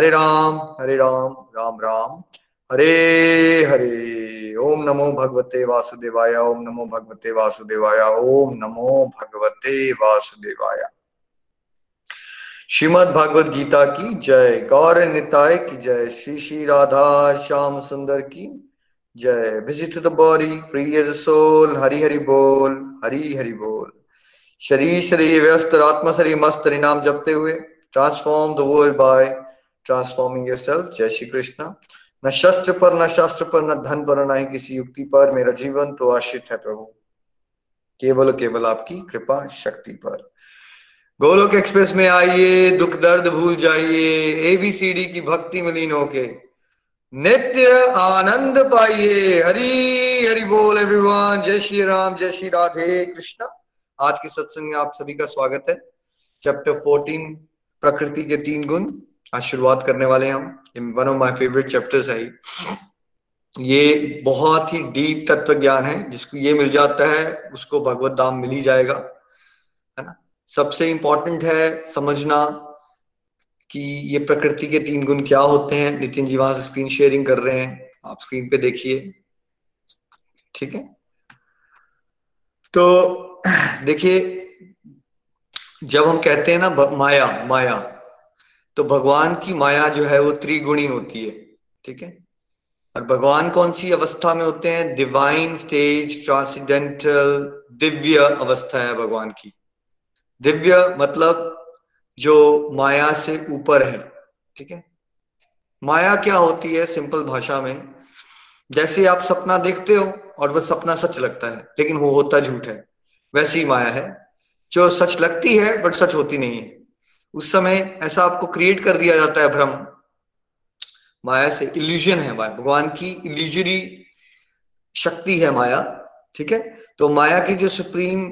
हरे राम हरे राम राम राम हरे हरे। ओम नमो भगवते वासुदेवाय, ओम नमो भगवते वासुदेवाय, ओम नमो भगवते वासुदेवाय। श्रीमद् भागवत गीता की जय, गौर निताय की जय, श्री श्री राधा श्याम सुंदर की जय। Visit the body free as a soul. Hari Hari बोल, हरि हरि बोल। शरीर शरीर व्यस्त, आत्मा शरीर मस्त हरिनाम जपते हुए transform the world by transforming yourself. जय श्री कृष्ण। न शस्त्र पर, न शास्त्र पर, न धन पर, न ही किसी युक्ति पर मेरा जीवन तो आश्रित है प्रभु, केवल केवल आपकी कृपा शक्ति पर। गोलोक एक्सप्रेस में आइए, दुख दर्द भूल जाइए, ABCD की भक्ति में लीन होके नित्य आनंद पाइए। हरि हरि बोल एवरीवन। जय श्री राम, जय श्री राधे कृष्ण। आज के सत्संग में आप सभी का स्वागत है। चैप्टर 14 प्रकृति के तीन गुण, आज शुरुआत करने वाले हैं हम। One of my favourite chapters है ये, बहुत ही डीप तत्व ज्ञान है। जिसको ये मिल जाता है उसको भगवत धाम मिल ही जाएगा, है ना। सबसे इम्पोर्टेंट है समझना कि ये प्रकृति के तीन गुण क्या होते हैं। नितिन जी वहां से स्क्रीन शेयरिंग कर रहे हैं, आप स्क्रीन पे देखिए, ठीक है। तो देखिए, जब हम कहते हैं ना माया माया, तो भगवान की माया जो है वो त्रिगुणी होती है, ठीक है। और भगवान कौन सी अवस्था में होते हैं? डिवाइन स्टेज, ट्रांसेंडेंटल, दिव्य अवस्था है भगवान की। दिव्य मतलब जो माया से ऊपर है, ठीक है। माया क्या होती है? सिंपल भाषा में, जैसे आप सपना देखते हो और वह सपना सच लगता है लेकिन वो होता झूठ है, वैसी माया है जो सच लगती है बट सच होती नहीं है। उस समय ऐसा आपको क्रिएट कर दिया जाता है भ्रम, माया से इल्यूजन है। माया भगवान की इल्यूजरी शक्ति है माया, ठीक है। तो माया की जो सुप्रीम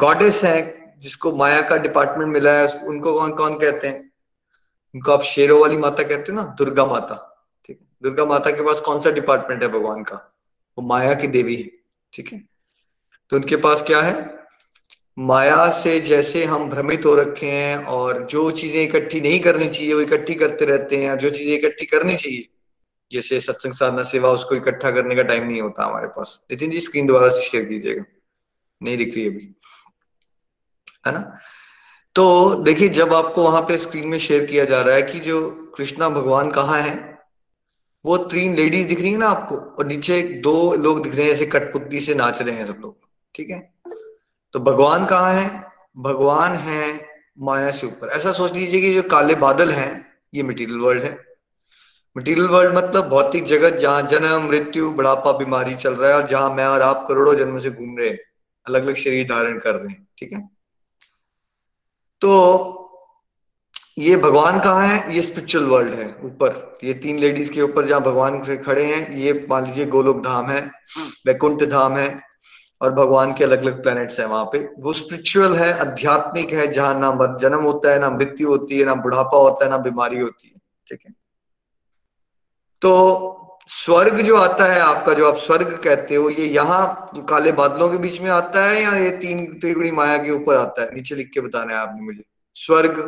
गॉडेस है, जिसको माया का डिपार्टमेंट मिला है, उनको कौन कौन कहते हैं? उनको आप शेरों वाली माता कहते हो ना, दुर्गा माता, ठीक है। दुर्गा माता के पास कौन सा डिपार्टमेंट है भगवान का? वो माया की देवी है, ठीक है। तो उनके पास क्या है? माया से जैसे हम भ्रमित हो रखे हैं और जो चीजें इकट्ठी नहीं करनी चाहिए वो इकट्ठी करते रहते हैं, और जो चीजें इकट्ठी करनी चाहिए जैसे सत्संग साधना सेवा, उसको इकट्ठा करने का टाइम नहीं होता हमारे पास। नितिन जी स्क्रीन दोबारा से शेयर कीजिएगा, नहीं दिख रही है अभी, है ना। तो देखिए, जब आपको वहां पे स्क्रीन में शेयर किया जा रहा है कि जो कृष्णा भगवान कहाँ है, वो तीन लेडीज दिख रही है ना आपको, और नीचे दो लोग दिख रहे हैं जैसे कठपुतली से नाच रहे हैं सब लोग, ठीक है। तो भगवान कहाँ है? भगवान है माया से ऊपर। ऐसा सोच लीजिए कि जो काले बादल हैं ये मटेरियल वर्ल्ड है। मटेरियल वर्ल्ड मतलब भौतिक जगत, जहाँ जन्म मृत्यु बुढ़ापा बीमारी चल रहा है, और जहां मैं और आप करोड़ों जन्म से घूम रहे हैं, अलग अलग शरीर धारण कर रहे हैं, ठीक है। तो ये भगवान कहाँ है? ये स्पिरिचुअल वर्ल्ड है ऊपर, ये तीन लेडीज के ऊपर जहाँ भगवान खड़े हैं। ये मान लीजिए गोलोक धाम है, वैकुंठ धाम है, और भगवान के अलग अलग प्लैनेट्स हैं वहां पे। वो स्पिरिचुअल है, आध्यात्मिक है, जहां ना जन्म होता है, ना मृत्यु होती है, ना बुढ़ापा होता है, ना बीमारी होती है, ठीक है। तो स्वर्ग जो आता है आपका, जो आप स्वर्ग कहते हो, ये यहाँ काले बादलों के बीच में आता है या ये तीन त्रिगुणी माया के ऊपर आता है? नीचे लिख के बताना है आपने मुझे। स्वर्ग,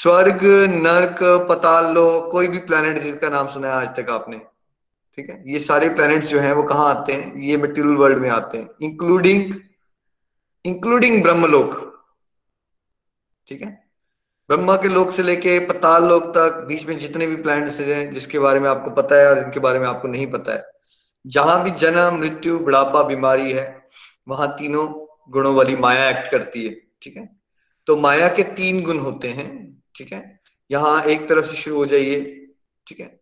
स्वर्ग, नर्क, पाताल लोक, कोई भी प्लैनेट जिसका नाम सुना है आज तक आपने, ठीक है, ये सारे प्लैनेट्स जो हैं वो कहाँ आते हैं? ये मटेरियल वर्ल्ड में आते हैं, इंक्लूडिंग ब्रह्मलोक, ठीक है। ब्रह्मा के लोक से लेके पाताल लोक तक, बीच में जितने भी प्लैनेट्स हैं जिसके बारे में आपको पता है और जिनके बारे में आपको नहीं पता है, जहां भी जन्म मृत्यु बुढ़ापा बीमारी है, वहां तीनों गुणों वाली माया एक्ट करती है, ठीक है। तो माया के तीन गुण होते हैं, ठीक है। यहाँ एक तरफ से शुरू हो जाइए, ठीक है।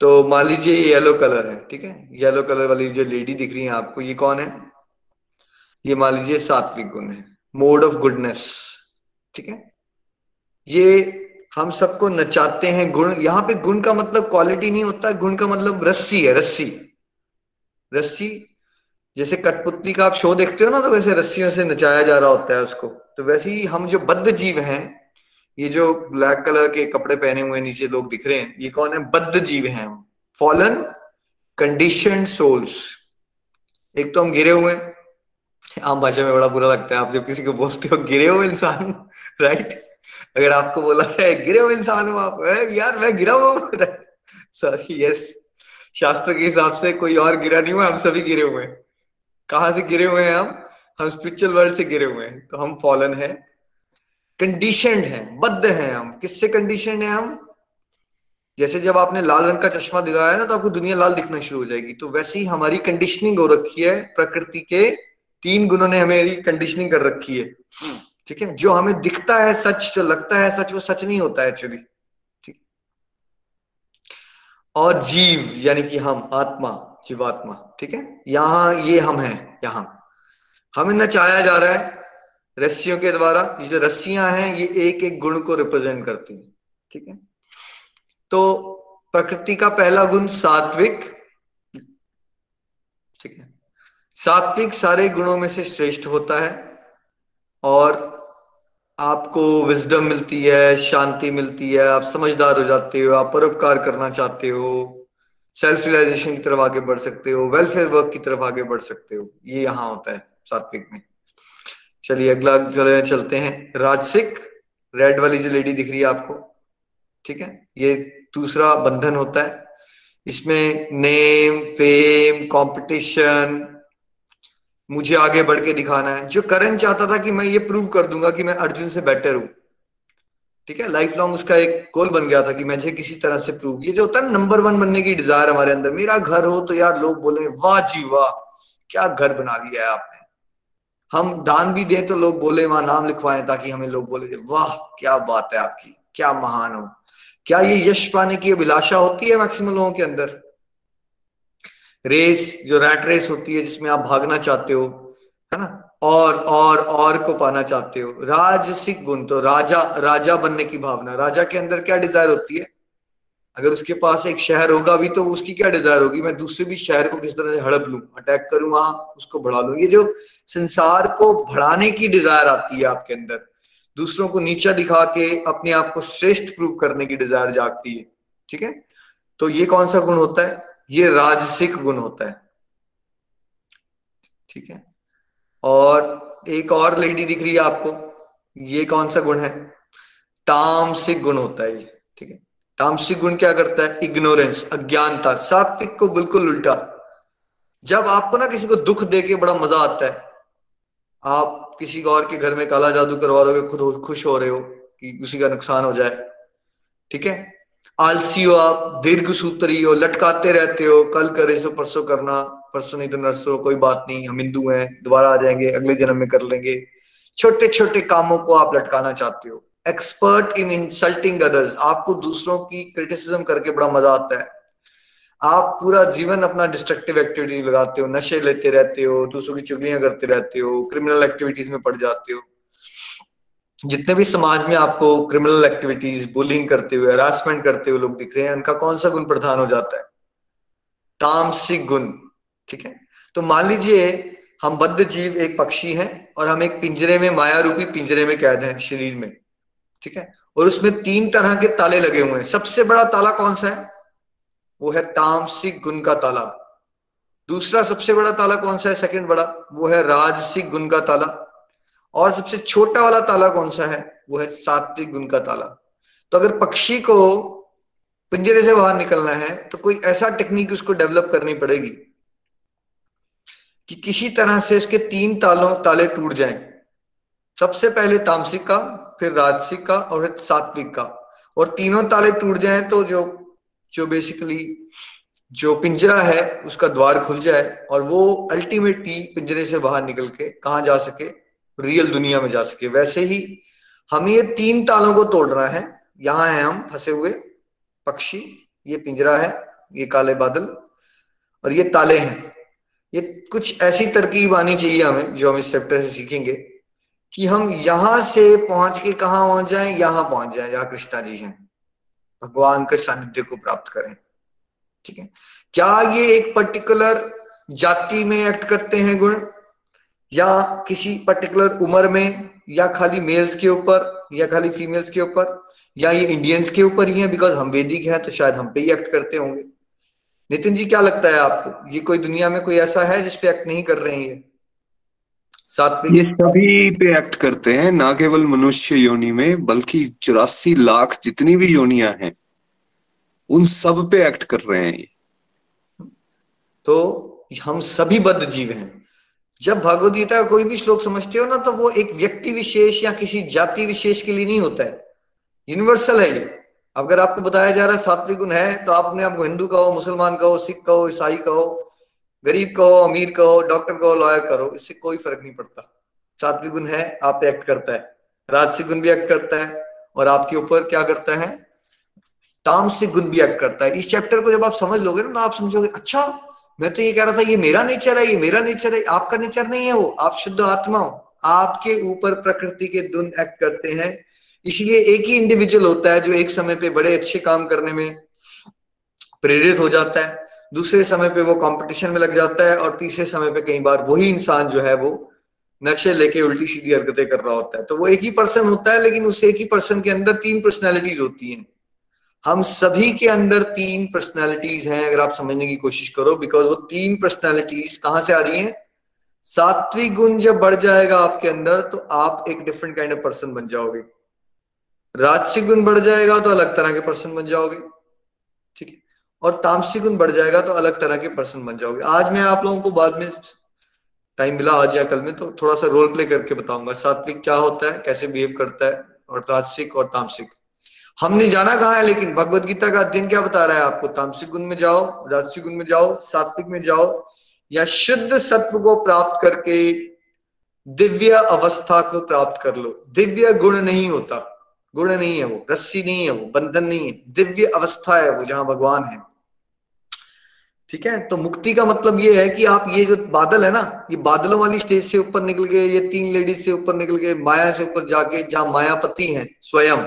तो मान लीजिए ये येलो कलर है, ठीक है। येलो कलर वाली जो लेडी दिख रही है आपको, ये कौन है? ये मान लीजिए सात्विक गुण है, मोड ऑफ गुडनेस, ठीक है। ये हम सबको नचाते हैं गुण। यहाँ पे गुण का मतलब क्वालिटी नहीं होता, गुण का मतलब रस्सी है, रस्सी। रस्सी जैसे कठपुतली का आप शो देखते हो ना, तो वैसे रस्सियों से नचाया जा रहा होता है उसको। तो वैसे ही हम जो बद्ध जीव हैं, ये जो ब्लैक कलर के कपड़े पहने हुए नीचे लोग दिख रहे हैं, ये कौन है? बद्ध जीव हैं, फॉलन कंडीशन्ड सोल्स। एक तो हम गिरे हुए हैं, आम भाषा में बड़ा बुरा लगता है आप जब किसी को बोलते हो गिरे हुए इंसान, राइट। अगर आपको बोला है गिरे हुए इंसान हो आप, यार मैं गिरा हुआ, सॉरी, यस। शास्त्र के हिसाब से कोई और गिरा नहीं हुआ, हम सभी गिरे हुए हैं। कहाँ से गिरे हुए हैं हम स्पिरिचुअल वर्ल्ड से गिरे हुए हैं। तो हम फॉलन है, कंडीशनड हैं, बद्ध हैं हम। किससे कंडीशनड हैं हम? जैसे जब आपने लाल रंग का चश्मा दिखाया ना, तो आपको दुनिया लाल दिखना शुरू हो जाएगी। तो वैसे ही हमारी कंडीशनिंग हो रखी है, प्रकृति के तीन गुणों ने हमारी कंडीशनिंग कर रखी है, ठीक है। जो हमें दिखता है सच, जो लगता है सच, वो सच नहीं होता है एक्चुअली, ठीक। और जीव यानी कि हम, आत्मा, जीवात्मा, ठीक है। यहाँ ये हम हैं, यहाँ हमें नचाया जा रहा है रस्सियों के द्वारा। ये जो रस्सियां हैं ये एक एक गुण को रिप्रेजेंट करती हैं, ठीक है। तो प्रकृति का पहला गुण सात्विक, ठीक है। सात्विक सारे गुणों में से श्रेष्ठ होता है और आपको विजडम मिलती है, शांति मिलती है, आप समझदार हो जाते हो, आप परोपकार करना चाहते हो, सेल्फ रियलाइजेशन की तरफ आगे बढ़ सकते हो, वेलफेयर वर्क की तरफ आगे बढ़ सकते हो। ये यहाँ होता है सात्विक में। चलिए अगला चलते हैं राजसिक। रेड वाली जो लेडी दिख रही है आपको, ठीक है, ये दूसरा बंधन होता है। इसमें नेम, फेम, कंपटीशन, मुझे आगे बढ़ के दिखाना है। जो करण चाहता था कि मैं ये प्रूव कर दूंगा कि मैं अर्जुन से बेटर हूं, ठीक है। लाइफ लॉन्ग उसका एक गोल बन गया था कि मुझे किसी तरह से प्रूव, ये जो होता है नंबर वन बनने की डिजायर हमारे अंदर। मेरा घर हो तो यार लोग बोले वाह जी वाह, क्या घर बना लिया है आपने। हम दान भी दें तो लोग बोले वहां नाम लिखवाएं, ताकि हमें लोग बोले वाह क्या बात है आपकी, क्या महान हो। क्या ये यश पाने की अभिलाषा होती है मैक्सिमम लोगों के अंदर? रेस, जो रैट रेस होती है जिसमें आप भागना चाहते हो, है ना, और को पाना चाहते हो। राजसिक गुण तो राजा, राजा बनने की भावना। राजा के अंदर क्या डिजायर होती है? अगर उसके पास एक शहर होगा भी तो उसकी क्या डिजायर होगी? मैं दूसरे भी शहर को किस तरह से हड़प लूं, अटैक करूं, वहां उसको बढ़ा लूं। ये जो संसार को बढ़ाने की डिजायर आती है आपके अंदर, दूसरों को नीचा दिखा के अपने आप को श्रेष्ठ प्रूव करने की डिजायर जागती है, ठीक है। तो ये कौन सा गुण होता है? ये राजसिक गुण होता है, ठीक है। और एक और लेडी दिख रही है आपको, ये कौन सा गुण है? तामसिक गुण होता है ये, ठीक है। तामसिक गुण क्या करता है? इग्नोरेंस, अज्ञानता। सात्विक को बिल्कुल उल्टा। जब आपको ना किसी को दुख दे के बड़ा मजा आता है, आप किसी और के घर में काला जादू करवा रहे हो, खुद खुश हो रहे हो कि उसी का नुकसान हो जाए, ठीक है। आलसी हो आप, दीर्घ सूत्री हो, लटकाते रहते हो, कल करे सो परसों करना, परसों नहीं तो नरसों, कोई बात नहीं हम हिंदू हैं, दोबारा आ जाएंगे, अगले जन्म में कर लेंगे। छोटे छोटे कामों को आप लटकाना चाहते हो। एक्सपर्ट इन इंसल्टिंग अदर्स, आपको दूसरों की क्रिटिसिज्म करके बड़ा मजा आता है। आप पूरा जीवन अपना डिस्ट्रक्टिव एक्टिविटी लगाते हो, नशे लेते रहते हो, दूसरों की चुगलियां करते रहते हो, क्रिमिनल एक्टिविटीज में पड़ जाते हो। जितने भी समाज में आपको क्रिमिनल एक्टिविटीज, बुलिंग करते हुए, हरासमेंट करते हुए लोग दिख रहे हैं, उनका कौन सा गुण प्रधान हो जाता है? तामसिक गुण, ठीक है। तो मान लीजिए हम बद्ध जीव एक पक्षी हैं और हम एक पिंजरे में, माया रूपी पिंजरे में कैद हैं शरीर में, ठीक है। और उसमें तीन तरह के ताले लगे हुए हैं। सबसे बड़ा ताला कौन सा है? वो है तामसिक गुण का ताला। दूसरा सबसे बड़ा ताला कौन सा है? सेकंड बड़ा, वो है राजसिक गुण का ताला। और सबसे छोटा वाला ताला कौन सा है? वो है सात्विक गुण का ताला। तो अगर पक्षी को पिंजरे से बाहर निकलना है तो कोई ऐसा टेक्निक उसको डेवलप करनी पड़ेगी कि किसी तरह से उसके तीन ताले टूट जाएं। सबसे पहले तामसिक का, फिर राजसिक का और फिर सात्विक का। और तीनों ताले टूट जाएं तो जो बेसिकली जो पिंजरा है उसका द्वार खुल जाए और वो अल्टीमेटली पिंजरे से बाहर निकल के कहाँ जा सके? रियल दुनिया में जा सके। वैसे ही हमें ये तीन तालों को तोड़ना है। यहाँ है हम फंसे हुए पक्षी, ये पिंजरा है, ये काले बादल और ये ताले हैं। ये कुछ ऐसी तरकीब आनी चाहिए हमें जो हम इस चैप्टर से सीखेंगे कि हम यहाँ से पहुंच के कहाँ पहुंच जाएं, यहाँ पहुंच जाएं जहाँ कृष्णा जी हैं, भगवान के सानिध्य को प्राप्त करें। ठीक है, क्या ये एक पर्टिकुलर जाति में एक्ट करते हैं गुण, या किसी पर्टिकुलर उम्र में, या खाली मेल्स के ऊपर, या खाली फीमेल्स के ऊपर, या ये इंडियंस के ऊपर ही है? बिकॉज हम वैदिक हैं तो शायद हम पे ही एक्ट करते होंगे। नितिन जी क्या लगता है आपको, ये कोई दुनिया में कोई ऐसा है जिसपे एक्ट नहीं कर रहे हैं? ये साथ में ये सभी पे एक्ट करते हैं, ना केवल मनुष्य योनि में बल्कि 84 लाख जितनी भी योनियां हैं उन सब पे एक्ट कर रहे हैं। तो हम सभी बद्ध जीव हैं। जब भगवद गीता का कोई भी श्लोक समझते हो ना, तो वो एक व्यक्ति विशेष या किसी जाति विशेष के लिए नहीं होता है, यूनिवर्सल है ये। अगर आपको बताया जा रहा है सात्विक गुण है तो आप अपने आपको हिंदू कहो, मुसलमान कहो, सिख कहो, ईसाई कहो, गरीब कहो, अमीर कहो, डॉक्टर कहो, लॉयर करो, इससे कोई फर्क नहीं पड़ता। सात्विक गुण है, आप एक्ट करता है, राजसिक गुण भी एक्ट करता है, और आपके ऊपर क्या करता है, तामसिक गुण भी एक्ट करता है। इस चैप्टर को जब आप समझ लोगे ना, आप समझोगे अच्छा मैं तो ये कह रहा था, ये मेरा नेचर है, ये मेरा नेचर है। आपका नेचर नहीं है वो, आप शुद्ध आत्मा हो, आपके ऊपर प्रकृति के गुण एक्ट करते हैं। इसलिए एक ही इंडिविजुअल होता है जो एक समय पे बड़े अच्छे काम करने में प्रेरित हो जाता है, दूसरे समय पे वो कंपटीशन में लग जाता है, और तीसरे समय पे कई बार वही इंसान जो है वो नशे लेके उल्टी सीधी हरकतें कर रहा होता है। तो वो एक ही पर्सन होता है, लेकिन उस एक ही पर्सन के अंदर 3 पर्सनैलिटीज होती हैं। हम सभी के अंदर 3 पर्सनैलिटीज हैं, अगर आप समझने की कोशिश करो। बिकॉज वो 3 पर्सनैलिटीज कहाँ से आ रही है? सात्विक गुण जब बढ़ जाएगा आपके अंदर तो आप एक डिफरेंट काइंड ऑफ पर्सन बन जाओगे, राजसिक गुण बढ़ जाएगा तो अलग तरह के पर्सन बन जाओगे, ठीक है, और तामसिक गुण बढ़ जाएगा तो अलग तरह के पर्सन बन जाओगे। आज मैं आप लोगों को बाद में टाइम मिला, आज या कल में, तो थोड़ा सा रोल प्ले करके बताऊंगा सात्विक क्या होता है, कैसे बिहेव करता है, और राजसिक और तामसिक। हमने जाना कहाँ है लेकिन भगवद गीता का अध्ययन क्या बता रहा है आपको? तामसिक गुण में जाओ, राजसिक गुण में जाओ, सात्विक में जाओ, या शुद्ध सत्व को प्राप्त करके दिव्य अवस्था को प्राप्त कर लो। दिव्य गुण नहीं होता, गुण नहीं है वो, रस्सी नहीं है वो, बंधन नहीं है, दिव्य अवस्था है वो जहां भगवान है। ठीक है, तो मुक्ति का मतलब ये है कि आप ये जो बादल है ना, ये बादलों वाली स्टेज से ऊपर निकल गए, ये 3 लेडीज से ऊपर निकल गए, माया से ऊपर जाके जहां मायापति हैं स्वयं,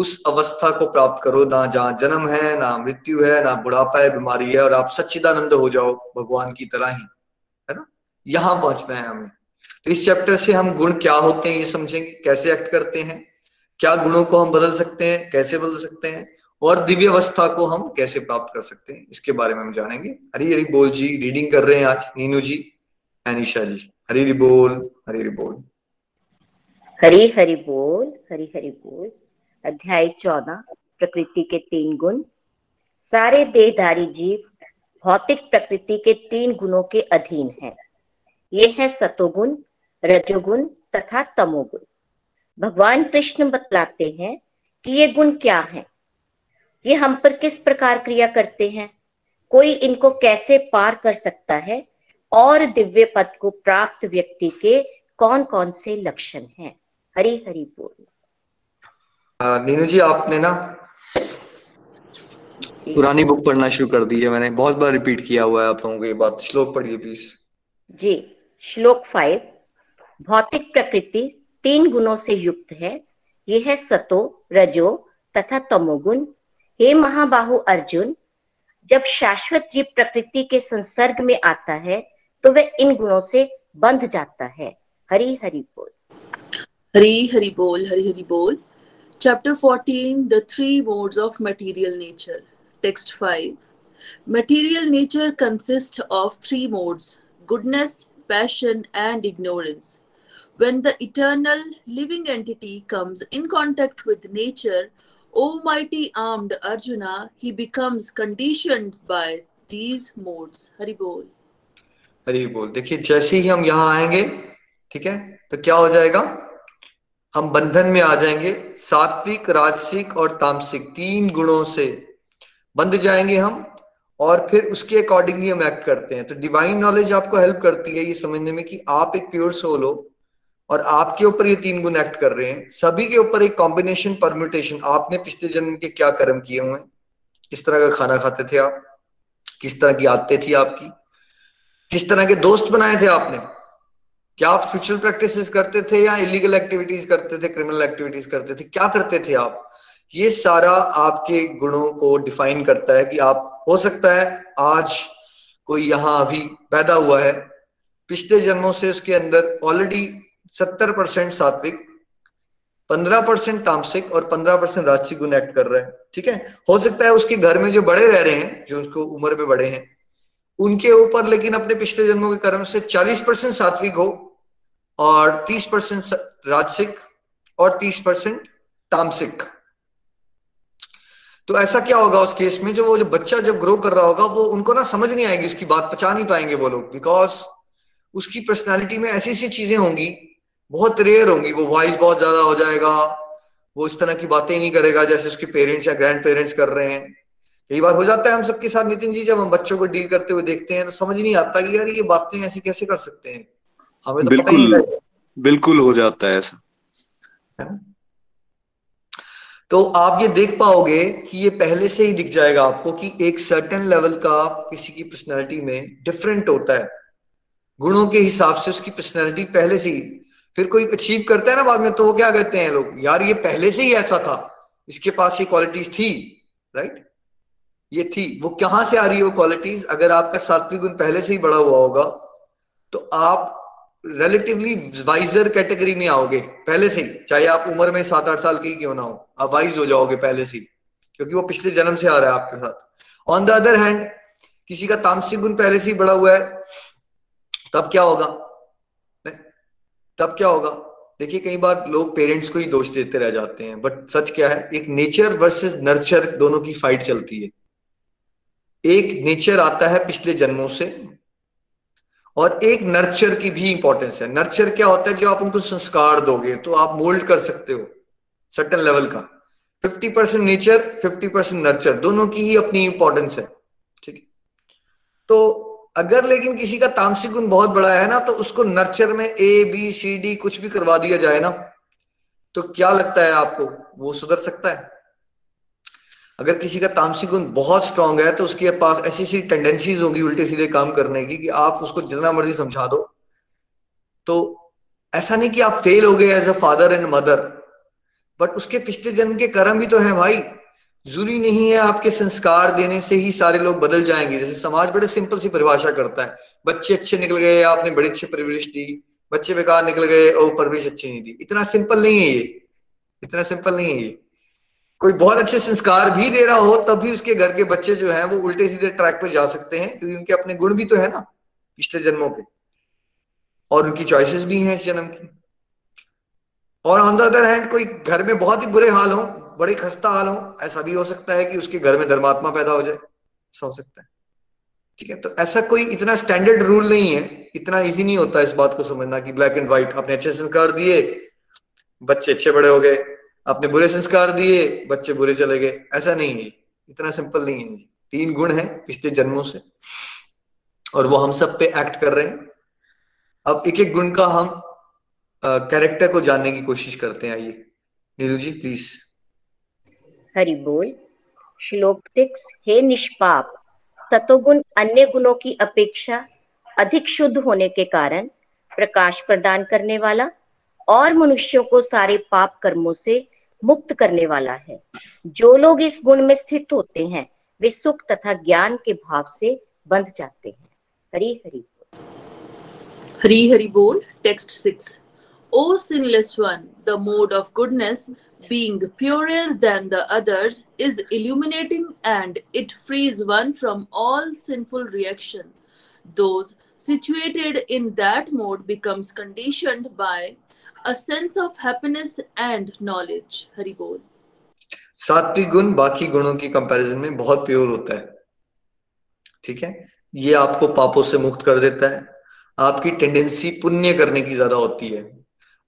उस अवस्था को प्राप्त करो, ना जहां जन्म है, ना मृत्यु है, ना बुढ़ापा है, बीमारी है, और आप सच्चिदानंद हो जाओ भगवान की तरह ही, है ना। यहां पहुंचना है हमें। तो इस चैप्टर से हम गुण क्या होते हैं ये समझेंगे, कैसे एक्ट करते हैं, क्या गुणों को हम बदल सकते हैं, कैसे बदल सकते हैं, और दिव्य अवस्था को हम कैसे प्राप्त कर सकते हैं, इसके बारे में हम जानेंगे। हरी हरी बोल जी रीडिंग कर रहे हैं आज नीनू जी, अनिशा जी। हरी हरी बोल, हरी हरी बोल, हरी हरी बोल, हरी हरी बोल। अध्याय 14, प्रकृति के 3 गुण। सारे देहधारी जीव भौतिक प्रकृति के 3 गुणों के अधीन है। ये है सतोगुण, रजोगुण तथा तमोगुण। भगवान कृष्ण बतलाते हैं कि ये गुण क्या हैं, ये हम पर किस प्रकार क्रिया करते हैं, कोई इनको कैसे पार कर सकता है, और दिव्य पद को प्राप्त व्यक्ति के कौन कौन से लक्षण हैं। हरि हरि बोल। नीनू जी आपने ना पुरानी बुक पढ़ना शुरू कर दी है, मैंने बहुत बार रिपीट किया हुआ है आप लोगों को ये बात। श्लोक पढ़िए प्लीज जी। श्लोक 5। भौतिक प्रकृति 3 गुणों से युक्त है। यह है सतो, रजो तथा तमोगुण। हे महाबाहु अर्जुन, जब शाश्वत जीव प्रकृति के संसर्ग में आता है तो वह इन गुणों से बंध जाता है। हरि हरि बोल, हरि हरि बोल, हरि हरि बोल। Chapter 14, The 3 Modes of Material Nature. Text 5. Material nature consists of 3 modes: goodness, passion, and ignorance. When the eternal living entity comes in contact with nature, almighty armed Arjuna, he becomes conditioned by these modes. Hari Bol. Hari Bol. देखिए जैसे ही हम यहाँ आएंगे, ठीक है, तो क्या हो जाएगा, हम बंधन में आ जाएंगे। सात्विक, राजसिक और तामसिक 3 गुणों से बंध जाएंगे हम, और फिर उसके अकॉर्डिंगली हम एक्ट करते हैं। तो डिवाइन नॉलेज आपको हेल्प करती है ये समझने में कि आप एक प्योर सोल हो और आपके ऊपर ये 3 गुण एक्ट कर रहे हैं। सभी के ऊपर एक कॉम्बिनेशन, परम्यूटेशन, आपने पिछले जन्म के क्या कर्म किए हुए हैं, किस तरह का खाना खाते थे आप, किस तरह की आदतें थी आपकी, किस तरह के दोस्त बनाए थे आपने? क्या आप स्पिरिचुअल प्रैक्टिसेस करते थे या इलीगल एक्टिविटीज करते थे, क्रिमिनल एक्टिविटीज करते थे, क्या करते थे आप? ये सारा आपके गुणों को डिफाइन करता है कि आप, हो सकता है आज कोई यहाँ अभी पैदा हुआ है, पिछले जन्मों से उसके अंदर ऑलरेडी 70% सात्विक, 15% तामसिक और 15% राजसिक गुण एक्ट कर रहा है। ठीक है, हो सकता है उसके घर में जो बड़े रह रहे हैं, जो उसको उम्र में बड़े हैं, उनके ऊपर लेकिन अपने पिछले जन्मों के कर्म से 40% सात्विक हो और 30% राजसिक और 30% तामसिक। तो ऐसा क्या होगा उस केस में, जो बच्चा जब ग्रो कर रहा होगा वो, उनको ना समझ नहीं आएगी उसकी बात, पचा नहीं पाएंगे वो लोग, बिकॉज उसकी पर्सनैलिटी में ऐसी ऐसी चीजें होंगी, बहुत रेयर होंगी। वो वॉइस बहुत ज्यादा हो जाएगा, वो इस तरह की बातें नहीं करेगा जैसे उसके पेरेंट्स या ग्रैंड पेरेंट्स कर रहे हैं। कई बार हो जाता है हम सबके साथ नितिन जी, जब हम बच्चों को डील करते हुए देखते हैं तो समझ नहीं आता कि यार ये बातें ऐसी कैसे कर सकते हैं, हमें तो पता ही नहीं। बिल्कुल हो जाता है ऐसा। तो आप ये देख पाओगे कि ये पहले से ही दिख जाएगा आपको कि एक सर्टेन लेवल का किसी की पर्सनैलिटी में डिफरेंट होता है, गुणों के हिसाब से उसकी पर्सनैलिटी पहले से ही। फिर कोई अचीव करता है ना बाद में, तो वो क्या कहते हैं लोग, यार ये पहले से ही ऐसा था, इसके पास ये क्वालिटीज थी, राइट, ये थी। वो कहाँ से आ रही है वो क्वालिटीज? अगर आपका सात्विक गुण पहले से ही बड़ा हुआ होगा तो आप रिलेटिवली वाइजर कैटेगरी में आओगे पहले से ही, चाहे आप उम्र में 7-8 साल की क्यों ना हो, आप वाइज हो जाओगे पहले से ही, क्योंकि वो पिछले जन्म से आ रहा है आपके साथ। ऑन द अदर हैंड, किसी का तामसिक गुण पहले से ही बड़ा हुआ है, तब क्या होगा? तब क्या होगा? देखिए, कई बार लोग पेरेंट्स को ही दोष देते रह जाते हैं, बट सच क्या है, एक नेचर वर्सेस नर्चर दोनों की फाइट चलती है। एक नेचर आता है पिछले जन्मों से और एक नर्चर की भी इंपॉर्टेंस है। नर्चर क्या होता है? जो आप उनको संस्कार दोगे तो आप मोल्ड कर सकते हो सर्टेन लेवल का। 50% नेचर, 50% नर्चर, दोनों की ही अपनी इंपॉर्टेंस है। ठीक है, तो अगर लेकिन किसी का तामसिक गुण बहुत बड़ा है ना, तो उसको नर्चर में A, B, C, D कुछ भी करवा दिया जाए ना, तो क्या लगता है आपको वो सुधर सकता है? अगर किसी का तामसिक गुण बहुत स्ट्रांग है तो उसके पास ऐसी ऐसी टेंडेंसीज होंगी उल्टे सीधे काम करने की कि आप उसको जितना मर्जी समझा दो। तो ऐसा नहीं कि आप फेल हो गए as a father and mother, but उसके पिछले जन्म के कर्म भी तो है भाई। जरूरी नहीं है आपके संस्कार देने से ही सारे लोग बदल जाएंगे। जैसे समाज बड़े सिंपल सी परिभाषा करता है, बच्चे अच्छे निकल गए, आपने बड़ी अच्छी परवरिश दी, बच्चे बेकार निकल गए, ओ परवरिश अच्छी नहीं दी। इतना सिंपल नहीं है ये, इतना सिंपल नहीं है ये। कोई बहुत अच्छे संस्कार भी दे रहा हो तब भी उसके घर के बच्चे जो है वो उल्टे सीधे ट्रैक पर जा सकते हैं, क्योंकि उनके अपने गुण भी तो है ना पिछले जन्मों के, और उनकी चॉइसेस भी हैं इस जन्म की। और ऑन द अदर हैंड, कोई घर में बहुत ही बुरे हाल हो, बड़े खस्ता हाल हो, ऐसा भी हो सकता है कि उसके घर में धर्मात्मा पैदा हो जाए, ऐसा हो सकता है। ठीक है, तो ऐसा कोई इतना स्टैंडर्ड रूल नहीं है, इतना इजी नहीं होता इस बात को समझना कि ब्लैक एंड व्हाइट। आपने अच्छे संस्कार दिए, बच्चे अच्छे बड़े हो गए, आपने बुरे संस्कार दिए, बच्चे बुरे चले गए, ऐसा नहीं है, इतना सिंपल नहीं है। 3 गुण है पिछले जन्मों से और वो हम सब पे एक्ट कर रहे हैं। अब एक एक गुण का हम कैरेक्टर को जानने की कोशिश करते हैं। आइए नीरू जी प्लीज। हरि बोल। श्लोक 6। हे निष्पाप, सतोगुण अन्य गुणों की अपेक्षा अधिक शुद्ध होने के कारण प्रकाश प्रदान करने वाला और मनुष्यों को सारे पाप कर्मों से मुक्त करने वाला है। जो लोग इस गुण में स्थित होते हैं वे सुख तथा ज्ञान के भाव से बंध जाते हैं। हरि हरि बोल। हरि हरि बोल। Text 6। O sinless one, the mode of goodness, being purer than the others, is illuminating and it frees one from all sinful reaction. Those situated in that mode becomes conditioned by a sense of happiness and knowledge. Hari Bol. सात्विक गुण बाकी गुणों की comparison में बहुत pure होता है। ठीक है, ये आपको पापों से मुक्त कर देता है। आपकी टेंडेंसी पुण्य करने की ज्यादा होती है।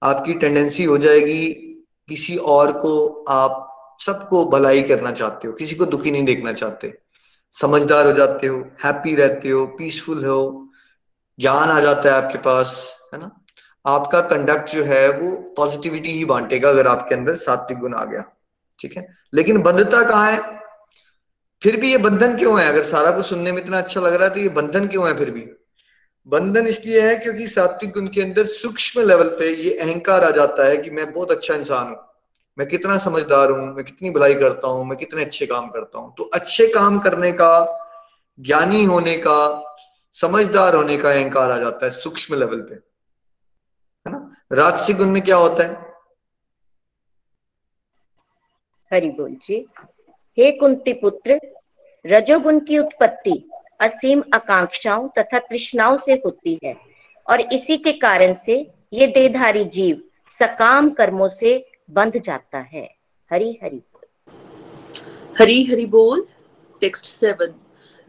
आपकी टेंडेंसी हो जाएगी किसी और को, आप सबको भलाई करना चाहते हो, किसी को दुखी नहीं देखना चाहते, समझदार हो जाते हो, हैप्पी रहते हो, पीसफुल हो, ज्ञान आ जाता है आपके पास, है ना। आपका कंडक्ट जो है वो पॉजिटिविटी ही बांटेगा अगर आपके अंदर सात्विक गुण आ गया। ठीक है, लेकिन बंधता कहाँ है? फिर भी ये बंधन क्यों है? अगर सारा कुछ सुनने में इतना अच्छा लग रहा है तो ये बंधन क्यों है फिर भी? बंधन इसलिए है क्योंकि सात्विक गुण के अंदर सूक्ष्म लेवल पे ये अहंकार आ जाता है कि मैं बहुत अच्छा इंसान हूँ, मैं कितना समझदार हूँ, मैं कितनी भलाई करता हूँ, मैं कितने अच्छे काम करता हूँ। तो अच्छे काम करने का, ज्ञानी होने का, समझदार होने का अहंकार आ जाता है सूक्ष्म लेवल पे, है ना। राजसिक गुण में क्या होता है? हरि बोल जी। हे कुंती पुत्र, रजोगुण की उत्पत्ति असीम आकांक्षाओं तथा तृष्णाओं से होती है और इसी के कारण से ये देहधारी जीव सकाम कर्मों से बंध जाता है। हरि हरि बोल। हरि हरि बोल। Text 7।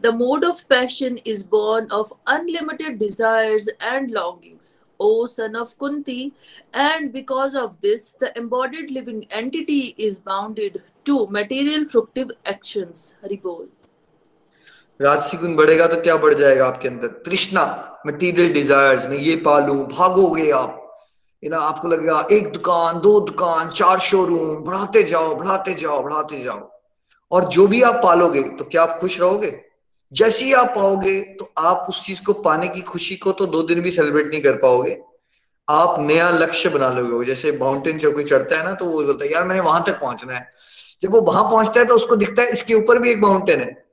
The mode of passion is born of unlimited desires and longings, O son of Kunti, and because of this, the embodied living entity is bounded to material fructive actions. Hari Bol. राजसिक गुण बढ़ेगा तो क्या बढ़ जाएगा आपके अंदर? तृष्णा, मटीरियल डिजायर्स। मैं ये पालू, भागोगे आप, है ना। आपको लगेगा एक दुकान, दो दुकान, चार शोरूम, बढ़ाते जाओ बढ़ाते जाओ बढ़ाते जाओ। और जो भी आप पालोगे तो क्या आप खुश रहोगे? जैसे ही आप पाओगे तो आप उस चीज को पाने की खुशी को तो 2 दिन भी सेलिब्रेट नहीं कर पाओगे। आप नया लक्ष्य बना लोगे। जैसे माउंटेन जब कोई चढ़ता है ना, तो वो बोलता है यार मैंने वहां तक पहुंचना है। जब वो वहां पहुंचता है तो उसको दिखता है इसके ऊपर भी एक माउंटेन है,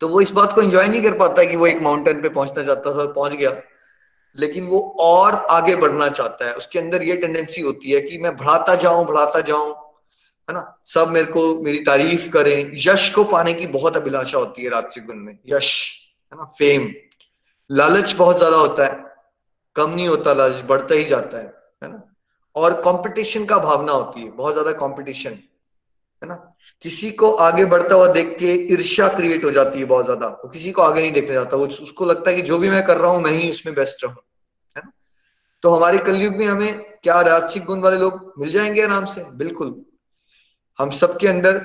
तो वो इस बात को एंजॉय नहीं कर पाता कि वो एक माउंटेन पे पहुंचना चाहता था और पहुंच गया, लेकिन वो और आगे बढ़ना चाहता है। उसके अंदर ये टेंडेंसी होती है कि मैं बढ़ाता जाऊं, है ना, सब मेरे को मेरी तारीफ करें। यश को पाने की बहुत अभिलाषा होती है राजसिक गुण में, यश, है ना, फेम। लालच बहुत ज्यादा होता है, कम नहीं होता, लालच बढ़ता ही जाता है, है ना। और कंपटीशन का भावना होती है, बहुत ज्यादा कंपटीशन, है ना। किसी को आगे बढ़ता हुआ देख के ईर्ष्या क्रिएट हो जाती है बहुत ज्यादा। वो किसी को आगे नहीं देखना चाहता, वो उसको लगता है कि जो भी मैं कर रहा हूं मैं ही उसमें बेस्ट रहूं, है ना। तो हमारे कलयुग में हमें क्या राजसिक गुण वाले लोग मिल जाएंगे आराम से? बिल्कुल। हम सबके अंदर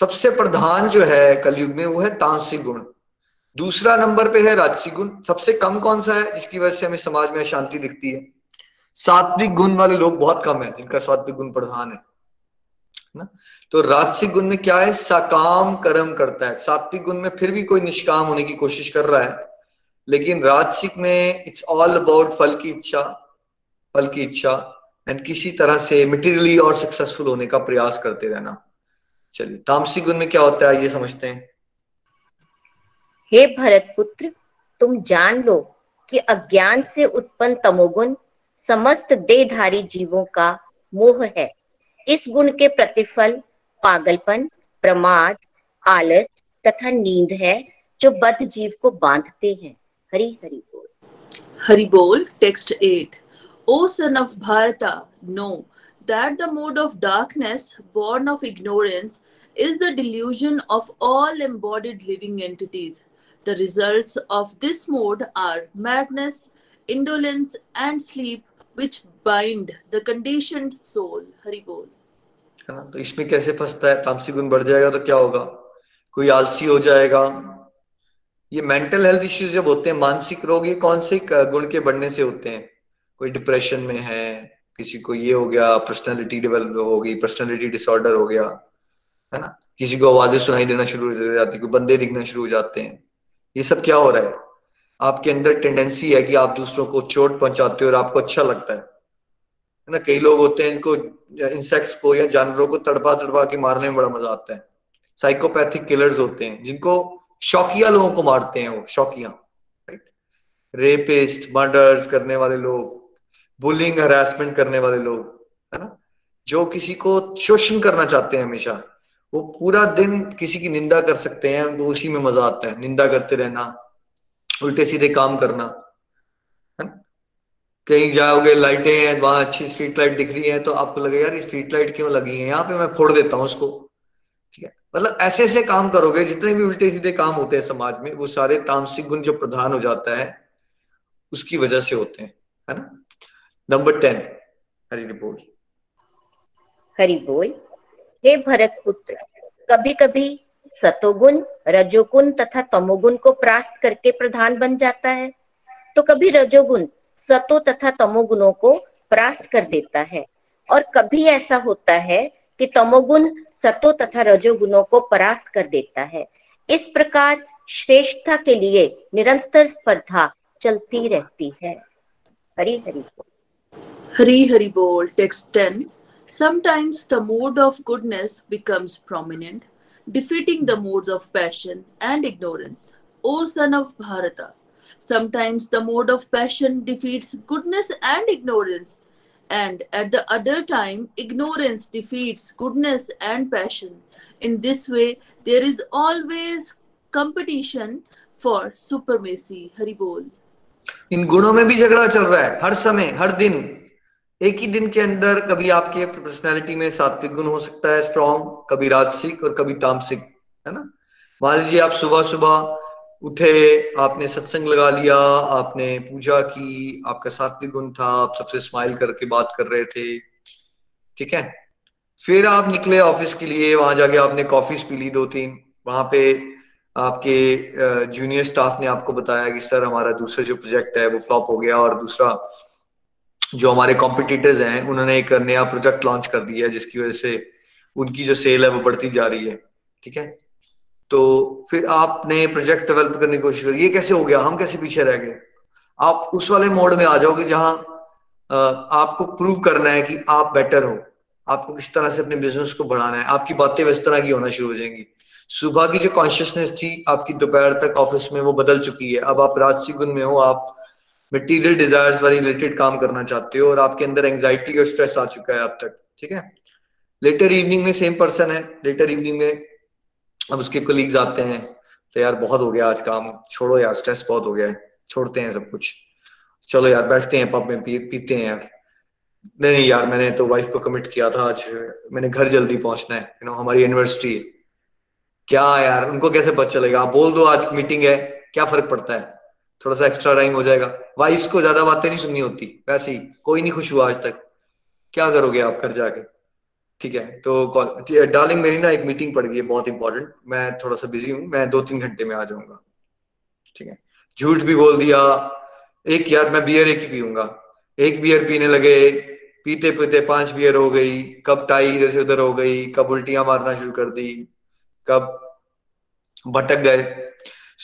सबसे प्रधान जो है कलयुग में वो है तामसिक गुण, दूसरा नंबर पे है राजसिक गुण। सबसे कम कौन सा है जिसकी वजह से हमें समाज में अशांति दिखती है? सात्विक गुण वाले लोग बहुत कम है जिनका सात्विक गुण प्रधान है ना। तो राजसिक गुण में क्या है? सकाम कर्म करता है। सात्विक गुण में फिर भी कोई निष्काम होने की कोशिश कर रहा है, लेकिन राजसिक में इट्स ऑल अबाउट फल की इच्छा एंड किसी तरह से मटेरियली और सक्सेसफुल होने का प्रयास करते रहना। चलिए, तामसिक गुण में क्या होता है ये समझते हैं। हे भरत पुत्र, तुम जान लो कि अज्ञान से उत्पन्न तमोगुण समस्त देहधारी जीवों का मोह है। इस गुण के प्रतिफल पागलपन, प्रमाद, आलस तथा नींद है जो बद्ध जीव को बांधते हैं। हरि हरि बोल। हरि बोल। Text 8। O son of Bharata, know that the mode of darkness born of ignorance is the delusion of all embodied living entities. The results of this mode are madness, indolence and sleep which bind the conditioned soul. Hari Bol. है ना। तो इसमें कैसे फंसता है? तामसिक गुण बढ़ जाएगा तो क्या होगा? कोई आलसी हो जाएगा। ये मेंटल हेल्थ इश्यूज जब होते हैं, मानसिक रोग, ये कौन से गुण के बढ़ने से होते हैं? कोई डिप्रेशन में है, किसी को ये हो गया, पर्सनालिटी डेवलप हो गई, पर्सनालिटी डिसऑर्डर हो गया, है ना। किसी को आवाजें सुनाई देना शुरू हो जाती, कोई बंदे दिखना शुरू हो जाते हैं। ये सब क्या हो रहा है? आपके अंदर टेंडेंसी है कि आप दूसरों को चोट पहुंचाते हो और आपको अच्छा लगता है ना। कई लोग होते हैं इनको इंसेक्ट्स को या जानवरों को तड़पा तड़पा के मारने में बड़ा मजा आता है। साइकोपैथिक किलर्स होते हैं जिनको शौकिया लोगों को मारते हैं, वो शौकिया, राइट। रेपिस्ट, मर्डर्स करने वाले लोग, बुलिंग हरासमेंट करने वाले लोग, है ना, जो किसी को शोषण करना चाहते हैं हमेशा। वो पूरा दिन किसी की निंदा कर सकते हैं, उनको उसी में मजा आता है, निंदा करते रहना, उल्टे सीधे काम करना, है ना। कहीं जाओगे, लाइटें हैं, वहां अच्छी स्ट्रीट लाइट दिख रही है तो आपको लगेगा यार ये स्ट्रीट लाइट क्यों लगी है, यहाँ पे मैं फोड़ देता हूँ उसको, ठीक है। मतलब ऐसे ऐसे काम करोगे, जितने भी उल्टे सीधे काम होते हैं समाज में वो सारे तामसिक गुण जो प्रधान हो जाता है उसकी वजह से होते हैं, है ना। नंबर 10। हरि बोल। हरि बोल। हे भरत पुत्र, कभी कभी सतोगुण, रजोगुण तथा तमोगुण को परास्त करके प्रधान बन जाता है, तो कभी रजोगुण सतो तथा तमोगुणों को परास्त कर देता है, और कभी ऐसा होता है कि तमोगुण सतो तथा रजोगुणों को परास्त कर देता है। इस प्रकार श्रेष्ठता के लिए निरंतर स्पर्धा चलती रहती है। हरी हरी हरी हरी बोल। Text 10। Sometimes the mode of goodness becomes prominent, defeating the modes of passion and ignorance. O son of Bharata, sometimes the mode of passion defeats goodness and ignorance, and at the other time, ignorance defeats goodness and passion. In this way, there is always competition for supremacy. Hari Bol. इन गुणों में भी झगड़ा चल रहा है हर समय, हर दिन। एक ही दिन के अंदर कभी आपके पर्सनैलिटी में सात्विक गुण हो सकता है स्ट्रॉन्ग, कभी राजसिक और कभी तामसिक, है ना। मान लीजिए आप सुबह सुबह उठे, आपने सत्संग लगा लिया, आपने पूजा की, आपका सात्विक गुण था, आप सबसे स्माइल करके बात कर रहे थे, ठीक है। फिर आप निकले ऑफिस के लिए, वहां जाके आपने कॉफीज पी ली दो तीन, वहां पे आपके जूनियर स्टाफ ने आपको बताया कि सर हमारा दूसरा जो प्रोजेक्ट है वो फ्लॉप हो गया और दूसरा जो हमारे कॉम्पिटिटर्स हैं उन्होंने एक नया प्रोजेक्ट लॉन्च कर दिया है जिसकी वजह से उनकी जो सेल है वो बढ़ती जा रही है, ठीक है। तो फिर आपने प्रोजेक्ट डेवलप करने की कोशिश करी, ये कैसे हो गया, हम कैसे पीछे रह गए। आप उस वाले मोड में आ जाओगे जहां आपको प्रूव करना है कि आप बेटर हो, आपको किस तरह से अपने बिजनेस को बढ़ाना है, आपकी बातें इस तरह की होना शुरू हो जाएंगी। सुबह की जो कॉन्शियसनेस थी आपकी दोपहर तक ऑफिस में वो बदल चुकी है, अब आप राजसिक गुण में हो, आप मटीरियल डिजायर्स वाली रिलेटेड काम करना चाहते हो और आपके अंदर एंजाइटी और स्ट्रेस आ चुका है अब तक, ठीक है। लेटर इवनिंग में सेम पर्सन है, लेटर इवनिंग में अब उसके कोलीग्स आते हैं तो यार बहुत हो गया आज काम, छोड़ो यार स्ट्रेस बहुत हो गया है, छोड़ते हैं सब कुछ, चलो यार बैठते हैं पब में पीते हैं यार, नहीं यार मैंने तो वाइफ को कमिट किया था आज, मैंने घर जल्दी पहुंचना है, यू नो हमारी यूनिवर्सिटी है। क्या यार उनको कैसे पता चलेगा, आप बोल दो आज मीटिंग है, क्या फर्क पड़ता है, थोड़ा सा एक्स्ट्रा टाइम हो जाएगा। वाइफ को ज्यादा बातें नहीं सुननी होती, वैसे ही कोई नहीं खुश हुआ आज तक, क्या करोगे आप घर जाके, ठीक है। तो डार्लिंग मेरी ना एक मीटिंग पड़ गई है बहुत इंपॉर्टेंट, मैं थोड़ा सा बिजी हूँ, मैं 2-3 घंटे में आ जाऊंगा, ठीक है। झूठ भी बोल दिया, एक यार मैं बियर एक ही पीऊंगा, एक बियर पीने लगे, पीते पीते 5 बियर हो गई, कब टाई इधर से उधर हो गई, कब उल्टियां मारना शुरू कर दी, कब भटक गए।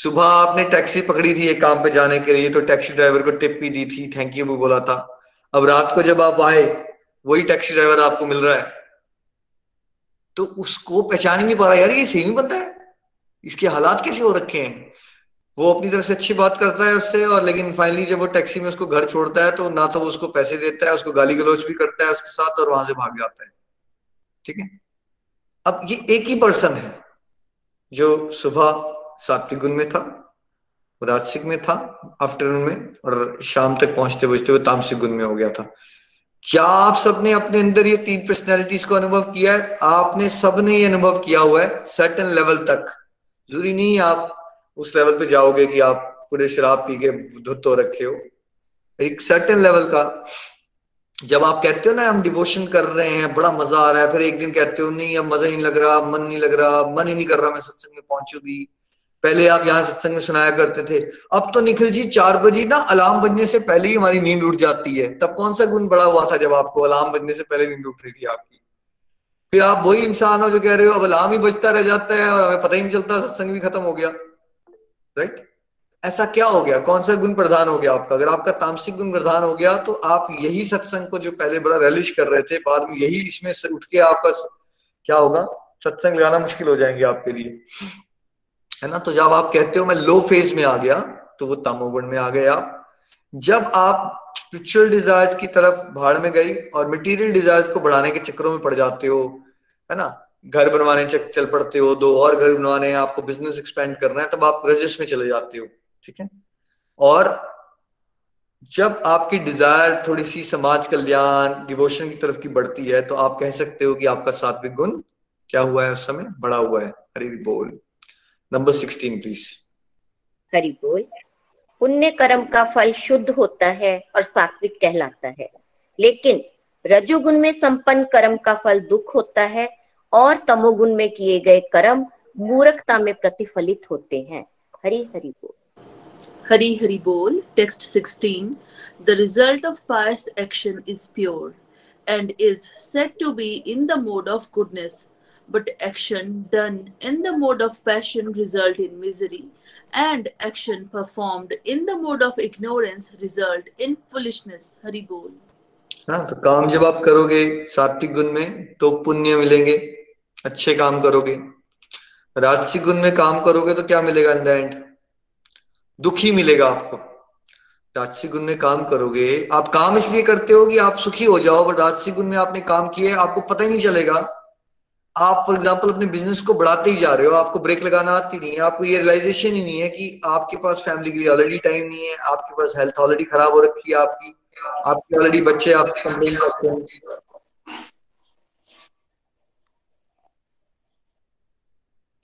सुबह आपने टैक्सी पकड़ी थी एक काम पे जाने के लिए तो टैक्सी ड्राइवर को टिप भी दी थी, थैंक यू भी बोला था, अब रात को जब आप आए वही टैक्सी ड्राइवर आपको मिल रहा है तो उसको पहचान ही नहीं पा रहा, यार ये सेम ही बंदा है, इसके हालात कैसे हो रखे हैं। वो अपनी तरफ से अच्छी बात करता है उससे और लेकिन फाइनली जब वो टैक्सी में उसको घर छोड़ता है तो ना तो वो उसको पैसे देता है, उसको गाली गलौज भी करता है उसके साथ और वहां से भाग जाता है, ठीक है। अब ये एक ही पर्सन है जो सुबह सात्विक गुण में था, राजसिक में था आफ्टरनून में, और शाम तक पहुंचते पहुंचते वो तामसिक गुण में हो गया था। क्या आप सबने अपने अंदर ये 3 पर्सनैलिटीज को अनुभव किया है? आपने सबने ये अनुभव किया हुआ है सर्टेन लेवल तक, जरूरी नहीं आप उस लेवल पे जाओगे कि आप पूरे शराब पी के धुत हो रखे हो। एक सर्टेन लेवल का जब आप कहते हो ना हम डिवोशन कर रहे हैं बड़ा मजा आ रहा है, फिर एक दिन कहते हो नहीं अब मजा ही नहीं लग रहा, मन नहीं लग रहा, मन ही नहीं कर रहा मैं सत्संग में पहुंचू भी। पहले आप यहाँ सत्संग में सुनाया करते थे, अब तो निखिल जी 4 बजे ना अलार्म बजने से पहले ही हमारी नींद उठ जाती है। तब कौन सा गुण बड़ा हुआ था जब आपको अलार्म बजने से पहले नींद उठ रही थी आपकी? फिर आप वही इंसान हो जो कह रहे हो अब अलार्म ही बजता रह जाता है और हमें पता ही नहीं चलता, सत्संग भी खत्म हो गया, राइट। ऐसा क्या हो गया, कौन सा गुण प्रधान हो गया आपका? अगर आपका तामसिक गुण प्रधान हो गया तो आप यही सत्संग को जो पहले बड़ा रेलिश कर रहे थे बाद में यही इसमें उठ के आपका क्या होगा, सत्संग लगाना मुश्किल हो जाएंगे आपके लिए, है ना। तो जब आप कहते हो मैं लो फेज में आ गया तो वो तमोगुण में आ गए आप। जब आप स्पिरिचुअल डिजायर्स की तरफ भाड़ में गई और मटेरियल डिजायर्स को बढ़ाने के चक्करों में पड़ जाते हो, है ना, घर बनवाने चल पड़ते हो, 2 और घर बनवाने हैं, आपको बिजनेस एक्सपेंड करना है, तब आप रजस में चले जाते हो, ठीक है। और जब आपकी डिजायर थोड़ी सी समाज कल्याण डिवोशन की तरफ की बढ़ती है तो आप कह सकते हो कि आपका सात्विक गुण क्या हुआ है उस समय, बड़ा हुआ है। हरि बोल। Number 16 please. हरि बोल। पुण्य कर्म का फल शुद्ध होता है और सात्विक कहलाता है, लेकिन रजोगुण में संपन्न कर्म का फल दुख होता है और तमोगुण में किए गए कर्म मूर्खता में प्रतिफलित होते हैं। हरि हरि बोल। हरि हरि बोल। Text 16। The result of pious action is pure and is said to be in the mode of goodness, but action done in the mode of passion result in misery, and action performed in the mode of ignorance result in foolishness. Hari बोल। हाँ, तो काम जब आप करोगे सात्विक गुण में तो पुण्य मिलेंगे, अच्छे काम करोगे। राजसिक गुण में काम करोगे तो क्या मिलेगा? इन द एंड दुखी मिलेगा आपको। राजसिक गुण में काम करोगे, आप काम इसलिए करते हो कि आप सुखी हो जाओ, बट राजसिक गुण में आपने काम किए आपको पता ही नहीं चलेगा। आप फॉर एग्जाम्पल अपने बिजनेस को बढ़ाते ही जा रहे हो, आपको ब्रेक लगाना आती नहीं है, आपको ये रियलाइजेशन ही नहीं है कि आपके पास फैमिली के लिए ऑलरेडी टाइम नहीं है, आपके पास हेल्थ ऑलरेडी खराब हो रखी है, आपके ऑलरेडी बच्चे आपके।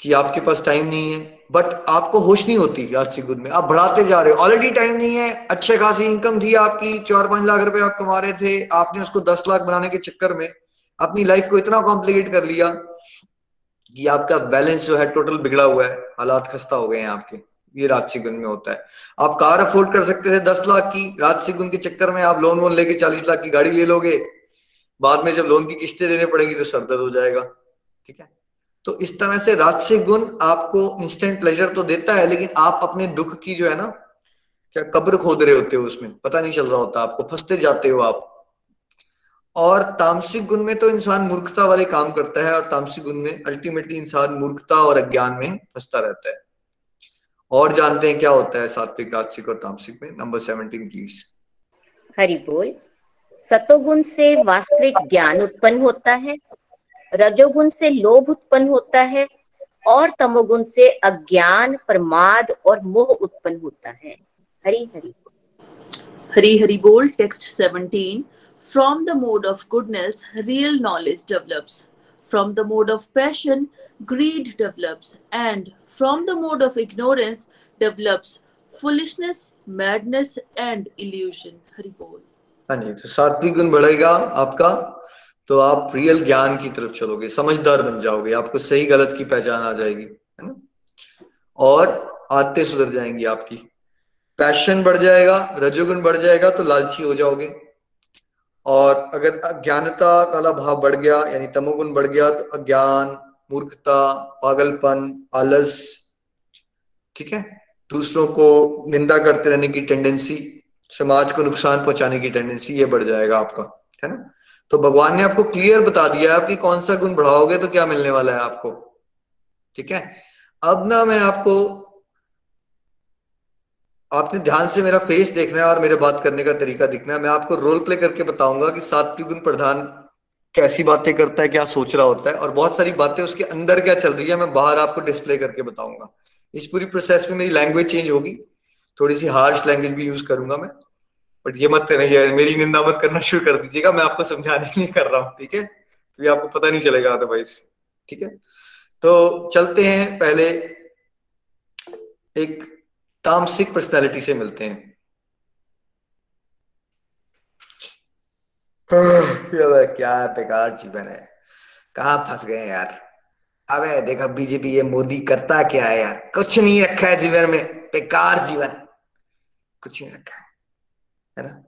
कि आपके पास टाइम नहीं है, बट आपको होश नहीं होती। राजसिक गुण में आप बढ़ाते जा रहे हो, ऑलरेडी टाइम नहीं है, अच्छे खासी इनकम थी आपकी, 4-5 लाख रुपए आप कमा रहे थे, आपने उसको 10 लाख बनाने के चक्कर में अपनी लाइफ को इतना कॉम्प्लिकेट कर लिया कि आपका बैलेंस जो है टोटल बिगड़ा हुआ है, हालात खस्ता हो गए हैं आपके। ये राजसिक गुण में होता है। आप कार अफोर्ड कर सकते थे 10 लाख की, राजसिक गुण के चक्कर में आप लोन वोन लेके 40 लाख की गाड़ी ले लोगे, बाद में जब लोन की किस्तें देने पड़ेंगी तो सर दर्द हो जाएगा। ठीक है, तो इस तरह से राजसिक गुण आपको इंस्टेंट प्लेजर तो देता है, लेकिन आप अपने दुख की जो है ना क्या कब्र खोद रहे होते हो, उसमें पता नहीं चल रहा होता आपको, फंसते जाते हो आप। और तामसिक गुण में तो इंसान मूर्खता वाले काम करता है, और तामसिक गुण में अल्टीमेटली इंसान मूर्खता और अज्ञान में फंसता रहता है। और जानते हैं क्या होता है सात्विक, राजसिक और तामसिक में। Number 17 please. हरि बोल। सतोगुण से वास्तविक ज्ञान उत्पन्न होता है, रजोगुण से लोभ उत्पन्न होता है, और तमोगुण से अज्ञान, प्रमाद और मोह उत्पन्न होता है। हरि हरि। हरि हरि बोल। Text 17। From the mode of goodness, real knowledge develops. From the mode of passion, greed develops, and from the mode of ignorance develops foolishness, madness, and illusion. Hari बोल। हाँ जी, तो सात्विक गुण बढ़ेगा आपका, तो आप रियल ज्ञान की तरफ चलोगे, समझदार बन जाओगे, आपको सही गलत की पहचान आ जाएगी, है ना, और आदतें सुधर जाएंगी आपकी। पैशन बढ़ जाएगा, रजोगुण बढ़ जाएगा तो लालची हो जाओगे, और अगर अज्ञानता काला भाव बढ़ गया यानी तमोगुण बढ़ गया तो अज्ञान, मूर्खता, पागलपन, आलस, ठीक है, दूसरों को निंदा करते रहने की टेंडेंसी, समाज को नुकसान पहुंचाने की टेंडेंसी, ये बढ़ जाएगा आपका, है ना। तो भगवान ने आपको क्लियर बता दिया है कि कौन सा गुण बढ़ाओगे तो क्या मिलने वाला है आपको। ठीक है, अब ना मैं आपको, आपने ध्यान से मेरा फेस देखना है और मेरे बात करने का तरीका दिखना है। मैं आपको रोल प्ले करके बताऊंगा कि सात्विक गुण प्रधान कैसी बातें करता है, क्या सोच रहा होता है, और बहुत सारी बातें उसके अंदर क्या चल रही है मैं बाहर आपको डिस्प्ले करके बताऊंगा। इस पूरी प्रोसेस में मेरी लैंग्वेज चेंज होगी, थोड़ी सी हार्श लैंग्वेज भी यूज करूंगा मैं, बट ये मत नहीं है, मेरी निंदा मत करना शुरू कर दीजिएगा, मैं आपको समझाने के लिए कर रहा हूँ। ठीक है, क्योंकि आपको पता नहीं चलेगा अदरवाइज। ठीक है, तो चलते हैं, पहले एक तामसिक पर्सनालिटी से मिलते हैं। क्या बेकार जीवन है, कहाँ फंस गए यार। अबे देखा बीजेपी, ये मोदी करता क्या है यार, कुछ नहीं रखा है जीवन में, बेकार जीवन, कुछ नहीं रखा है ना।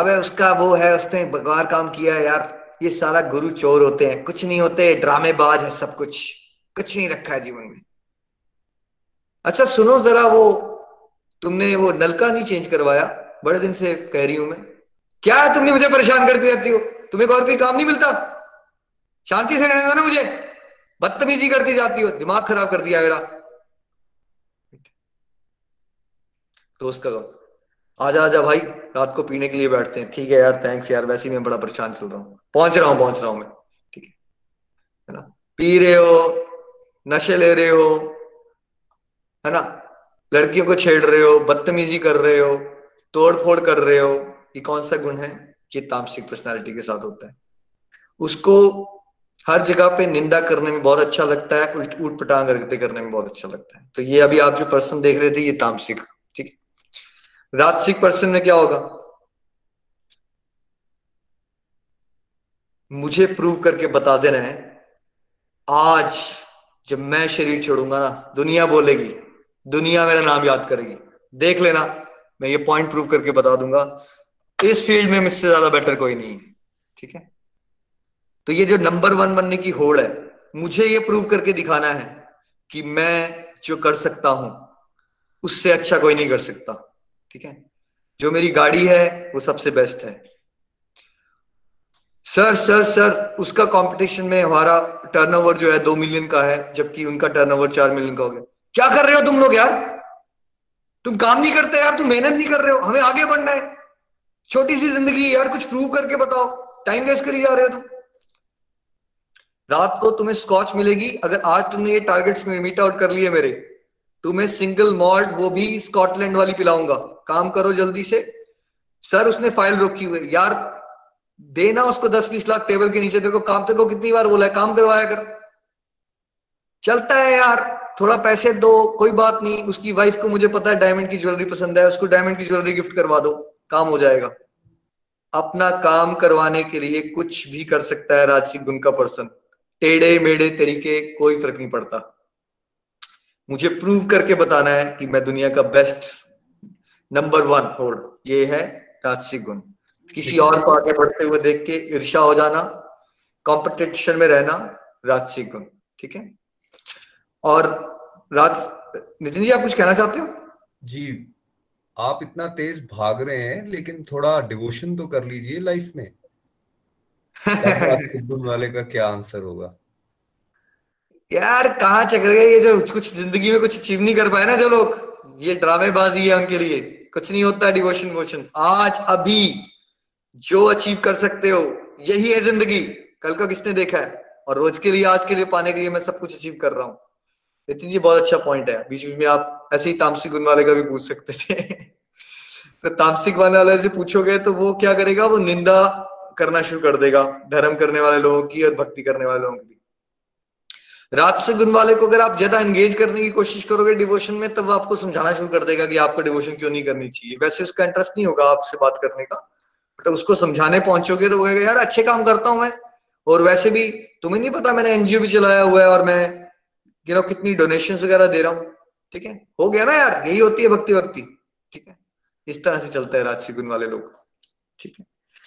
अबे उसका वो है, उसने बेकार काम किया है यार, ये सारा गुरु चोर होते हैं, कुछ नहीं होते, ड्रामेबाज है सब, कुछ नहीं रखा है जीवन में। अच्छा सुनो जरा, वो तुमने वो नलका नहीं चेंज करवाया, बड़े दिन से कह रही हूं मैं। क्या है, तुमने मुझे परेशान करती रहती हो, तुम्हें और कोई काम नहीं मिलता, शांति से रहने दो ना मुझे, बदतमीजी करती जाती हो, दिमाग खराब कर दिया मेरा। दोस्त का काम, आजा आजा भाई, रात को पीने के लिए बैठते हैं। ठीक है यार, थैंक्स यार, वैसे ही मैं बड़ा परेशान चल रहा हूँ, पहुंच रहा हूँ मैं। ठीक है ना, पी रहे हो, नशे ले रहे हो, है ना, लड़कियों को छेड़ रहे हो, बदतमीजी कर रहे हो, तोड़फोड़ कर रहे हो। ये कौन सा गुण है? ये तामसिक पर्सनालिटी के साथ होता है। उसको हर जगह पे निंदा करने में बहुत अच्छा लगता है, ऊट पटांग हरकतें करने में बहुत अच्छा लगता है। तो ये अभी आप जो पर्सन देख रहे थे ये तामसिक। ठीक है, राजसिक पर्सन में क्या होगा, मुझे प्रूव करके बता देना है, आज जब मैं शरीर छोड़ूंगा ना दुनिया बोलेगी, दुनिया मेरा नाम याद करेगी, देख लेना, मैं ये पॉइंट प्रूव करके बता दूंगा, इस फील्ड में मुझसे ज्यादा बेटर कोई नहीं है। ठीक है, तो ये जो नंबर 1 बनने की होड़ है, मुझे ये प्रूव करके दिखाना है कि मैं जो कर सकता हूं उससे अच्छा कोई नहीं कर सकता। ठीक है, जो मेरी गाड़ी है वो सबसे बेस्ट है। सर सर सर उसका कंपटीशन में हमारा टर्नओवर जो है 2 मिलियन का है जबकि उनका टर्नओवर 4 मिलियन का हो गया। क्या कर रहे हो तुम लोग यार, तुम काम नहीं करते यार, तुम मेहनत नहीं कर रहे हो, हमें आगे बढ़ना है, छोटी सी जिंदगी यार, कुछ प्रूव करके बताओ, टाइम वेस्ट करी जा रहे हो तुम। रात को तुम्हें स्कॉच मिलेगी अगर आज तुमने ये टारगेट्स में मीट आउट कर लिए मेरे। तुम्हें सिंगल मॉल्ट वो भी स्कॉटलैंड वाली पिलाऊंगा, काम करो जल्दी से। सर उसने फाइल रोकी हुई यार, देना उसको 10-20 लाख टेबल के नीचे। तेरे को कितनी बार बोला है काम करवाया कर, चलता है यार, थोड़ा पैसे दो कोई बात नहीं। उसकी वाइफ को मुझे पता है डायमंड की ज्वेलरी पसंद है, उसको डायमंड की ज्वेलरी गिफ्ट करवा दो, काम हो जाएगा। अपना काम करवाने के लिए कुछ भी कर सकता है राज सिंह गुन का पर्सन। टेढ़े मेढ़े तरीके कोई फर्क नहीं पड़ता, मुझे प्रूव करके बताना है कि मैं दुनिया का बेस्ट नंबर 1 होल्ड, ये है राजसी गुण। किसी और को आगे बढ़ते हुए देख के ईर्ष्या हो जाना, कंपटीशन में रहना, राजसी गुण। ठीक है, और नितिन जी आप कुछ कहना चाहते हो? जी आप इतना तेज भाग रहे हैं लेकिन थोड़ा डिवोशन तो कर लीजिए लाइफ में। राजसिंह वाले का क्या आंसर होगा यार, कहाँ चक्कर गए ये जो कुछ जिंदगी में कुछ अचीव नहीं कर पाए ना जो लोग, ये ड्रामेबाजी है उनके लिए, कुछ नहीं होता डिवोशन वोशन। आज अभी जो अचीव कर सकते हो यही है जिंदगी, कल का किसने देखा है, और रोज के लिए आज के लिए पाने के लिए मैं सब कुछ अचीव कर रहा हूँ। नितिन जी बहुत अच्छा पॉइंट है, बीच बीच में आप ऐसे ही तामसिक गुण वाले का भी पूछ सकते थे। तो तामसिक वाले से पूछोगे तो वो क्या करेगा, वो निंदा करना शुरू कर देगा धर्म करने वाले लोगों की और भक्ति करने वाले लोगों की। राजसिक गुण वाले को अगर आप ज्यादा एंगेज करने की कोशिश करोगे डिवोशन में तब आपको समझाना शुरू कर देगा कि आपको डिवोशन क्यों नहीं करनी चाहिए। वैसे उसका इंटरेस्ट नहीं होगा आपसे बात करने का, बट उसको समझाने पहुंचोगे तो वो कहेगा यार अच्छे काम करता हूं मैं, और वैसे भी तुम्हें नहीं पता मैंने एनजीओ भी चलाया हुआ है और मैं कितनी डोनेशन वगैरह दे रहा हूँ। ठीक है, हो गया ना यार, यही होती है भक्ति भक्ति। ठीक है, इस तरह से चलता है राजसिक गुण वाले लोग। ठीक है,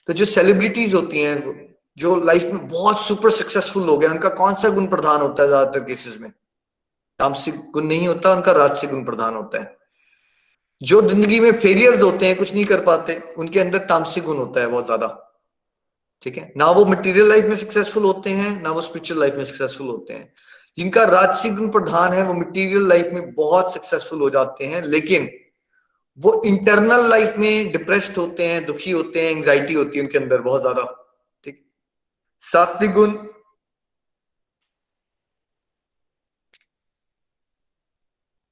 तो जो सेलिब्रिटीज होती हैं जो लाइफ में बहुत सुपर सक्सेसफुल हो गया, उनका कौन सा गुण प्रधान होता है ज्यादातर केसेस में? तामसिक गुण नहीं होता, उनका राजसिक गुण प्रधान होता है। जो जिंदगी में फेलियर्स होते हैं, कुछ नहीं कर पाते, उनके अंदर तामसिक गुण होता है बहुत ज्यादा। ठीक है ना, वो मटेरियल लाइफ में सक्सेसफुल होते हैं ना वो स्पिरिचुअल लाइफ में सक्सेसफुल होते हैं। जिनका राजसिक गुण प्रधान है वो मटेरियल लाइफ में बहुत सक्सेसफुल हो जाते हैं, लेकिन वो इंटरनल लाइफ में डिप्रेस्ड होते हैं, दुखी होते हैं, एंग्जाइटी होती है उनके अंदर बहुत ज्यादा। सात्विक गुण,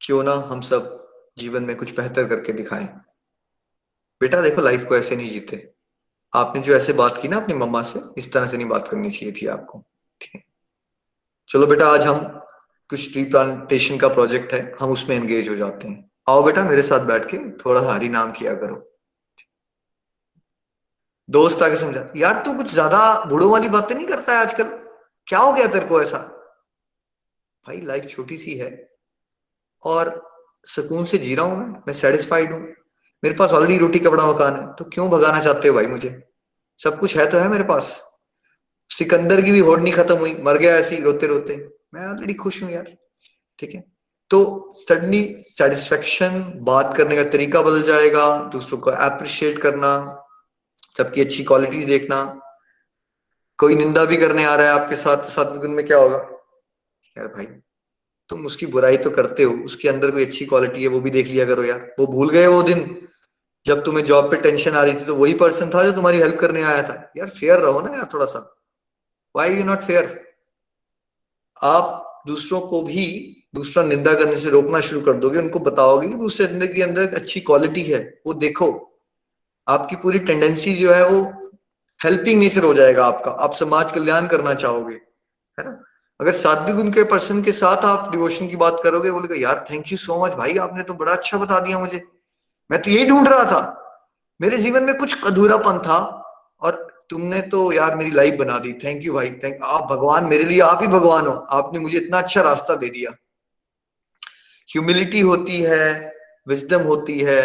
क्यों ना हम सब जीवन में कुछ बेहतर करके दिखाएं। बेटा देखो लाइफ को ऐसे नहीं जीते, आपने जो ऐसे बात की ना अपनी मम्मा से, इस तरह से नहीं बात करनी चाहिए थी आपको। ठीक है, चलो बेटा आज हम कुछ ट्री प्लांटेशन का प्रोजेक्ट है, हम उसमें एंगेज हो जाते हैं, आओ बेटा मेरे साथ बैठ के थोड़ा हरि नाम किया करो। दोस्त आगे समझा यार तू कुछ ज्यादा बूढ़ों वाली बातें नहीं करता है आजकल, क्या हो गया तेरे को ऐसा? भाई लाइफ छोटी सी है और सुकून से जी रहा हूं मैं सेटिस्फाइड हूं, मेरे पास ऑलरेडी रोटी कपड़ा मकान है, तो क्यों भगाना चाहते हो भाई मुझे? सब कुछ है तो है मेरे पास, सिकंदर की भी होड़ नहीं खत्म हुई, मर गया ऐसे ही रोते रोते, मैं ऑलरेडी खुश हूं यार। ठीक है, तो सडनली सेटिस्फेक्शन, बात करने का तरीका बदल जाएगा, दूसरों को अप्रिशिएट करना, सबकी अच्छी क्वालिटीज देखना। कोई निंदा भी करने आ रहा है आपके साथ, सात्विक गुण में क्या होगा यार, भाई तुम उसकी बुराई तो करते हो, उसके अंदर कोई अच्छी क्वालिटी है वो भी देख लिया करो यार। वो भूल गए वो दिन जब तुम्हें जॉब पे टेंशन आ रही थी, तो वही पर्सन था जो तुम्हारी हेल्प करने आया था। यार फेयर रहो ना यार थोड़ा सा, वाई यू नॉट फेयर? आप दूसरों को भी दूसरा निंदा करने से रोकना शुरू कर दोगे, उनको बताओगे कि उससे जिंदगी अंदर अच्छी क्वालिटी है वो देखो, आपकी पूरी टेंडेंसी जो है वो हेल्पिंग नेचर हो जाएगा आपका, आप समाज कल्याण करना चाहोगे, है ना। अगर सात्विक गुण के पर्सन के साथ आप डिवोशन की बात करोगे, बोलेगा यार थैंक यू सो मच भाई, आपने तो बड़ा अच्छा बता दिया मुझे, मैं तो यही ढूंढ रहा था, मेरे जीवन में कुछ अधूरापन था और तुमने तो यार मेरी लाइफ बना दी, थैंक यू भाई, थैंक, आप भगवान, मेरे लिए आप ही भगवान हो, आपने मुझे इतना अच्छा रास्ता दे दिया। ह्यूमिलिटी होती है, विजडम होती है,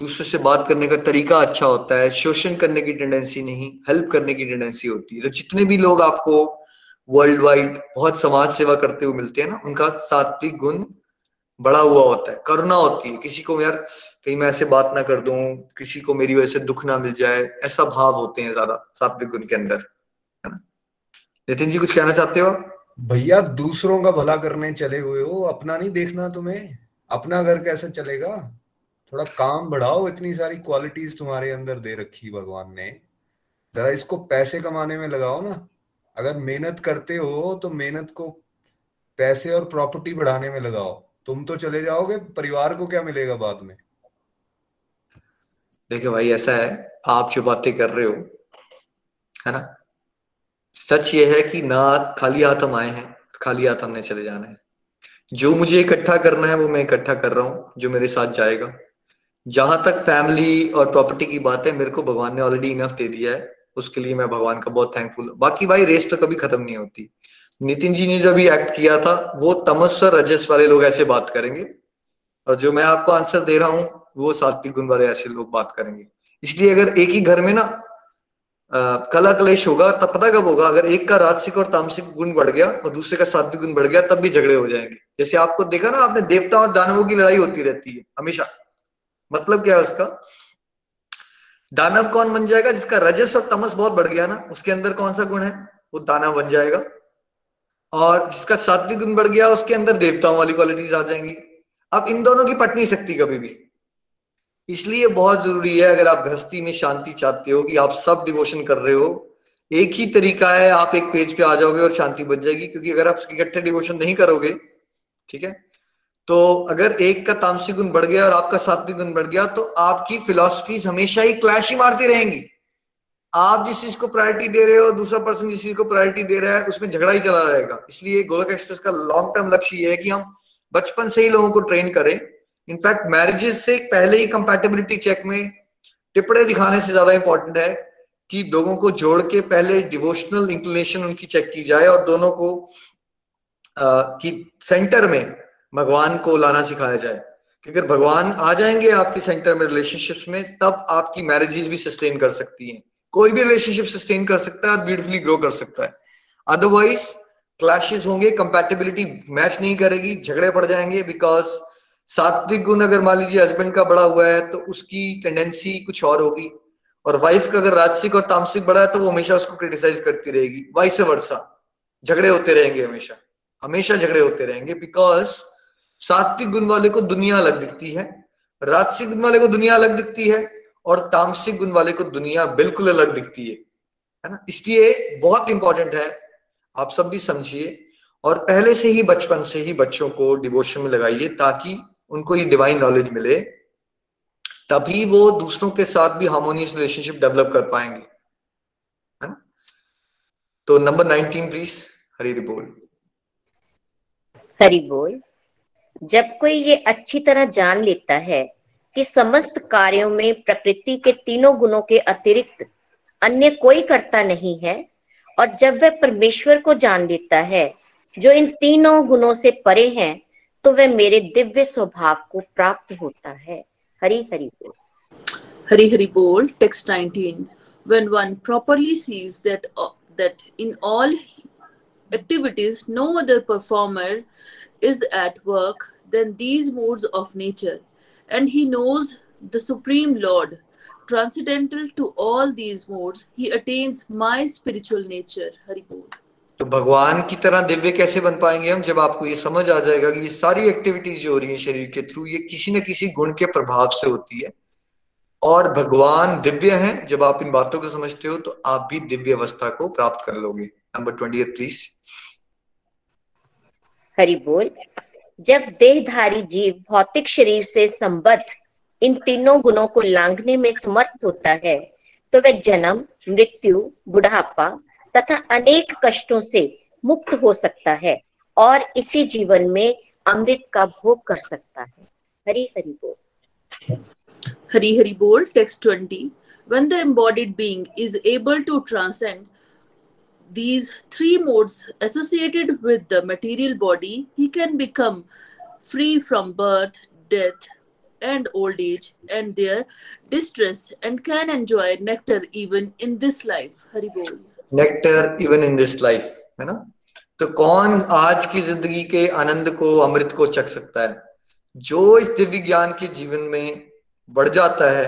दूसरों से बात करने का तरीका अच्छा होता है, शोषण करने की टेंडेंसी नहीं, हेल्प करने की टेंडेंसी होती है। तो जितने भी लोग आपको वर्ल्ड वाइड बहुत समाज सेवा करते हुए मिलते हैं ना, उनका सात्विक गुण बड़ा हुआ होता है, करुणा होती है, किसी को यार कहीं मैं ऐसे बात ना कर दूं, किसी को मेरी वजह से दुख ना मिल जाए, ऐसा भाव होते हैं ज्यादा सात्विक गुण के अंदर। नितिन जी कुछ कहना चाहते हो? भैया दूसरों का भला करने चले हुए हो, अपना नहीं देखना तुम्हें, अपना घर कैसे चलेगा? थोड़ा काम बढ़ाओ, इतनी सारी क्वालिटीज तुम्हारे अंदर दे रखी भगवान ने, जरा इसको पैसे कमाने में लगाओ ना। अगर मेहनत करते हो तो मेहनत को पैसे और प्रॉपर्टी बढ़ाने में लगाओ, तुम तो चले जाओगे, परिवार को क्या मिलेगा बाद में? देखिए भाई ऐसा है, आप जो बातें कर रहे हो है ना, सच ये है कि ना खाली हाथ हम आए हैं, खाली हाथ हमने चले जाना है। जो मुझे इकट्ठा करना है वो मैं इकट्ठा कर रहा हूँ, जो मेरे साथ जाएगा। जहां तक फैमिली और प्रॉपर्टी की बात है, मेरे को भगवान ने ऑलरेडी इनफ दे दिया है, उसके लिए मैं भगवान का बहुत थैंकफुल हूँ। बाकी भाई रेस तो कभी खत्म नहीं होती। नितिन जी ने जो भी एक्ट किया था वो तमस और रजस वाले लोग ऐसे बात करेंगे, और जो मैं आपको आंसर दे रहा हूँ वो सात्विक गुण वाले ऐसे लोग बात करेंगे। इसलिए अगर एक ही घर में ना कला कलेश होगा तब पता कब होगा, अगर एक का राजसिक और तामसिक गुण बढ़ गया और दूसरे का सात्विक गुण बढ़ गया तब भी झगड़े हो जाएंगे। जैसे आपको देखा ना आपने, देवता और दानवों की लड़ाई होती रहती है हमेशा। मतलब क्या है उसका, दानव कौन बन जाएगा? जिसका रजस और तमस बहुत बढ़ गया ना, उसके अंदर कौन सा गुण है वो दानव बन जाएगा, और जिसका सात्विक गुण बढ़ गया उसके अंदर देवताओं वाली क्वालिटीज आ जाएंगी। अब इन दोनों की पट नहीं सकती कभी भी। इसलिए बहुत जरूरी है, अगर आप गृहस्थी में शांति चाहते हो कि आप सब डिवोशन कर रहे हो, एक ही तरीका है, आप एक पेज पे आ जाओगे और शांति बच जाएगी। क्योंकि अगर आप इकट्ठे डिवोशन नहीं करोगे, ठीक है, तो अगर एक का तामसिक गुण बढ़ गया और आपका सात्विक गुण बढ़ गया तो आपकी फिलॉसफीज हमेशा ही क्लैश ही मारती रहेंगी। आप जिस चीज को प्रायोरिटी दे रहे हो, दूसरा पर्सन जिस चीज को प्रायोरिटी दे रहा है, उसमें झगड़ा ही चला रहेगा। इसलिए गोलक एक्सप्रेस का लॉन्ग टर्म लक्ष्य ये है कि हम बचपन से ही लोगों को ट्रेन करें। इनफैक्ट मैरिजेस से पहले ही कंपैटिबिलिटी चेक में टिप्पणी दिखाने से ज्यादा इंपॉर्टेंट है कि लोगों को जोड़ के पहले डिवोशनल इंक्लिनेशन उनकी चेक की जाए, और दोनों को की सेंटर में भगवान को लाना सिखाया जाए। क्योंकि अगर भगवान आ जाएंगे आपके सेंटर में रिलेशनशिप्स में, तब आपकी मैरिजेस भी सस्टेन कर सकती हैं, कोई भी रिलेशनशिप सस्टेन कर सकता है और ब्यूटीफुली ग्रो कर सकता है। अदरवाइज क्लैशेस होंगे, कंपैटिबिलिटी मैच नहीं करेगी, झगड़े पड़ जाएंगे। बिकॉज सात्विक गुण अगर मान लीजिए हस्बैंड का बड़ा हुआ है तो उसकी टेंडेंसी कुछ और होगी, और वाइफ का अगर राजसिक और तामसिक बड़ा है तो वो हमेशा उसको क्रिटिसाइज करती रहेगी। वाइस वर्सा झगड़े होते रहेंगे, हमेशा हमेशा झगड़े होते रहेंगे। बिकॉज सात्विक गुण वाले को दुनिया अलग दिखती है, राजसिक गुण वाले को दुनिया अलग दिखती है, और तामसिक गुण वाले को दुनिया बिल्कुल अलग दिखती है ना। इसलिए बहुत इंपॉर्टेंट है आप सब भी समझिए, और पहले से ही बचपन से ही बच्चों को डिवोशन में लगाइए ताकि उनको ये डिवाइन नॉलेज मिले, तभी वो दूसरों के साथ भी हार्मोनियस रिलेशनशिप डेवलप कर पाएंगे, है ना। तो नंबर 19 प्लीज। हरि बोल, हरि बोल। जब कोई ये अच्छी तरह जान लेता है कि समस्त कार्यों में प्रकृति के तीनों गुणों के अतिरिक्त अन्य कोई कर्ता नहीं है, और जब वह परमेश्वर को जान लेता है जो इन तीनों गुणों से परे हैं, तो वह मेरे दिव्य स्वभाव को प्राप्त होता है। हरि हरि बोल, हरि हरि बोल। Text 19। When one properly sees that in all activities no other performer is at work than these modes of nature, and he knows the Supreme Lord, transcendental to all these modes, he attains my spiritual nature. Hari Bol. तो भगवान की तरह दिव्य कैसे बन पाएंगे हम? जब आपको ये समझ आ जाएगा कि ये सारी एक्टिविटीज जो हो रही है शरीर के थ्रू, ये किसी न किसी गुण के प्रभाव से होती है, और भगवान दिव्य हैं। जब आप इन बातों को समझते हो तो आप भी दिव्य अवस्था को प्राप्त कर लोगे। Number 20 please. हरि बोल। जब देहधारी जीव भौतिक शरीर से संबद्ध इन तीनों गुणों को लांघने में समर्थ होता है, तो वह जन्म, मृत्यु, बुढ़ापा तथा अनेक कष्टों से मुक्त हो सकता है, और इसी जीवन में अमृत का भोग कर सकता है। हरि हरि बोल, हरि हरि बोल। Text 20। When the embodied being is able to transcend these three modes associated with the material body, he can become free from birth, death and old age and their distress, and can enjoy nectar even in this life. Hari Bol. Nectar even in this life, है ना। तो कौन आज की जिंदगी के आनंद को, अमृत को चख सकता है? जो इस दिव्य ज्ञान के जीवन में बढ़ जाता है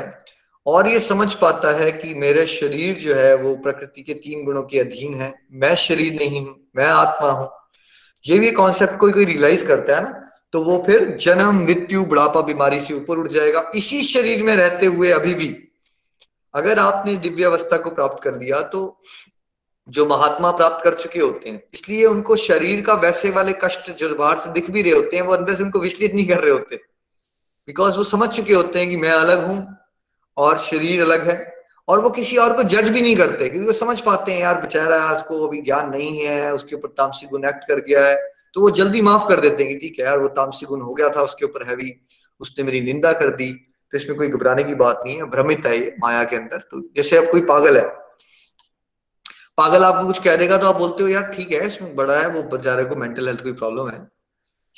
और ये समझ पाता है कि मेरे शरीर जो है वो प्रकृति के तीन गुणों के अधीन है, मैं शरीर नहीं हूं, मैं आत्मा हूं। ये भी कॉन्सेप्ट कोई रियलाइज करता है ना, तो वो फिर जन्म, मृत्यु, बुढ़ापा, बीमारी से ऊपर उठ जाएगा। इसी शरीर में रहते हुए अभी भी अगर आपने दिव्य अवस्था को प्राप्त कर लिया तो जो महात्मा प्राप्त कर चुके होते हैं, इसलिए उनको शरीर का वैसे वाले कष्ट जो बाहर से दिख भी रहे होते हैं, वो अंदर से उनको विचलित नहीं कर रहे होते, बिकॉज वो समझ चुके होते हैं कि मैं अलग हूं और शरीर अलग है, और वो किसी और को जज भी नहीं करते क्योंकि वो समझ पाते हैं यार बेचारा उसको अभी ज्ञान नहीं है, उसके ऊपर तामसिक गुण एक्ट कर गया है, तो वो जल्दी माफ कर देते हैं कि ठीक है यार वो तामसिक गुण हो गया था उसके ऊपर हैवी, उसने मेरी निंदा कर दी, तो इसमें कोई घबराने की बात नहीं है, भ्रमित है ये माया के अंदर। तो जैसे अब कोई पागल है, पागल आपको कुछ कह देगा तो आप बोलते हो यार ठीक है इसमें बड़ा है, वो बेचारे को मेंटल हेल्थ कोई प्रॉब्लम है,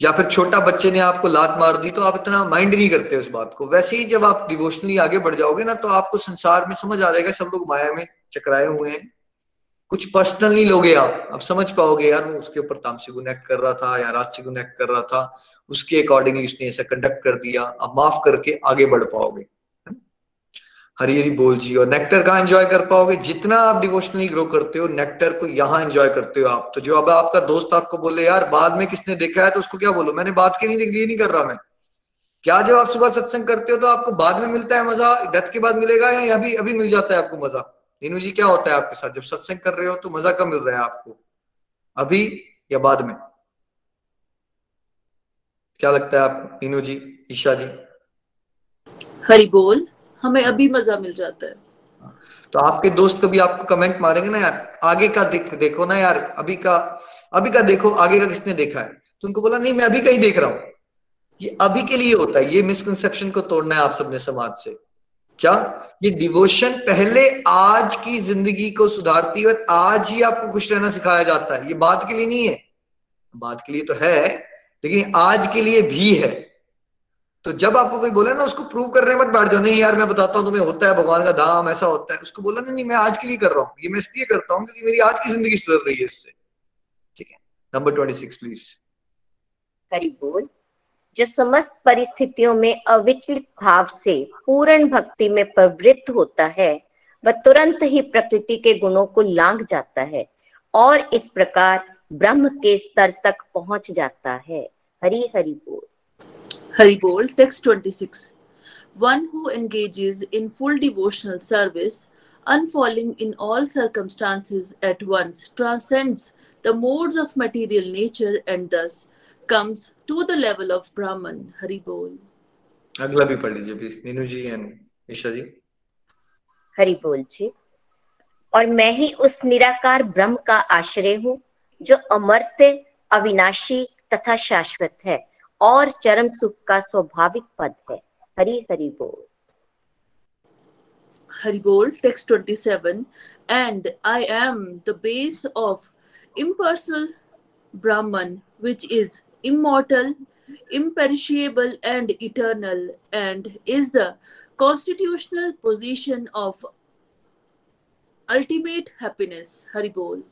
या फिर छोटा बच्चे ने आपको लात मार दी तो आप इतना माइंड नहीं करते उस बात को। वैसे ही जब आप डिवोशनली आगे बढ़ जाओगे ना तो आपको संसार में समझ आ जाएगा सब लोग माया में चकराए हुए हैं, कुछ पर्सनल नहीं लोगे आप समझ पाओगे यार वो उसके ऊपर तामसिक गुण एक्ट कर रहा था या राजसिक गुण एक्ट कर रहा था, उसके अकॉर्डिंगली उसने ऐसा कंडक्ट कर दिया, आप माफ करके आगे बढ़ पाओगे। हरी हरी बोल जी। और नेक्टर कहाँ एंजॉय कर पाओगे? जितना आप डिवोशनली ग्रो करते हो नेक्टर को यहाँ एंजॉय करते हो आप। तो जो अब आपका दोस्त आपको बोले यार बाद में किसने देखा है तो उसको क्या बोलो, मैंने बाद के लिए नहीं कर रहा मैं। क्या जब आप सुबह सत्संग करते हो तो आपको बाद में मिलता है मजा, डेथ के बाद मिलेगा या अभी अभी मिल जाता है आपको मजा? नीनू जी क्या होता है आपके साथ जब सत्संग कर रहे हो तो मजा कब मिल रहा है आपको, अभी या बाद में? क्या लगता है आपको नीनू जी, ईशा जी? हरी बोल, हमें अभी मजा मिल जाता है। तो आपके दोस्त कभी आपको कमेंट मारेंगे ना यार आगे का देखो ना यार, अभी का देखो, आगे का किसने देखा है? तो उनको बोला नहीं मैं अभी का ही देख रहा हूँ, ये अभी के लिए होता है। ये मिसकंसेप्शन को तोड़ना है आप सबने समाज से। क्या ये डिवोशन पहले आज की जिंदगी को सुधारती है, आज ही आपको खुश रहना सिखाया जाता है। ये बाद के लिए नहीं है, बाद के लिए तो है लेकिन आज के लिए भी है। तो जब आपको कोई बोला ना उसको प्रूव करने मत बैठ जाओ, नहीं यार मैं बताता हूँ तुम्हें होता है भगवान का धाम ऐसा होता है। उसको बोला नहीं मैं आज के लिए कर रहा हूँ, ये मैं इसलिए करता हूँ क्योंकि मेरी आज की जिंदगी सुधर रही है इससे। ठीक है, नंबर 26 प्लीज। हरि बोल। जो समस्त परिस्थितियों में अविचलित भाव से पूर्ण भक्ति में प्रवृत्त होता है वह तुरंत ही प्रकृति के गुणों को लांघ जाता है और इस प्रकार ब्रह्म के स्तर तक पहुंच जाता है। हरि हरि बोल। Haribol, text 26. One who engages in full devotional service, unfalling in all circumstances at once, transcends the modes of material nature and thus comes to the level of Brahman. Haribol. Agla bhi padh lijiye please, Ninu ji and Isha ji. Haribol ji. और मैं ही उस निराकार ब्रह्म का आश्रय हूँ जो अमर्त्य, अविनाशी तथा शाश्वत है और चरम सुख का स्वाभाविक पद है। हरि हरि बोल। हरि बोल। Text 27। And I am the base of impersonal Brahman which is immortal, imperishable and eternal and is the constitutional position of ultimate happiness. Hari बोल।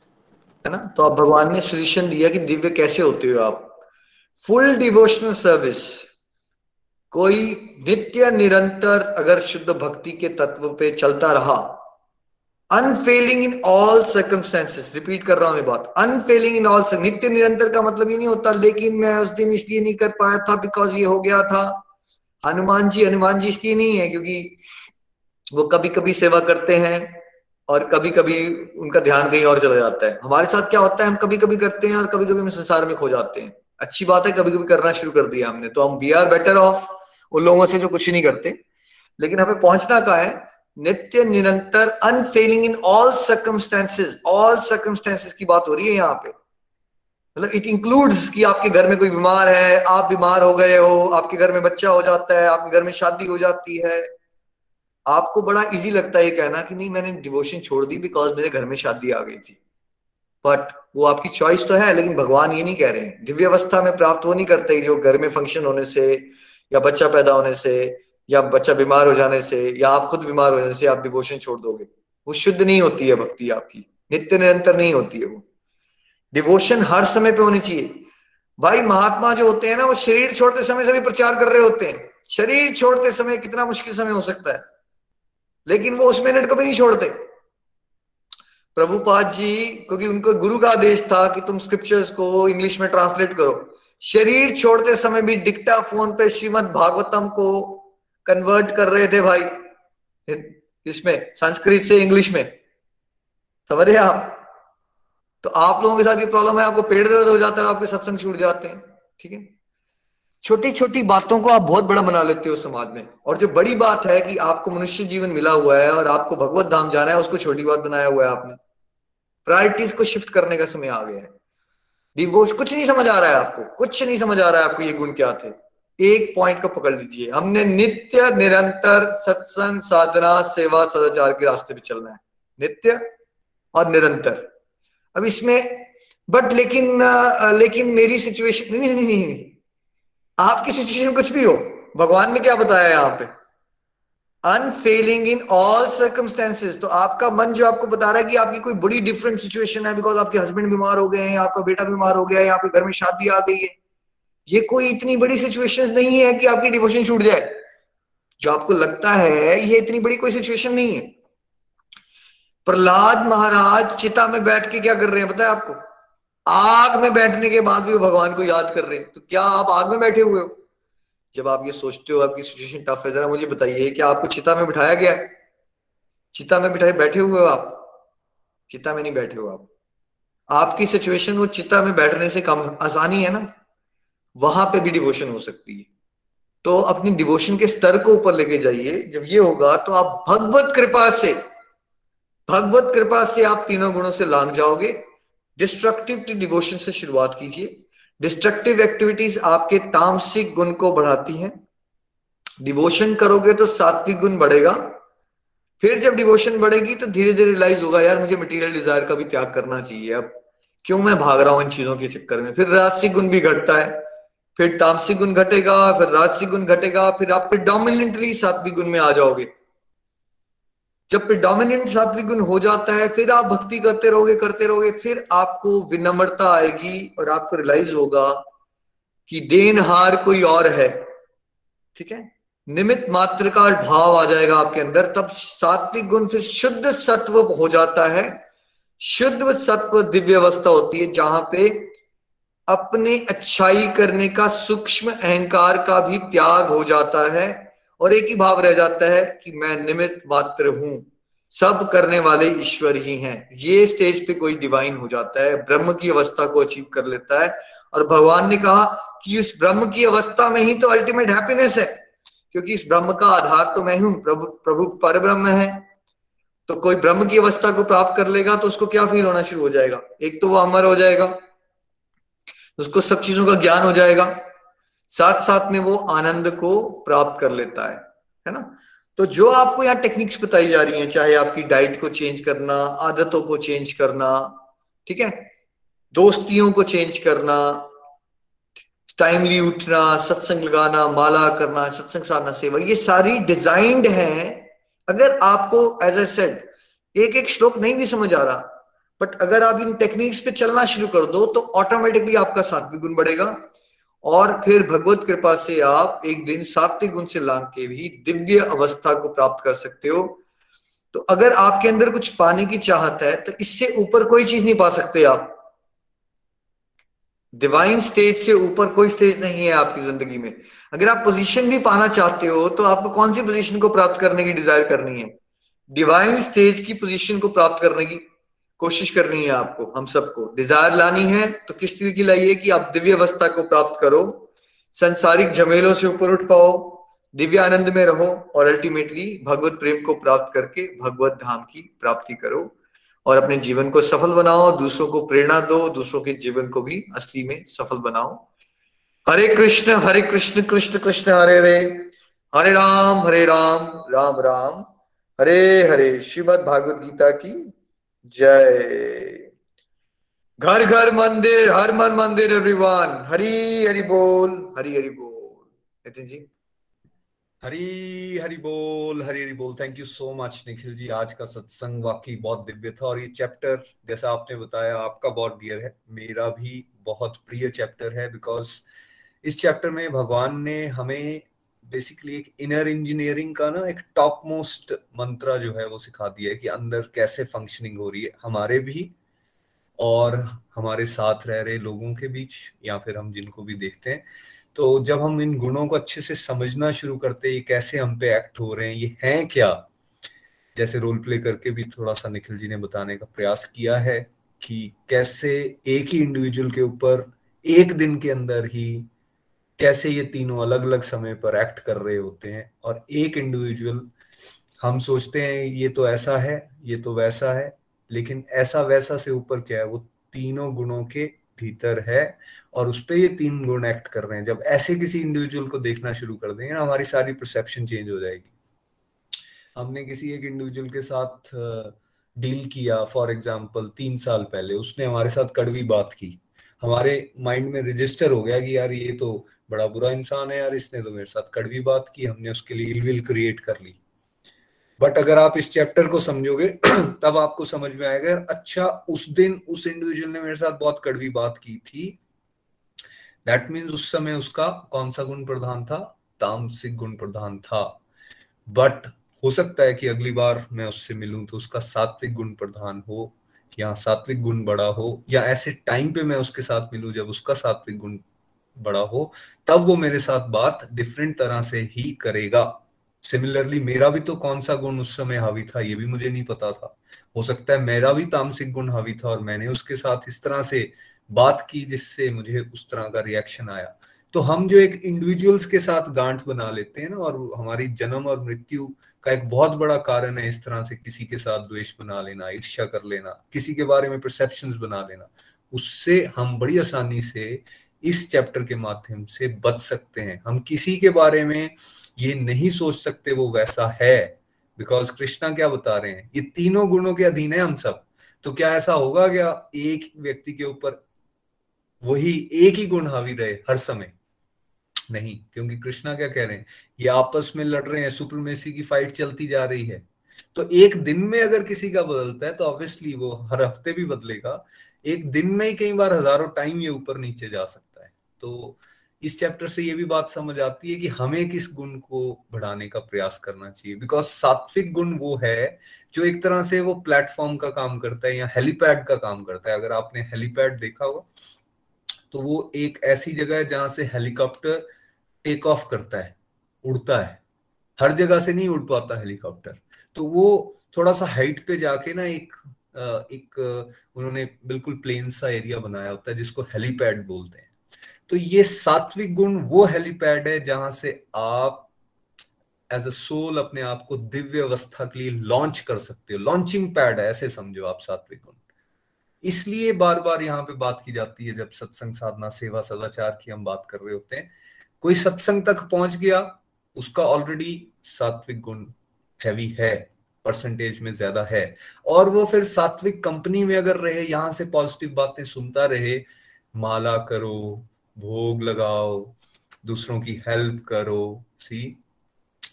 है ना, तो आप भगवान ने सॉल्यूशन दिया कि दिव्य कैसे होते हो आप। फुल डिवोशनल सर्विस, कोई नित्य निरंतर अगर शुद्ध भक्ति के तत्व पे चलता रहा, unfailing in all circumstances, repeat कर रहा हूं मैं बात, अनफेलिंग इन ऑल। नित्य निरंतर का मतलब ये नहीं होता लेकिन मैं उस दिन इसलिए नहीं कर पाया था बिकॉज ये हो गया था। हनुमान जी इसलिए नहीं है क्योंकि वो कभी कभी सेवा करते हैं और कभी कभी उनका ध्यान कहीं और चला जाता है। हमारे साथ क्या होता है, हम कभी कभी करते हैं और कभी कभी हम संसार में खो जाते हैं। अच्छी बात है कभी कभी करना शुरू कर दिया हमने तो हम वी आर बेटर ऑफ उन लोगों से जो कुछ नहीं करते, लेकिन हमें पहुंचना कहाँ है? नित्य निरंतर, unfailing in all circumstances. All circumstances की बात हो रही है यहाँ पे, मतलब इट इंक्लूड्स कि आपके घर में कोई बीमार है, आप बीमार हो गए हो, आपके घर में बच्चा हो जाता है, आपके घर में शादी हो जाती है। आपको बड़ा इजी लगता है ये कहना कि नहीं मैंने डिवोशन छोड़ दी बिकॉज मेरे घर में शादी आ गई थी, बट वो आपकी चॉइस तो है। लेकिन भगवान ये नहीं कह रहे हैं, दिव्य अवस्था में प्राप्त वो नहीं करते जो घर में फंक्शन होने से या बच्चा पैदा होने से या बच्चा बीमार हो जाने से या आप खुद बीमार हो जाने से आप डिवोशन छोड़ दोगे। वो शुद्ध नहीं होती है भक्ति, आपकी नित्य निरंतर नहीं होती है वो। डिवोशन हर समय पे होनी चाहिए। भाई महात्मा जो होते हैं ना, वो शरीर छोड़ते समय से भी प्रचार कर रहे होते हैं। शरीर छोड़ते समय कितना मुश्किल समय हो सकता है, लेकिन वो उस मिनट को भी नहीं छोड़ते। प्रभुपाद जी, क्योंकि उनको गुरु का आदेश था कि तुम स्क्रिप्चर्स को इंग्लिश में ट्रांसलेट करो, शरीर छोड़ते समय भी डिक्टा फोन पे श्रीमद् भागवतम को कन्वर्ट कर रहे थे भाई, इसमें संस्कृत से इंग्लिश में। समझ रहे आप? तो आप लोगों के साथ ये प्रॉब्लम है, आपको पेट दर्द हो जाता है, आपके सत्संग छूट जाते हैं। ठीक है, छोटी छोटी बातों को आप बहुत बड़ा बना लेते हो समाज में, और जो बड़ी बात है कि आपको मनुष्य जीवन मिला हुआ है और आपको भगवत धाम जाना है, उसको छोटी बात बनाया हुआ है आपने। प्रायोरिटीज को शिफ्ट करने का समय आ गया है। डिवोशन कुछ नहीं समझ आ रहा है आपको, कुछ नहीं समझ आ रहा है आपको ये गुण क्या थे, एक पॉइंट को पकड़ लीजिए। हमने नित्य निरंतर सत्संग साधना सेवा सदाचार के रास्ते पे चलना है, नित्य और निरंतर। अब इसमें बट लेकिन मेरी सिचुएशन नहीं, आपकी सिचुएशन कुछ भी हो, भगवान ने क्या बताया यहाँ पे, अनफेलिंग इन ऑल सर्कमस्टेंसेस। तो आपका मन जो आपको बता रहा है कि आपकी कोई बड़ी डिफरेंट सिचुएशन है, बिकॉज आपके हस्बैंड बीमार हो गए हैं, आपका बेटा बीमार हो गया है, आपके घर में शादी आ गई है, ये कोई इतनी बड़ी सिचुएशन नहीं है कि आपकी डिवोशन छूट जाए। जो आपको लगता है ये इतनी बड़ी कोई सिचुएशन नहीं है। प्रहलाद महाराज चिता में बैठ के क्या कर रहे हैं पता है आपको? आग में बैठने के बाद भी वो भगवान को याद कर रहे हैं। तो क्या आप आग में बैठे हुए हो? जब आप ये सोचते हो आपकी सिचुएशन टफ है, जरा मुझे बताइए कि आपको चिता में बिठाया गया है? चिता में बिठाए बैठे हुए हो आप? चिता में नहीं बैठे हो आप। आपकी सिचुएशन वो चिता में बैठने से कम आसानी है ना, वहां पे भी डिवोशन हो सकती है। तो अपनी डिवोशन के स्तर को ऊपर लेके जाइए। जब ये होगा तो आप भगवत कृपा से आप तीनों गुणों से लांग जाओगे। डिस्ट्रक्टिव डिवोशन से शुरुआत कीजिए। डिस्ट्रक्टिव एक्टिविटीज आपके तामसिक गुण को बढ़ाती हैं। डिवोशन करोगे तो सात्विक गुण बढ़ेगा। फिर जब डिवोशन बढ़ेगी तो धीरे धीरे रियलाइज होगा, यार मुझे मटेरियल डिजायर का भी त्याग करना चाहिए, अब क्यों मैं भाग रहा हूं इन चीजों के चक्कर में। फिर राजसिक गुण भी घटता है, फिर तामसिक गुण घटेगा, फिर राजसिक गुण घटेगा, फिर आप प्रेडोमिनेंटली सात्विक गुण में आ जाओगे। जब प्रेडोमिनेंट सात्विक गुण हो जाता है, फिर आप भक्ति करते रहोगे, फिर आपको विनम्रता आएगी और आपको रियलाइज होगा कि देनहार कोई और है। ठीक है, निमित्त मात्र का भाव आ जाएगा आपके अंदर। तब सात्विक गुण फिर शुद्ध सत्व हो जाता है। शुद्ध सत्व दिव्य अवस्था होती है जहां पे अपने अच्छाई करने का सूक्ष्म अहंकार का भी त्याग हो जाता है और एक ही भाव रह जाता है कि मैं निमित्त मात्र हूं, सब करने वाले ईश्वर ही हैं। ये स्टेज पे कोई डिवाइन हो जाता है, ब्रह्म की अवस्था को अचीव कर लेता है। और भगवान ने कहा कि उस ब्रह्म की अवस्था में ही तो अल्टीमेट हैप्पीनेस है, क्योंकि इस ब्रह्म का आधार तो मैं हूं, प्रभु परब्रह्म है। तो कोई ब्रह्म की अवस्था को प्राप्त कर लेगा तो उसको क्या फील होना शुरू हो जाएगा, एक तो वो अमर हो जाएगा, उसको सब चीजों का ज्ञान हो जाएगा, साथ साथ में वो आनंद को प्राप्त कर लेता है ना। तो जो आपको यहाँ टेक्निक्स बताई जा रही हैं, चाहे आपकी डाइट को चेंज करना, आदतों को चेंज करना, ठीक है, दोस्तियों को चेंज करना, टाइमली उठना, सत्संग लगाना, माला करना, सत्संग साधना सेवा, ये सारी डिजाइंड हैं। अगर आपको एज आई सेड एक श्लोक नहीं भी समझ आ रहा, बट अगर आप इन टेक्निक्स पे चलना शुरू कर दो तो ऑटोमेटिकली आपका सात्विक गुण बढ़ेगा और फिर भगवत कृपा से आप एक दिन सात्विक गुण से लांग के भी दिव्य अवस्था को प्राप्त कर सकते हो। तो अगर आपके अंदर कुछ पाने की चाहत है तो इससे ऊपर कोई चीज नहीं पा सकते आप। डिवाइन स्टेज से ऊपर कोई स्टेज नहीं है आपकी जिंदगी में। अगर आप पोजीशन भी पाना चाहते हो तो आपको कौन सी पोजीशन को प्राप्त करने की डिजायर करनी है? डिवाइन स्टेज की पोजीशन को प्राप्त करने की कोशिश करनी है आपको, हम सबको डिजायर लानी है। तो किस तरीके की लाइए कि आप दिव्य अवस्था को प्राप्त करो, संसारिक झमेलों से ऊपर उठ पाओ, दिव्य आनंद में रहो और अल्टीमेटली भगवत प्रेम को प्राप्त करके भगवत धाम की प्राप्ति करो और अपने जीवन को सफल बनाओ। दूसरों को प्रेरणा दो, दूसरों के जीवन को भी असली में सफल बनाओ। हरे कृष्ण कृष्ण कृष्ण हरे हरे, हरे राम राम राम हरे हरे। श्रीमद् भागवत गीता की जय। घर घर मंदिर, हर मन मंदिर एवरीवन। हरि हरि बोल, हरि हरि बोल। नितिन जी। हरी हरि बोल, हरी हरि बोल। Thank you so much Nikhil ji. आज का सत्संग वाकई बहुत दिव्य था और ये चैप्टर जैसा आपने बताया आपका बहुत डियर है, मेरा भी बहुत प्रिय चैप्टर है। बिकॉज इस चैप्टर में भगवान ने हमें बेसिकली एक इनर इंजीनियरिंग का ना एक टॉप मोस्ट मंत्रा जो है वो सिखा दिया है कि अंदर कैसे फंक्शनिंग हो रही है हमारे भी और हमारे साथ रह रहे लोगों के बीच या फिर हम जिनको भी देखते हैं। तो जब हम इन गुणों को अच्छे से समझना शुरू करते हैं, ये कैसे हम पे एक्ट हो रहे हैं, ये हैं क्या, जैसे रोल प्ले करके भी थोड़ा सा निखिल जी ने बताने का प्रयास किया है कि कैसे एक ही इंडिविजुअल के ऊपर एक दिन के अंदर ही कैसे ये तीनों अलग अलग समय पर एक्ट कर रहे होते हैं। और एक इंडिविजुअल हम सोचते हैं ये तो ऐसा है, ये तो वैसा है, लेकिन ऐसा वैसा से ऊपर क्या है, वो तीनों गुणों के भीतर है और उस पर ये तीन गुण एक्ट कर रहे हैं। जब ऐसे किसी इंडिविजुअल को देखना शुरू कर देंगे ना, हमारी सारी परसेप्शन चेंज हो जाएगी। हमने किसी एक इंडिविजुअल के साथ डील किया, फॉर एग्जाम्पल 3 साल पहले उसने हमारे साथ कड़वी बात की, हमारे माइंड में रजिस्टर हो गया कि यार ये तो बड़ा बुरा इंसान है, यार इसने तो मेरे साथ कड़वी बात की, हमने उसके लिए इलविल क्रिएट कर ली। बट अगर आप इस चैप्टर को समझोगे तब आपको समझ में आएगा, अच्छा उस दिन उस इंडिविजुअल ने मेरे साथ बहुत कड़वी बात की थी, दैट मीन्स उस समय उसका कौन सा गुण प्रधान था, तामसिक गुण प्रधान था। बट हो सकता है कि अगली बार मैं उससे मिलूं तो उसका सात्विक गुण प्रधान हो या सात्विक गुण बड़ा हो, या ऐसे टाइम पे मैं उसके साथ मिलूं जब उसका सात्विक गुण बड़ा हो, तब वो मेरे साथ बात डिफरेंट तरह से ही करेगा। सिमिलरली मेरा भी तो कौन सा गुण उस समय हावी था ये भी मुझे नहीं पता था, हो सकता है मेरा भी तामसिक गुण हावी था और मैंने उसके साथ इस तरह से बात की जिससे मुझे उस तरह का रिएक्शन आया। तो हम जो एक इंडिविजुअल्स के साथ गांठ बना लेते हैं ना, और हमारी जन्म और मृत्यु का एक बहुत बड़ा कारण है इस तरह से किसी के साथ द्वेष बना लेना, ईर्ष्या कर लेना, किसी के बारे में परसेप्शंस बना लेना, उससे हम बड़ी आसानी से इस चैप्टर के माध्यम से बच सकते हैं। हम किसी के बारे में ये नहीं सोच सकते वो वैसा है, बिकॉज कृष्णा क्या बता रहे हैं, ये तीनों गुणों के अधीन है हम सब। तो क्या ऐसा होगा क्या एक व्यक्ति के ऊपर वही एक ही गुण हावी रहे हर समय? नहीं, क्योंकि कृष्णा क्या कह रहे हैं, ये आपस में लड़ रहे हैं, सुप्रीमेसी की फाइट चलती जा रही है। तो एक दिन में अगर किसी का बदलता है तो ऑब्वियसली वो हर हफ्ते भी बदलेगा, एक दिन में ही कई बार हजारों टाइम ये ऊपर नीचे जा सकता है। तो इस चैप्टर से ये भी बात समझ आती है कि हमें किस गुण को बढ़ाने का प्रयास करना चाहिए, बिकॉज सात्विक गुण वो है जो एक तरह से वो प्लेटफॉर्म का काम करता है या हेलीपैड का काम करता है। अगर आपने हेलीपैड देखा हो तो वो एक ऐसी जगह है जहां से हेलीकॉप्टर टेक ऑफ करता है, उड़ता है। हर जगह से नहीं उड़ पाता हेलीकॉप्टर, तो वो थोड़ा सा हाइट पे जाके ना एक उन्होंने बिल्कुल प्लेन सा एरिया बनाया होता है जिसको हेलीपैड बोलते हैं। तो ये सात्विक गुण वो हेलीपैड है जहां से आप एज अ सोल अपने आप को दिव्य अवस्था के लिए लॉन्च कर सकते हो, लॉन्चिंग पैड है, ऐसे समझो आप सात्विक गुण। इसलिए बार बार यहाँ पे बात की जाती है जब सत्संग साधना सेवा सदाचार की हम बात कर रहे होते हैं, कोई सत्संग तक पहुंच गया उसका ऑलरेडी सात्विक गुण हैवी है, परसेंटेज में ज्यादा है, और वो फिर सात्विक कंपनी में अगर रहे, यहाँ से पॉजिटिव बातें सुनता रहे, माला करो, भोग लगाओ, दूसरों की हेल्प करो, सी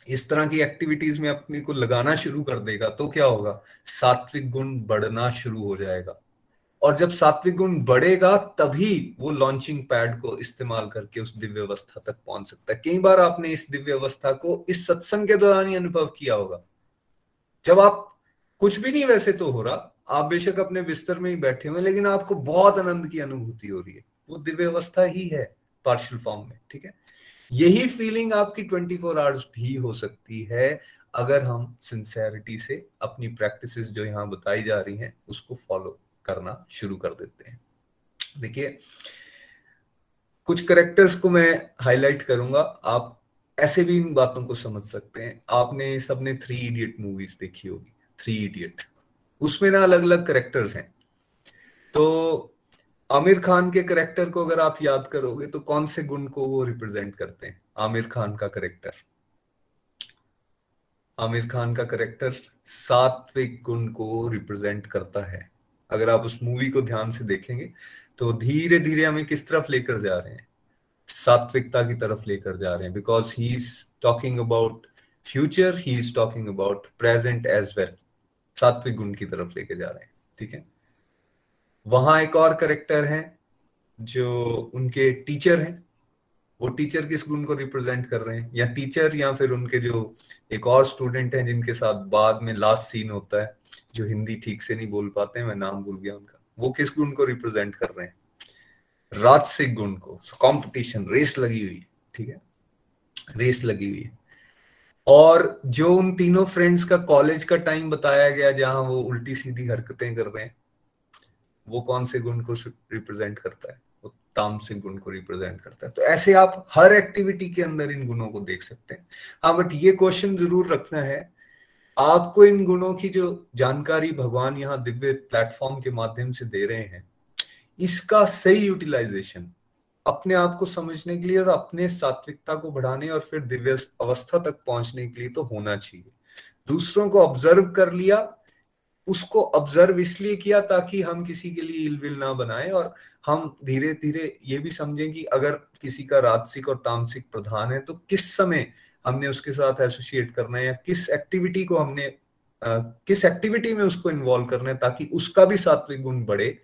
इस तरह की एक्टिविटीज में अपने को लगाना शुरू कर देगा तो क्या होगा, सात्विक गुण बढ़ना शुरू हो जाएगा। और जब सात्विक गुण बढ़ेगा तभी वो लॉन्चिंग पैड को इस्तेमाल करके उस दिव्य अवस्था तक पहुंच सकता है। कई बार आपने इस दिव्य अवस्था को इस सत्संग के दौरान ही अनुभव किया होगा, जब आप कुछ भी नहीं वैसे तो हो रहा, आप बेशक अपने बिस्तर में ही बैठे हुए, लेकिन आपको बहुत आनंद की अनुभूति हो रही है, वो दिव्य अवस्था ही है पार्शियल फॉर्म में, ठीक है। यही फीलिंग आपकी 24 आवर्स भी हो सकती है अगर हम सिंसेरिटी से अपनी प्रैक्टिसेस जो यहाँ बताई जा रही हैं उसको फॉलो करना शुरू कर देते हैं। देखिए कुछ कैरेक्टर्स को मैं हाईलाइट करूंगा, आप ऐसे भी इन बातों को समझ सकते हैं। आपने सबने 3 इडियट मूवीज देखी होगी, 3 इडियट, उसमें ना अलग अलग कैरेक्टर्स हैं। तो आमिर खान के कैरेक्टर को अगर आप याद करोगे तो कौन से गुण को वो रिप्रेजेंट करते हैं, आमिर खान का कैरेक्टर, आमिर खान का कैरेक्टर सात्विक गुण को रिप्रेजेंट करता है। अगर आप उस मूवी को ध्यान से देखेंगे तो धीरे धीरे हमें किस तरफ लेकर जा रहे हैं, सात्विकता की तरफ लेकर जा रहे हैं, because he is talking about future, he is talking about present as well. सात्विक गुण की तरफ लेके जा रहे हैं, ठीक है। वहां एक और करेक्टर है जो उनके टीचर हैं, वो टीचर किस गुण को रिप्रेजेंट कर रहे हैं, या टीचर या फिर उनके जो एक और स्टूडेंट हैं जिनके साथ बाद में लास्ट सीन होता है, जो हिंदी ठीक से नहीं बोल पाते हैं, मैं नाम भूल गया उनका, वो किस गुण को रिप्रेजेंट कर रहे हैं, राजसिक गुण को। कंपटीशन, रेस लगी हुई है, ठीक है, रेस लगी हुई है। और जो उन तीनों फ्रेंड्स का कॉलेज का टाइम बताया गया जहां वो उल्टी सीधी हरकतें कर रहे हैं, वो कौन से गुण को रिप्रेजेंट करता है, वो तामसिक गुण को रिप्रेजेंट करता है। तो ऐसे आप हर एक्टिविटी के अंदर इन गुणों को देख सकते हैं। हाँ, बट ये क्वेश्चन जरूर रखना है आपको, इन गुणों की जो जानकारी भगवान यहाँ दिव्य प्लेटफॉर्म के माध्यम से दे रहे हैं, इसका सही यूटिलाइजेशन अपने आप को समझने के लिए और अपने सात्विकता को बढ़ाने और फिर दिव्य अवस्था तक पहुंचने के लिए तो होना चाहिए। दूसरों को ऑब्जर्व कर लिया, उसको ऑब्जर्व इसलिए किया ताकि हम किसी के लिए इलविल ना बनाएं, और हम धीरे धीरे ये भी समझें कि अगर किसी का राजसिक और तामसिक प्रधान है तो किस समय हमने उसके साथ एसोसिएट करना है, या किस एक्टिविटी को हमने किस एक्टिविटी में उसको इन्वॉल्व करना है, ताकि उसका भी सात्विक गुण बढ़े,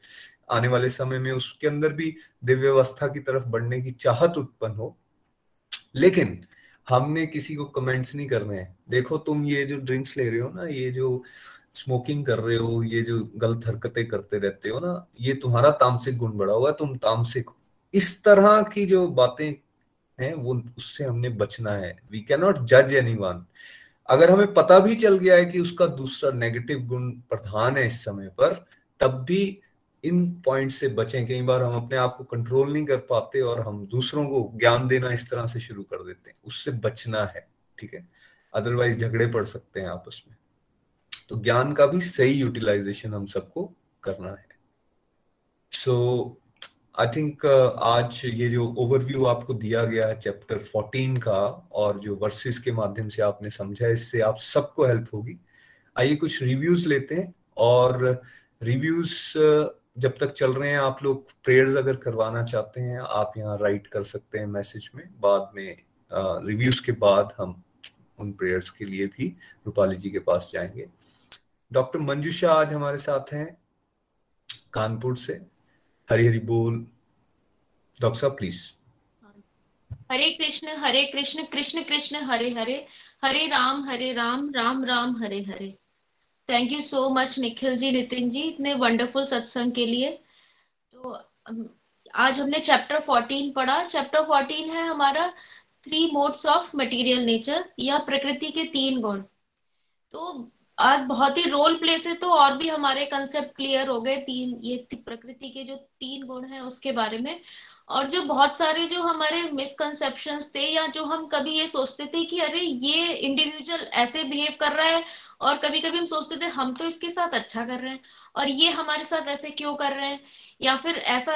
आने वाले समय में उसके अंदर भी दिव्य अवस्था की तरफ बढ़ने की चाहत उत्पन्न हो। लेकिन हमने किसी को कमेंट्स नहीं करने हैं, देखो तुम ये जो ड्रिंक्स ले रहे हो ना, ये जो स्मोकिंग कर रहे हो, ये जो गलत हरकतें करते रहते हो ना, ये तुम्हारा तामसिक गुण बढ़ा हुआ है, तुम तामसिक हो। इस तरह की जो बातें हैं वो, उससे हमने बचना है। वी कैन नॉट जज एनीवन। अगर हमें पता भी चल गया है कि उसका दूसरा नेगेटिव गुण प्रधान है इस समय पर, तब भी इन पॉइंट से बचें। कई बार हम अपने आप को कंट्रोल नहीं कर पाते और हम दूसरों को ज्ञान देना इस तरह से शुरू कर देते हैं, उससे बचना है, ठीक है, अदरवाइज झगड़े पड़ सकते हैं आपस में। तो ज्ञान का भी सही यूटिलाइजेशन हम सबको करना है। सो आई थिंक आज ये जो ओवरव्यू आपको दिया गया है चैप्टर 14 का, और जो वर्सेस के माध्यम से आपने समझा, इससे आप सबको हेल्प होगी। आइए कुछ रिव्यूज लेते हैं, और रिव्यूज जब तक चल रहे हैं आप लोग प्रेयर्स अगर करवाना चाहते हैं आप यहाँ राइट कर सकते हैं मैसेज में, बाद में रिव्यूज के बाद हम उन प्रेयर्स के लिए भी रूपाली जी के पास जाएंगे। डॉक्टर मंजुषा आज हमारे साथ हैं कानपुर से। हरी हरी बोल डॉक्टर साहब, please. Hare Krishna Krishna Krishna Hare Hare, Hare Ram Ram Ram Hare Hare. Thank you so much Nikhil ji, Nitin ji, इतने वंडरफुल सत्संग के लिए। तो आज हमने चैप्टर 14 पढ़ा। चैप्टर 14 है हमारा 3 मोड्स ऑफ मटेरियल नेचर, या प्रकृति के 3 गुण। तो आज बहुत ही रोल प्ले से तो और भी हमारे कंसेप्ट क्लियर हो गए, प्रकृति के जो 3 गुण हैं उसके बारे में। और जो बहुत सारे जो हमारे मिसकंसेप्शंस थे, या जो हम कभी ये सोचते थे कि अरे ये इंडिविजुअल ऐसे बिहेव कर रहा है, और कभी कभी हम सोचते थे हम तो इसके साथ अच्छा कर रहे हैं और ये हमारे साथ ऐसे क्यों कर रहे हैं, या फिर ऐसा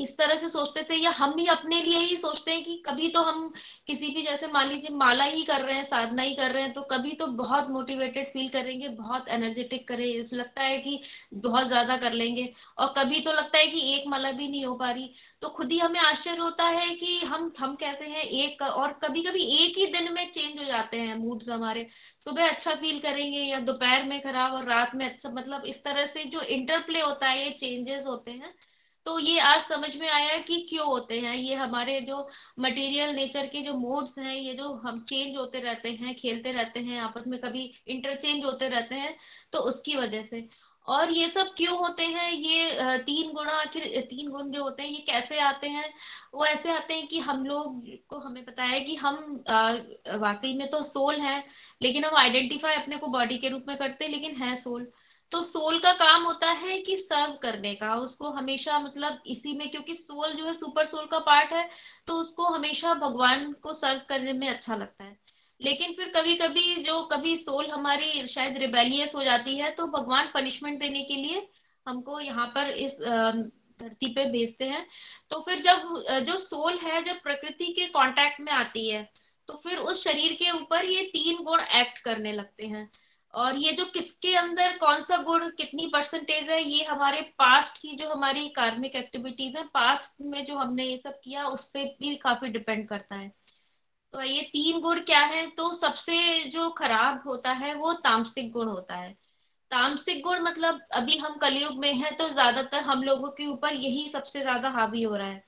इस तरह से सोचते थे, या हम भी अपने लिए ही सोचते हैं कि कभी तो हम किसी भी, जैसे मान लीजिए माला ही कर रहे हैं, साधना ही कर रहे हैं, तो कभी तो बहुत मोटिवेटेड फील करेंगे, बहुत एनर्जेटिक करेंगे, लगता है कि बहुत ज्यादा कर लेंगे, और कभी तो लगता है कि एक माला भी नहीं हो पा रही। तो खुद ही हमें आश्चर्य होता है कि हम कैसे हैं। एक और कभी कभी एक ही दिन में चेंज हो जाते हैं मूड्स हमारे, सुबह अच्छा फील करेंगे, या दोपहर में खराब और रात में अच्छा, मतलब इस तरह से जो इंटरप्ले होता है, ये चेंजेस होते हैं। तो ये आज समझ में आया कि क्यों होते हैं ये हमारे जो मटेरियल नेचर के जो मोड्स हैं, ये जो हम चेंज होते रहते हैं, खेलते रहते हैं आपस में, कभी इंटरचेंज होते रहते हैं, तो उसकी वजह से। और ये सब क्यों होते हैं, ये 3 गुण, आखिर 3 गुण जो होते हैं ये कैसे आते हैं? वो ऐसे आते हैं कि हम लोग को, हमें पता है कि हम वाकई में तो सोल हैं, लेकिन हम आइडेंटिफाई अपने को बॉडी के रूप में करते हैं, लेकिन है सोल। तो सोल का काम होता है कि सर्व करने का, उसको हमेशा, मतलब इसी में, क्योंकि सोल जो है सुपर सोल का पार्ट है, तो उसको हमेशा भगवान को सर्व करने में अच्छा लगता है। लेकिन फिर कभी सोल हमारी शायद रिबेलियस हो जाती है, तो भगवान पनिशमेंट देने के लिए हमको यहाँ पर इस धरती पे भेजते हैं। तो फिर जब जो सोल है जब प्रकृति के कांटेक्ट में आती है, तो फिर उस शरीर के ऊपर ये 3 गुण एक्ट करने लगते हैं। और ये जो किसके अंदर कौन सा गुण कितनी % है, ये हमारे पास्ट की जो हमारी कार्मिक एक्टिविटीज है, पास्ट में जो हमने ये सब किया, उस पर भी काफी डिपेंड करता है। तो ये तीन गुण क्या है, तो सबसे जो खराब होता है वो तामसिक गुण होता है। तामसिक गुण मतलब अभी हम कलयुग में हैं तो ज्यादातर हम लोगों के ऊपर यही सबसे ज्यादा हावी हो रहा है।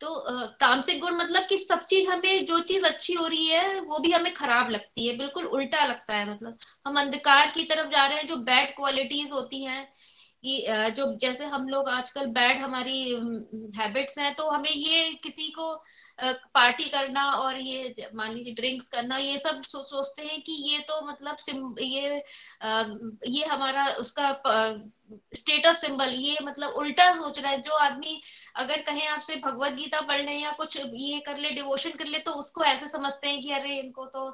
तो तामसिक गुण मतलब कि सब चीज हमें, जो चीज अच्छी हो रही है वो भी हमें खराब लगती है, बिल्कुल उल्टा लगता है। मतलब हम अंधकार की तरफ जा रहे हैं। जो बैड क्वालिटीज होती हैं कि जो जैसे हम लोग आजकल बैड हमारी हैबिट्स हैं, तो हमें ये किसी को पार्टी करना और ये मान लीजिए ड्रिंक्स करना, ये सब सोचते हैं कि ये तो मतलब ये हमारा उसका स्टेटस सिंबल, ये मतलब उल्टा सोच रहा है। जो आदमी अगर कहें आपसे भगवत गीता पढ़ लें या कुछ ये कर ले, डिवोशन कर ले, तो उसको ऐसे समझते हैं कि अरे इनको तो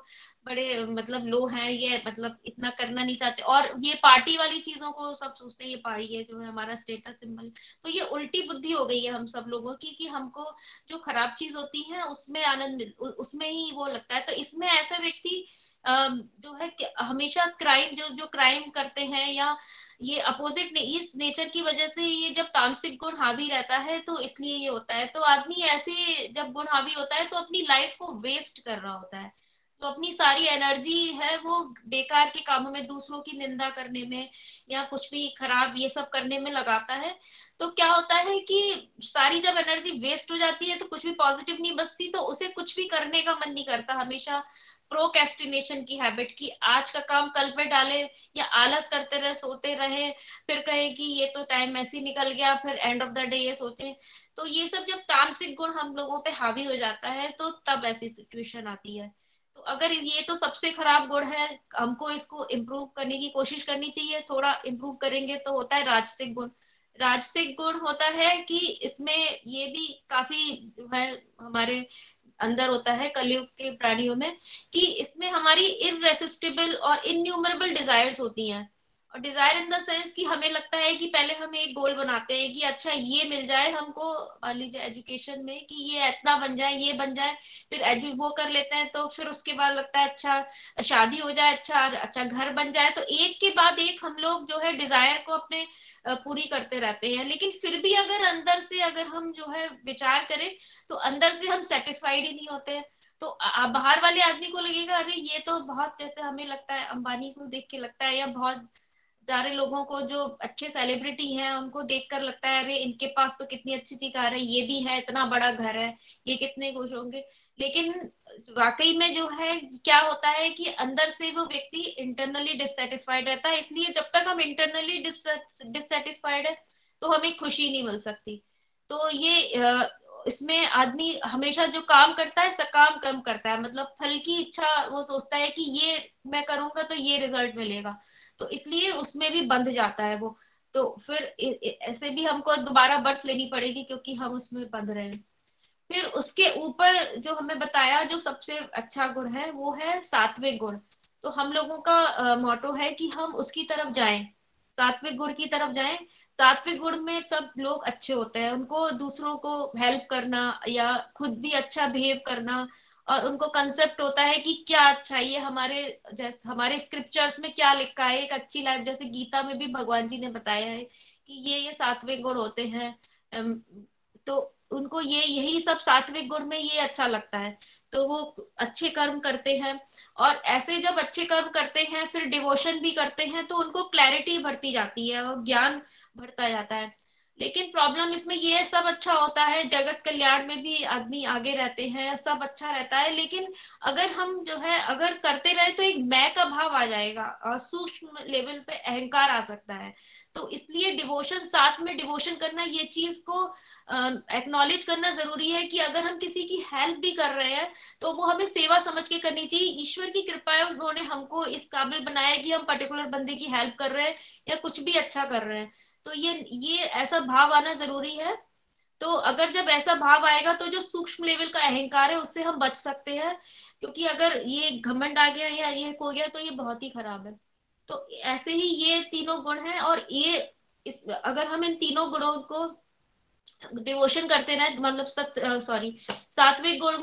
बड़े मतलब लो हैं, ये मतलब इतना करना नहीं चाहते। और ये पार्टी वाली चीजों को सब सोचते हैं, ये पार्टी है जो है हमारा स्टेटस सिंबल। तो ये उल्टी बुद्धि हो गई है हम सब लोगों की कि हमको जो खराब चीज होती है उसमें आनंद, उसमें ही वो लगता है। तो इसमें ऐसे व्यक्ति जो है कि हमेशा क्राइम, जो क्राइम करते हैं या ये अपोजिट इस नेचर की वजह से ये जब तामसिक गुण हावी रहता है तो इसलिए ये होता है। तो आदमी ऐसे जब गुण हावी होता है तो अपनी लाइफ को वेस्ट कर रहा होता है। तो अपनी सारी एनर्जी है वो बेकार के कामों में, दूसरों की निंदा करने में या कुछ भी खराब ये सब करने में लगाता है। तो क्या होता है कि सारी जब एनर्जी वेस्ट हो जाती है तो कुछ भी पॉजिटिव नहीं बचती, तो उसे कुछ भी करने का मन नहीं करता। हमेशा प्रोक्रेस्टिनेशन की हैबिट की आज का काम कल पे डाले या आलस करते रहे, सोते रहे, फिर कहे कि ये तो टाइम ऐसे ही निकल गया, फिर एंड ऑफ द डे ये सोते। तो ये सब जब तामसिक गुण हम लोगों पे हावी हो जाता है तो तब ऐसी सिचुएशन आती है। तो अगर ये तो सबसे खराब गुण है, हमको इसको इम्प्रूव करने की कोशिश करनी चाहिए। थोड़ा इम्प्रूव करेंगे तो होता है राजसिक गुण। राजसिक गुण होता है कि इसमें ये भी काफी हमारे अंदर होता है कलयुग के प्राणियों में कि इसमें हमारी इररेसिस्टिबल और इन्यूमरेबल डिजायर्स होती हैं। और डिजायर इन द सेंस कि हमें लगता है कि पहले हम एक गोल बनाते हैं कि अच्छा ये मिल जाए हमको, मान लीजिए एजुकेशन में कि ये इतना बन जाए, ये बन जाए, फिर वो कर लेते हैं। तो फिर उसके बाद लगता है अच्छा शादी हो जाए, अच्छा घर बन जाए। तो एक के बाद एक हम लोग जो है डिजायर को अपने पूरी करते रहते हैं। लेकिन फिर भी अगर अंदर से अगर हम जो है विचार करें तो अंदर से हम सेटिस्फाइड ही नहीं होते। तो बाहर वाले आदमी को लगेगा अरे ये तो बहुत, जैसे हमें लगता है अंबानी को देख के लगता है या बहुत सारे लोगों को जो अच्छे सेलिब्रिटी हैं उनको देखकर लगता है अरे इनके पास तो कितनी अच्छी चीज आ रही है, ये भी है, इतना बड़ा घर है, ये कितने खुश होंगे। लेकिन वाकई में जो है क्या होता है कि अंदर से वो व्यक्ति इंटरनली डिससेटिस्फाइड रहता है। इसलिए जब तक हम इंटरनली डिससेटिस्फाइड है तो हमें खुशी नहीं मिल सकती। तो ये इसमें आदमी हमेशा जो काम करता है सकाम कम करता है, मतलब फल की इच्छा, वो सोचता है कि ये मैं करूंगा तो ये रिजल्ट मिलेगा, तो इसलिए उसमें भी बंध जाता है वो। तो फिर ऐसे भी हमको दोबारा बर्थ लेनी पड़ेगी क्योंकि हम उसमें बंध रहे हैं। फिर उसके ऊपर जो हमें बताया जो सबसे अच्छा गुण है वो है सात्विक गुण। तो हम लोगों का मोटो है कि हम उसकी तरफ जाएं, सात्विक गुण की तरफ जाएं। सात्विक गुण में सब लोग अच्छे होते हैं, उनको दूसरों को हेल्प करना या खुद भी अच्छा बिहेव करना, और उनको कंसेप्ट होता है कि क्या अच्छा, ये हमारे स्क्रिप्चर्स में क्या लिखा है एक अच्छी लाइफ। जैसे गीता में भी भगवान जी ने बताया है कि ये सात्विक गुण होते हैं। तो उनको ये यही सब सात्विक गुण में ये अच्छा लगता है, तो वो अच्छे कर्म करते हैं। और ऐसे जब अच्छे कर्म करते हैं फिर डिवोशन भी करते हैं तो उनको क्लैरिटी बढ़ती जाती है और ज्ञान बढ़ता जाता है। लेकिन प्रॉब्लम इसमें ये है, सब अच्छा होता है, जगत कल्याण में भी आदमी आगे रहते हैं, सब अच्छा रहता है, लेकिन अगर हम जो है अगर करते रहे तो एक मैं का भाव आ जाएगा और सूक्ष्म लेवल पे अहंकार आ सकता है। तो इसलिए डिवोशन, साथ में डिवोशन करना, ये चीज को एक्नॉलेज करना जरूरी है कि अगर हम किसी की हेल्प भी कर रहे हैं तो वो हमें सेवा समझ के करनी चाहिए। ईश्वर की कृपा है, उन्होंने हमको इस काबिल बनाया कि हम पर्टिकुलर बंदे की हेल्प कर रहे हैं या कुछ भी अच्छा कर रहे हैं। तो ये ऐसा भाव आना जरूरी है। तो अगर जब ऐसा भाव आएगा तो जो सूक्ष्म लेवल का अहंकार है उससे हम बच सकते हैं, क्योंकि अगर ये घमंड आ गया या ये हो गया तो ये बहुत ही खराब है। तो ऐसे ही ये तीनों गुण हैं। और अगर हम इन तीनों गुणों को डिवोशन करते रहे, मतलब सात्विक गुण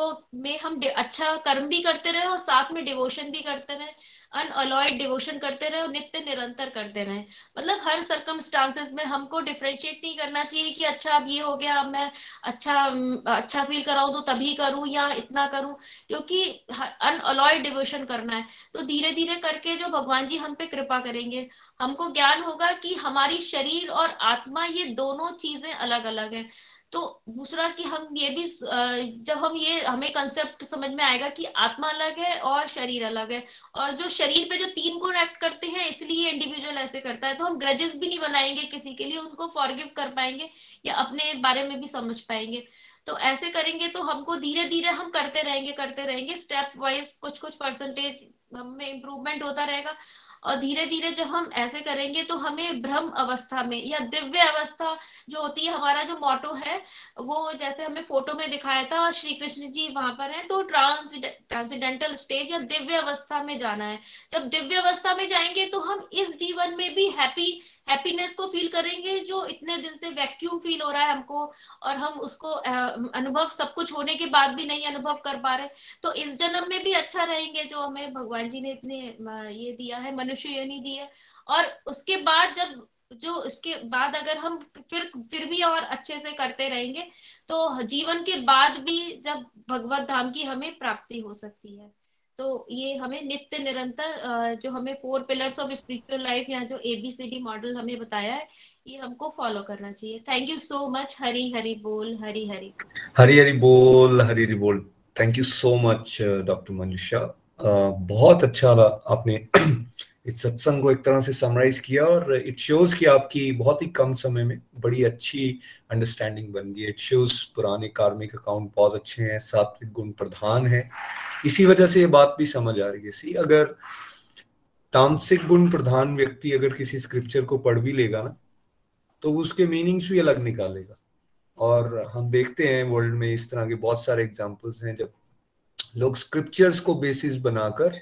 को में हम अच्छा कर्म भी करते रहे और साथ में डिवोशन भी करते रहे, अनअलॉयड डिवोशन करते रहे और नित्य निरंतर करते रहे। मतलब हर सर्कमस्टांसेस में हमको डिफरेंशिएट नहीं करना चाहिए कि अच्छा अब ये हो गया, अब मैं अच्छा फील कराऊं तो तभी करूं या इतना करूं, क्योंकि अनअलॉयड डिवोशन करना है। तो धीरे धीरे करके जो भगवान जी हम पे कृपा करेंगे, हमको ज्ञान होगा कि हमारी शरीर और आत्मा ये दोनों चीजें अलग अलग है। तो दूसरा कि हम ये भी जब हम ये हमें कंसेप्ट समझ में आएगा कि आत्मा अलग है और शरीर अलग है, और जो शरीर पे जो तीन गुण एक्ट करते हैं इसलिए इंडिविजुअल ऐसे करता है, तो हम ग्रजेस भी नहीं बनाएंगे किसी के लिए, उनको फॉरगिव कर पाएंगे या अपने बारे में भी समझ पाएंगे। तो ऐसे करेंगे तो हमको धीरे धीरे हम करते रहेंगे स्टेप वाइज, कुछ परसेंटेज हमें इम्प्रूवमेंट होता रहेगा। और धीरे धीरे जब हम ऐसे करेंगे तो हमें ब्रह्म अवस्था में या दिव्य अवस्था जो होती है, हमारा जो मोटो है वो जैसे हमें फोटो में दिखाया था और श्री कृष्ण जी वहां पर हैं, तो ट्रांसेंडेंटल स्टेज या दिव्य अवस्था में जाना है। जब दिव्य अवस्था में जाएंगे तो हम इस जीवन में भी हैप्पीनेस को फील करेंगे जो इतने दिन से वैक्यूम फील हो रहा है हमको, और हम उसको अनुभव सब कुछ होने के बाद भी नहीं अनुभव कर पा रहे। तो इस जन्म में भी अच्छा रहेंगे जो हमें भगवान जी ने इतने ये दिया है, मनुष्य योनि दी है। और उसके बाद जब जो इसके बाद अगर हम फिर भी और अच्छे से करते रहेंगे तो जीवन के बाद भी जब भगवत धाम की हमें प्राप्ति हो सकती है। तो ये हमें नित्य निरंतर जो हमें 4 पिलर्स ऑफ स्पिरिचुअल लाइफ या जो ABCD मॉडल हमें बताया है, ये हमको फॉलो करना चाहिए। Thank you so much. Hari Hari बोल। हरी हरी हरी हरी बोल। हरी हरी बोल। Thank you so much doctor Manjusha, बहुत अच्छा आपने इस सत्संग को एक तरह से समराइज किया और इट शोज कि आपकी बहुत ही कम समय में बड़ी अच्छी अंडरस्टैंडिंग बन गई। इट शोज पुराने कार्मिक अकाउंट बहुत अच्छे हैं, सात्विक गुण प्रधान है, इसी वजह से ये बात भी समझ आ रही है। अगर तामसिक गुण प्रधान व्यक्ति अगर किसी स्क्रिप्चर को पढ़ भी लेगा ना तो उसके मीनिंग्स भी अलग निकालेगा। और हम देखते हैं वर्ल्ड में इस तरह के बहुत सारे एग्जाम्पल्स हैं जब लोग स्क्रिप्चर्स को बेसिस बनाकर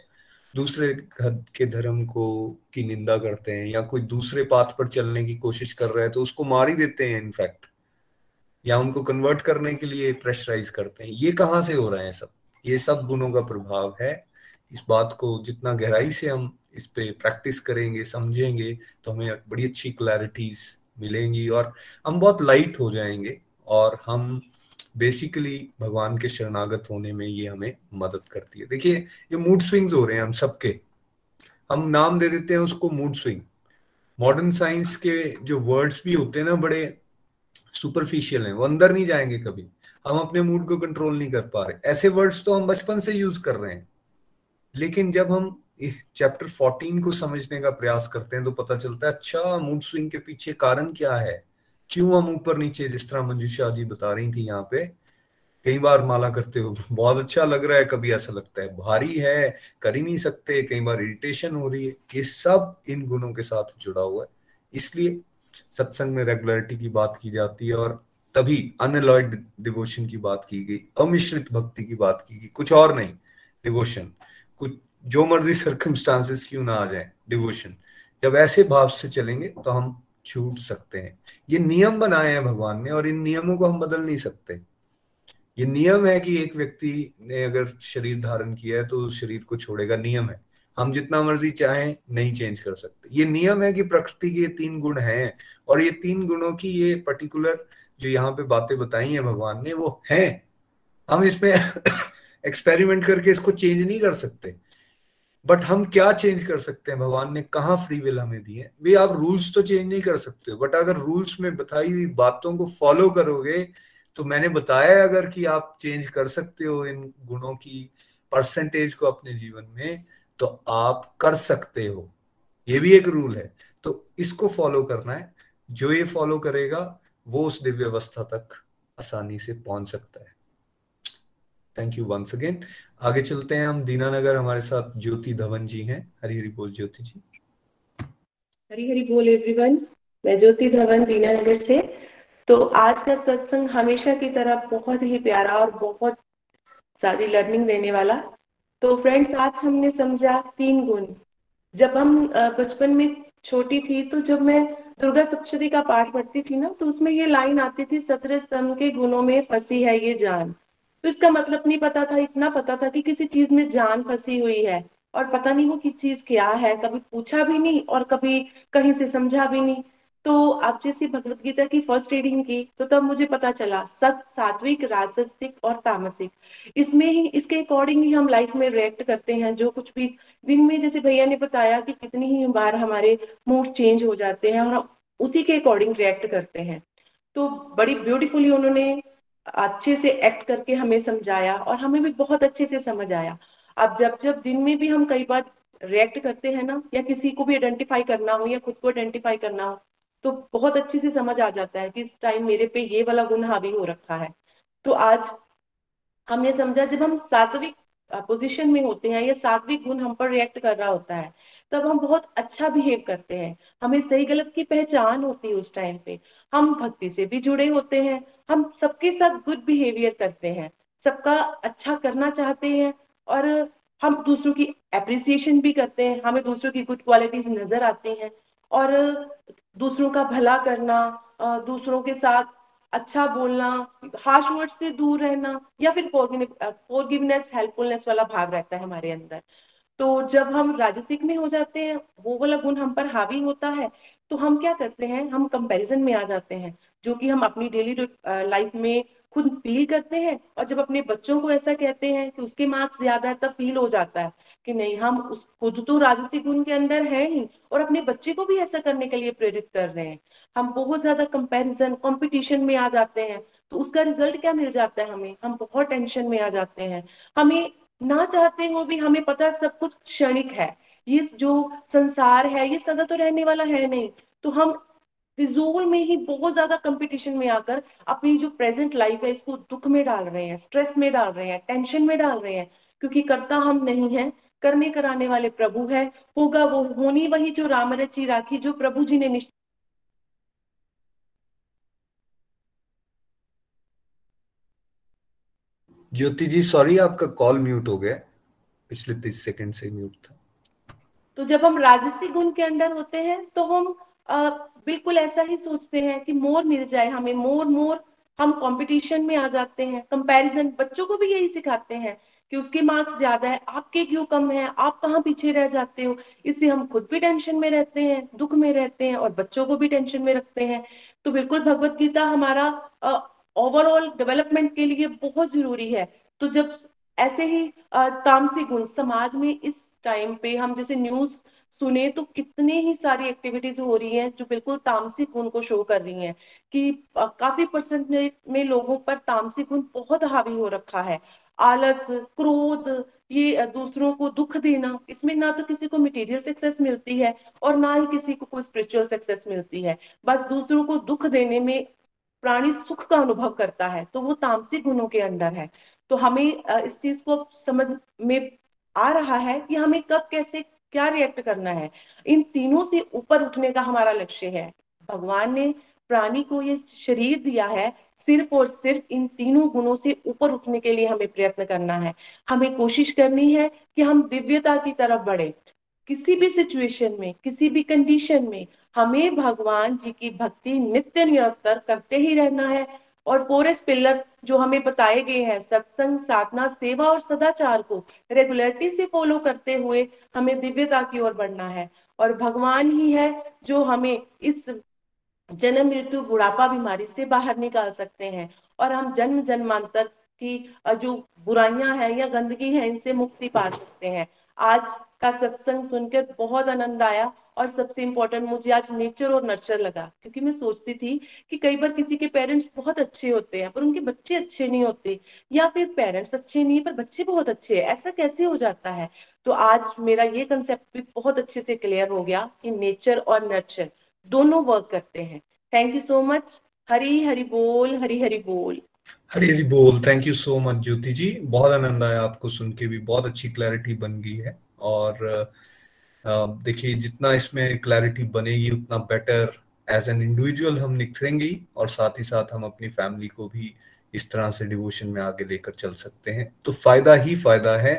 दूसरे के धर्म को की निंदा करते हैं या कोई दूसरे पाथ पर चलने की कोशिश कर रहा है तो उसको मार ही देते हैं इनफैक्ट, या उनको कन्वर्ट करने के लिए प्रेशराइज करते हैं। ये कहाँ से हो रहा है सब? ये सब गुणों का प्रभाव है। इस बात को जितना गहराई से हम इस पे प्रैक्टिस करेंगे, समझेंगे, तो हमें बड़ी अच्छी क्लैरिटीज मिलेंगी और हम बहुत लाइट हो जाएंगे। और हम बेसिकली भगवान के शरणागत होने में ये हमें मदद करती है। देखिए ये मूड स्विंग्स हो रहे हैं हम सबके, हम नाम दे देते हैं उसको मूड स्विंग। मॉडर्न साइंस के जो वर्ड्स भी होते हैं ना बड़े सुपरफिशियल हैं, वो अंदर नहीं जाएंगे कभी। हम अपने मूड को कंट्रोल नहीं कर पा रहे। ऐसे वर्ड्स तो हम बचपन से यूज कर रहे हैं, लेकिन जब हम चैप्टर 14 को समझने का प्रयास करते हैं तो पता चलता है अच्छा मूड स्विंग के पीछे कारण क्या है, क्यों हम ऊपर नीचे, जिस तरह मंजुषा जी बता रही थी यहाँ पे। कई बार माला करते हो बहुत अच्छा लग रहा है, कभी ऐसा लगता है भारी है, कर ही नहीं सकते, कई बार इरिटेशन हो रही है। ये सब इन गुणों के साथ जुड़ा हुआ है। इसलिए सत्संग में रेगुलरिटी की बात की जाती है और तभी अनअलॉयड डिवोशन की बात की गई, अमिश्रित भक्ति की बात की गई, कुछ और नहीं डिवोशन। कुछ जो मर्जी सर्कमस्टांसेस क्यों ना आ जाए, डिवोशन। जब ऐसे भाव से चलेंगे तो हम छूट सकते हैं। ये नियम बनाए हैं भगवान ने और इन नियमों को हम बदल नहीं सकते। ये नियम है कि एक व्यक्ति ने अगर शरीर धारण किया है तो शरीर को छोड़ेगा, नियम है। हम जितना मर्जी चाहें नहीं चेंज कर सकते। ये नियम है कि प्रकृति के 3 गुण हैं और ये 3 गुणों की ये पर्टिकुलर जो यहाँ पे बातें बताई हैं भगवान ने वो हैं। हम इसमें एक्सपेरिमेंट करके इसको चेंज नहीं कर सकते। बट हम क्या चेंज कर सकते हैं? भगवान ने कहाँ फ्री विल हमें दी है? भाई आप रूल्स तो चेंज नहीं कर सकते हो, बट अगर रूल्स में बताई हुई बातों को फॉलो करोगे तो मैंने बताया अगर कि आप चेंज कर सकते हो इन गुणों की परसेंटेज को अपने जीवन में, तो आप कर सकते हो। ये भी एक रूल है, तो इसको फॉलो करना है। जो ये फॉलो करेगा वो उस दिव्य अवस्था तक आसानी से पहुंच सकता है। Thank you once again. आगे चलते हैं हम दीनानगर, हमारे साथ ज्योति धवन जी हैं। हरी हरी बोल ज्योति जी। हरी हरी बोल एवरीवन। मैं ज्योति धवन दीनानगर से। तो आज का सत्संग हमेशा की तरह बहुत ही प्यारा और बहुत सारी लर्निंग देने वाला। तो फ्रेंड्स आज हमने समझा 3 गुण। जब हम बचपन में छोटी थी तो जब मैं दुर्गा सप्तशती का पाठ पढ़ती थी ना तो उसमें ये लाइन आती थी 17 स्तंभ के गुणों में फंसी है ये जान। तो इसका मतलब नहीं पता था, इतना पता था कि किसी चीज में जान फंसी हुई है और पता नहीं वो किस चीज क्या है, कभी पूछा भी नहीं और कभी कहीं से समझा भी नहीं। तो आप जैसे भगवदगीता की फर्स्ट रीडिंग की तो तब मुझे पता चला सत, सात्विक, राजसिक और तामसिक, इसमें ही इसके अकॉर्डिंग ही हम लाइफ में रिएक्ट करते हैं। जो कुछ भी दिन में, जैसे भैया ने बताया कि कितनी ही बार हमारे मूड चेंज हो जाते हैं और उसी के अकॉर्डिंग रिएक्ट करते हैं। तो बड़ी ब्यूटीफुली उन्होंने अच्छे से एक्ट करके हमें समझाया और हमें भी बहुत अच्छे से समझ आया। अब जब जब दिन में भी हम कई बार रिएक्ट करते हैं ना, या किसी को भी आइडेंटिफाई करना हो या खुद को आइडेंटिफाई करना हो, तो बहुत अच्छे से समझ आ जाता है कि इस टाइम मेरे पे ये वाला गुण हावी हो रखा है। तो आज हमने समझा जब हम सात्विक पोजीशन में होते हैं या सात्विक गुण हम पर रिएक्ट कर रहा होता है तब हम बहुत अच्छा बिहेव करते हैं, हमें सही गलत की पहचान होती है। उस टाइम पे हम भक्ति से भी जुड़े होते हैं, हम सबके साथ गुड बिहेवियर करते हैं, सबका अच्छा करना चाहते हैं और हम दूसरों की एप्रिसिएशन भी करते हैं, हमें दूसरों की गुड क्वालिटीज नजर आती हैं और दूसरों का भला करना, दूसरों के साथ अच्छा बोलना, हार्श वर्ड से दूर रहना या फिर फॉरगिवनेस, हेल्पफुलनेस वाला भाग रहता है हमारे अंदर। तो जब हम राजसिक में हो जाते हैं, वो वाला गुण हम पर हावी होता है, तो हम क्या करते हैं, हम कंपैरिजन में आ जाते हैं, जो कि हम अपनी डेली लाइफ में खुद फील करते हैं। और जब अपने बच्चों को ऐसा कहते हैं कि उसके मार्क्स ज्यादा है, तब फील हो जाता है कि नहीं, हम उस खुद तो राजसिक गुण के अंदर है ही और अपने बच्चे को भी ऐसा करने के लिए प्रेरित कर रहे हैं। हम बहुत ज्यादा कंपैरिजन, कंपटीशन में आ जाते हैं, तो उसका रिजल्ट क्या मिल जाता है हमें, हम बहुत टेंशन में आ जाते हैं। हमें ना चाहते हो भी हमें पता सब कुछ क्षणिक है, ये जो संसार है ये सदा तो रहने वाला है नहीं, तो हम फिजूल में ही बहुत ज्यादा कंपटीशन में आकर अपनी जो प्रेजेंट लाइफ है इसको दुख में डाल रहे हैं, स्ट्रेस में डाल रहे हैं, टेंशन में डाल रहे हैं, क्योंकि करता हम नहीं है, करने कराने वाले प्रभु है। होगा वो, होनी वही जो राम रची राखी, जो प्रभु जी ने निश्चित। ज्योति जी, सॉरी आपका कॉल म्यूट हो गया, पिछले 30 सेकंड से म्यूट था। तो जब हम राजसिक गुण के अंदर होते हैं तो हम बिल्कुल ऐसा ही सोचते हैं कि मोर मिल जाए हमें, मोर हम कंपटीशन में आ जाते हैं, कंपैरिजन। बच्चों को भी यही सिखाते हैं कि उसके मार्क्स ज्यादा है, आपके क्यों कम है, आप कहाँ पीछे रह जाते हो। इससे हम खुद भी टेंशन में रहते हैं, दुख में रहते हैं और बच्चों को भी टेंशन में रखते हैं। तो बिल्कुल भगवत गीता हमारा ओवरऑल डेवलपमेंट के लिए बहुत जरूरी है। तो जब ऐसे ही तामसिक गुण समाज में इस टाइम पे हम जैसे न्यूज सुने तो कितने ही सारी एक्टिविटीज हो रही हैं जो बिल्कुल तामसिक गुण को शो कर रही हैं कि काफी परसेंट में लोगों पर तामसिक गुण बहुत हावी हो रखा है। आलस, क्रोध, ये दूसरों को दुख देना, इसमें ना तो किसी को मटेरियल सक्सेस मिलती है और ना ही किसी को कोई स्पिरिचुअल सक्सेस मिलती है, बस दूसरों को दुख देने में प्राणी सुख का अनुभव करता है, तो वो तामसिक गुणों के अंदर है। तो हमें इस चीज को समझ में आ रहा है कि हमें कब, कैसे, क्या रिएक्ट करना है। इन तीनों से ऊपर उठने का हमारा लक्ष्य है। भगवान ने प्राणी को ये शरीर दिया है, सिर्फ और सिर्फ इन तीनों गुणों से ऊपर उठने के लिए हमें प्रयत्न करना है। हमें कोशिश करनी है कि हम दिव्यता की तरफ बढ़े। किसी भी सिचुएशन में, किसी भी कंडीशन में हमें भगवान जी की भक्ति नित्य निरंतर करते ही रहना है। और 4S पिलर जो हमें बताए गए हैं, सत्संग, साधना, सेवा और सदाचार, को रेगुलरिटी से फॉलो करते हुए हमें दिव्यता की ओर बढ़ना है। और भगवान ही है जो हमें इस जन्म, मृत्यु, बुढ़ापा, बीमारी से बाहर निकाल सकते हैं और हम जन्म जन्मांतर की जो बुराइयां हैं या गंदगी है, इनसे मुक्ति पा सकते हैं। आज का सत्संग सुनकर बहुत आनंद आया और सबसे इम्पोर्टेंट मुझे आज नेचर और नर्चर लगा, क्योंकि मैं सोचती थी कि कई बार किसी के पेरेंट्स बहुत अच्छे होते हैं पर उनके बच्चे अच्छे नहीं होते, या फिर पेरेंट्स अच्छे नहीं पर बच्चे बहुत अच्छे हैं, ऐसा कैसे हो जाता है। तो आज मेरा ये कंसेप्ट भी बहुत अच्छे से क्लियर हो गया कि नेचर और नर्चर दोनों वर्क करते हैं। Thank you so much. Hari Hari बोल, हरी हरि बोल, हरी हरि बोल। Thank you so much Jyoti ji, बहुत आनंद आया आपको सुन के भी, बहुत अच्छी क्लैरिटी बन गई है। और देखिए, जितना इसमें क्लैरिटी बनेगी उतना बेटर एज एन इंडिविजुअल हम निखरेंगे और साथ ही साथ हम अपनी फैमिली को भी इस तरह से डिवोशन में आगे लेकर चल सकते हैं। तो फायदा ही फायदा है।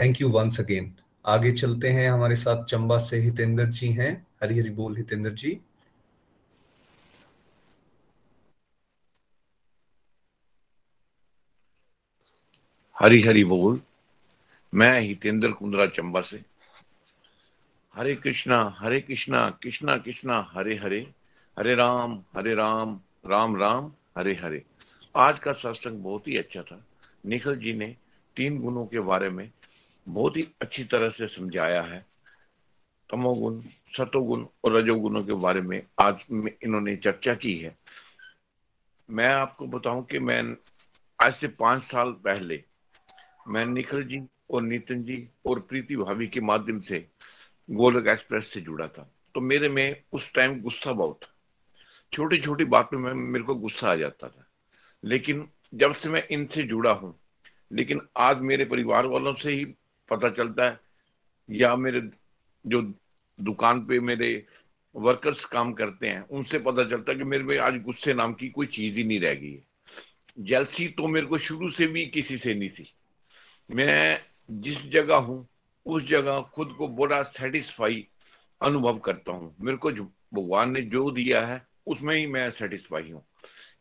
Thank you once again. आगे चलते हैं, हमारे साथ चंबा से हितेंद्र जी हैं। हरी हरि बोल हितेंद्र जी। हरी हरि बोल। मैं हितेंद्र कुंद्रा चंबा से। हरे कृष्णा कृष्णा कृष्णा हरे हरे, हरे राम राम राम हरे हरे। आज का सत्संग बहुत ही अच्छा था। निखिल जी ने तीन गुणों के बारे में बहुत ही अच्छी तरह से समझाया है। तमोगुण, सतोगुण और रजोगुणों के बारे में आज में इन्होंने चर्चा की है। मैं आपको बताऊं कि मैं आज से 5 साल पहले मैं निखिल जी और नितिन जी और प्रीति भाभी के माध्यम से गोलक एक्सप्रेस से जुड़ा था। तो मेरे में उस टाइम गुस्सा बहुत था, छोटी छोटी बातों में मेरे को गुस्सा आ जाता था। लेकिन जब से मैं इनसे जुड़ा हूँ, लेकिन आज मेरे परिवार वालों से ही पता चलता है, या मेरे जो दुकान पे मेरे वर्कर्स काम करते हैं उनसे पता चलता है कि मेरे में आज गुस्से नाम की कोई चीज ही नहीं रह गई है। जेलसी तो मेरे को शुरू से भी किसी से नहीं थी। मैं जिस जगह हूँ उस जगह खुद को बड़ा सेटिस्फाई अनुभव करता हूँ। मेरे को भगवान ने जो दिया है उसमें ही मैं सेटिस्फाई हूँ।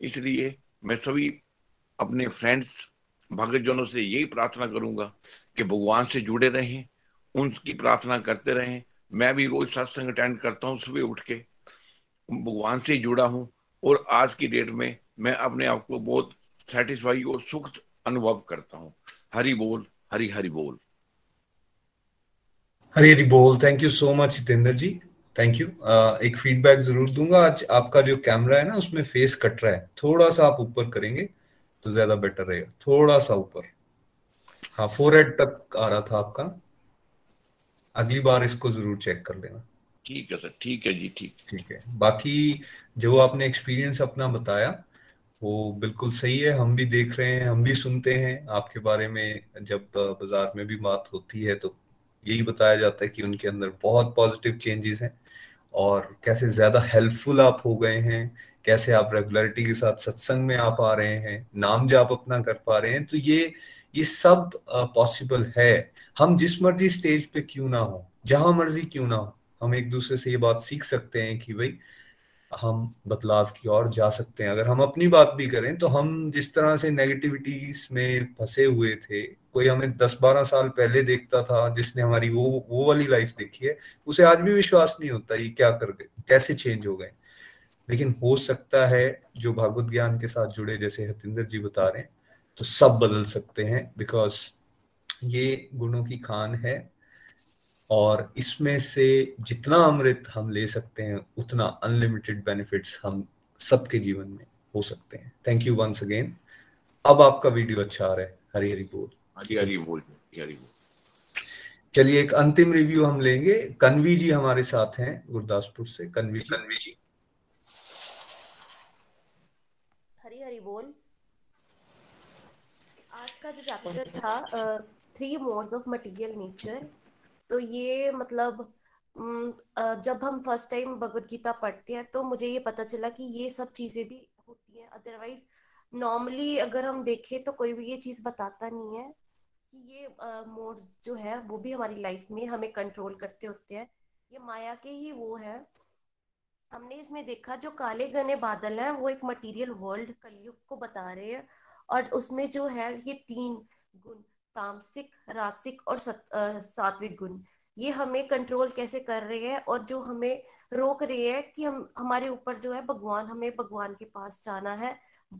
इसलिए मैं सभी अपने फ्रेंड्स भगतजनों से यही प्रार्थना करूंगा कि भगवान से जुड़े रहें, उनकी प्रार्थना करते रहें। मैं भी रोज सत्संग अटेंड करता हूँ, सुबह उठ के भगवान से जुड़ा हूँ और आज की डेट में मैं अपने आप को बहुत सेटिस्फाई और सुख अनुभव करता हूँ। हरि बोल, हरि हरि बोल, हरि हरि बोल। Thank you so much Hitendra ji, thank you. एक फीडबैक जरूर दूंगा। आज आपका जो कैमरा है ना उसमें फेस कट रहा है, थोड़ा सा आप ऊपर करेंगे तो ज्यादा बेटर रहेगा। थोड़ा सा ऊपर, हाँ, फोरहेड तक आ रहा था आपका। अगली बार इसको जरूर चेक कर लेना। ठीक है सर, ठीक है जी, ठीक है। बाकी जो आपने एक्सपीरियंस अपना बताया वो बिल्कुल सही है। हम भी देख रहे हैं, हम भी सुनते हैं आपके बारे में। जब बाजार में भी बात होती है तो यही बताया जाता है कि उनके अंदर बहुत पॉजिटिव चेंजेस हैं और कैसे ज्यादा हेल्पफुल आप हो गए हैं, कैसे आप रेगुलरिटी के साथ सत्संग में आ पा रहे हैं, नाम जाप अपना कर पा रहे हैं। तो ये सब पॉसिबल है। हम जिस मर्जी स्टेज पे क्यों ना हो, जहां मर्जी क्यों ना हो, हम एक दूसरे से ये बात सीख सकते हैं कि भाई हम बदलाव की ओर जा सकते हैं। अगर हम अपनी बात भी करें तो हम जिस तरह से नेगेटिविटीज में फंसे हुए थे, कोई हमें 10-12 साल पहले देखता था जिसने हमारी वो वाली लाइफ देखी है, उसे आज भी विश्वास नहीं होता ये क्या कर गए, कैसे चेंज हो गए। लेकिन हो सकता है जो भागवत ज्ञान के साथ जुड़े, जैसे हितेंद्र जी बता रहे हैं, तो सब बदल सकते हैं। बिकॉज ये गुणों की खान है और इसमें से जितना अमृत हम ले सकते हैं उतना अनलिमिटेड बेनिफिट्स हम सबके जीवन में हो सकते हैं। Thank you once again. अब आपका वीडियो अच्छा आ रहा है। हरि हरि बोल, हरि हरि बोल, हरि हरि बोल। चलिए एक अंतिम रिव्यू हम लेंगे। कन्वी जी हमारे साथ हैं गुरदासपुर से। कन्वी जी, हरि हरि बोल। आज का जो चैप्टर था 3 मोड्स ऑफ मटेरियल नेचर, तो ये मतलब जब हम फर्स्ट टाइम भगवद गीता पढ़ते हैं तो मुझे ये पता चला कि ये सब चीजें भी होती हैं। अदरवाइज नॉर्मली अगर हम देखें तो कोई भी ये चीज बताता नहीं है कि ये मोड्स जो है वो भी हमारी लाइफ में हमें कंट्रोल करते होते हैं। ये माया के ही वो है। हमने इसमें देखा जो काले घने बादल हैं वो एक मटीरियल वर्ल्ड कलयुग को बता रहे हैं और उसमें जो है ये 3 गुण तामसिक, रासिक और सात्विक गुण, ये हमें कंट्रोल कैसे कर रहे हैं और जो हमें रोक रहे हैं कि हम हमारे ऊपर जो है भगवान, हमें भगवान के पास जाना है।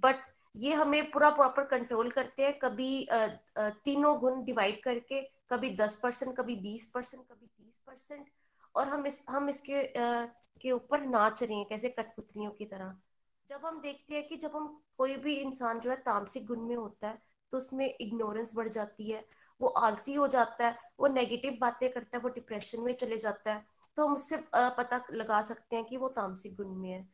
बट ये हमें पूरा प्रॉपर कंट्रोल करते हैं। कभी तीनों गुण डिवाइड करके कभी 10%, कभी 20%, कभी 30%, और हम इसके के ऊपर नाच रहे हैं कैसे कठपुतलियों की तरह। जब हम देखते हैं कि जब हम कोई भी इंसान जो है तामसिक गुण में होता है तो उसमें इग्नोरेंस बढ़ जाती है, वो आलसी हो जाता है, वो नेगेटिव बातें करता है, वो डिप्रेशन में चले जाता है। तो हम उससे पता लगा सकते हैं कि वो तामसिक गुण में है।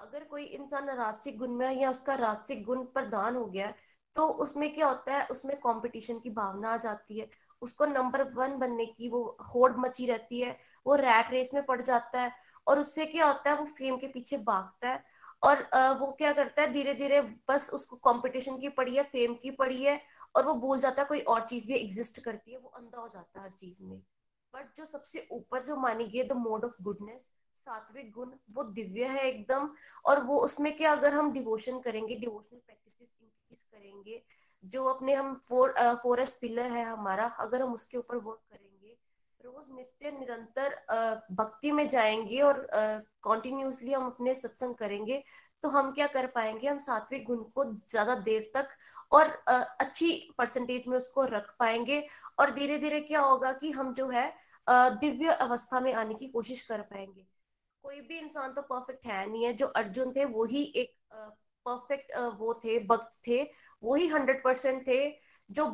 अगर कोई इंसान राजसिक गुण में है या उसका राजसिक गुण प्रदान हो गया है तो उसमें क्या होता है, उसमें कॉम्पिटिशन की भावना आ जाती है, उसको नंबर 1 बनने की वो होड़ मची रहती है, वो रैट रेस में पड़ जाता है और उससे क्या होता है वो फेम के पीछे भागता है और वो क्या करता है धीरे धीरे बस उसको कंपटीशन की पड़ी है, फेम की पड़ी है, और वो भूल जाता है कोई और चीज भी एग्जिस्ट करती है, वो अंधा हो जाता है हर चीज में। बट जो सबसे ऊपर जो मानी गई है द मोड ऑफ गुडनेस, सात्विक गुण, वो दिव्य है एकदम। और वो उसमें क्या, अगर हम डिवोशन करेंगे, डिवोशनल प्रैक्टिसेस इंक्रीज करेंगे, जो अपने हम फॉरेस्ट पिलर है हमारा, अगर हम उसके ऊपर वर्क करेंगे, रोज नित्य निरंतर भक्ति में जाएंगे और कॉन्टिन्यूसली हम अपने सत्संग करेंगे, तो हम क्या कर पाएंगे, हम सात्विक गुण को ज्यादा देर तक और अच्छी परसेंटेज में उसको रख पाएंगे। और धीरे धीरे क्या होगा कि हम जो है दिव्य अवस्था में आने की कोशिश कर पाएंगे। कोई भी इंसान तो परफेक्ट है नहीं है, जो अर्जुन थे वो ही एक परफेक्ट वो थे, भक्त थे, वो ही 100% थे जो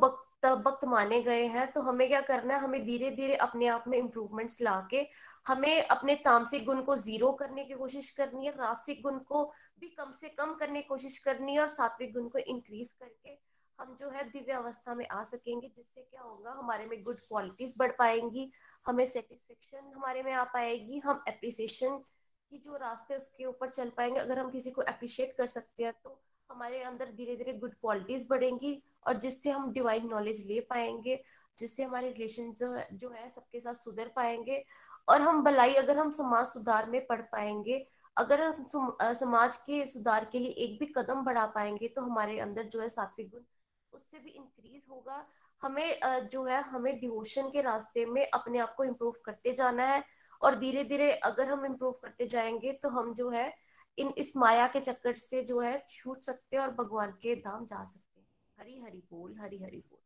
भक्त माने गए हैं। तो हमें क्या करना है, हमें धीरे धीरे अपने आप में इम्प्रूवमेंट्स लाके हमें अपने तामसिक गुण को 0 करने की कोशिश करनी है, रासिक गुण को भी कम से कम करने की कोशिश करनी है और सात्विक गुण को इंक्रीज करके हम जो है दिव्य अवस्था में आ सकेंगे। जिससे क्या होगा, हमारे में गुड क्वालिटीज बढ़ पाएंगी, हमें सेटिस्फेक्शन हमारे में आ पाएगी, हम एप्रिसिएशन की जो रास्ते उसके ऊपर चल पाएंगे। अगर हम किसी को अप्रिशिएट कर सकते हैं तो हमारे अंदर धीरे धीरे गुड क्वालिटीज बढ़ेंगी और जिससे हम डिवाइन नॉलेज ले पाएंगे, जिससे हमारे रिलेशन जो है सबके साथ सुधर पाएंगे और हम भलाई, अगर हम समाज सुधार में पढ़ पाएंगे, अगर हम समाज के सुधार के लिए एक भी कदम बढ़ा पाएंगे तो हमारे अंदर जो है सात्विक गुण उससे भी इंक्रीज होगा। हमें जो है हमें डिवोशन के रास्ते में अपने आप को इम्प्रूव करते जाना है और धीरे धीरे अगर हम इम्प्रूव करते जाएंगे तो हम जो है इस माया के चक्कर से जो है छूट सकते हैं और भगवान के धाम जा सकते हैं। हरि हरि बोल, हरि हरि बोल,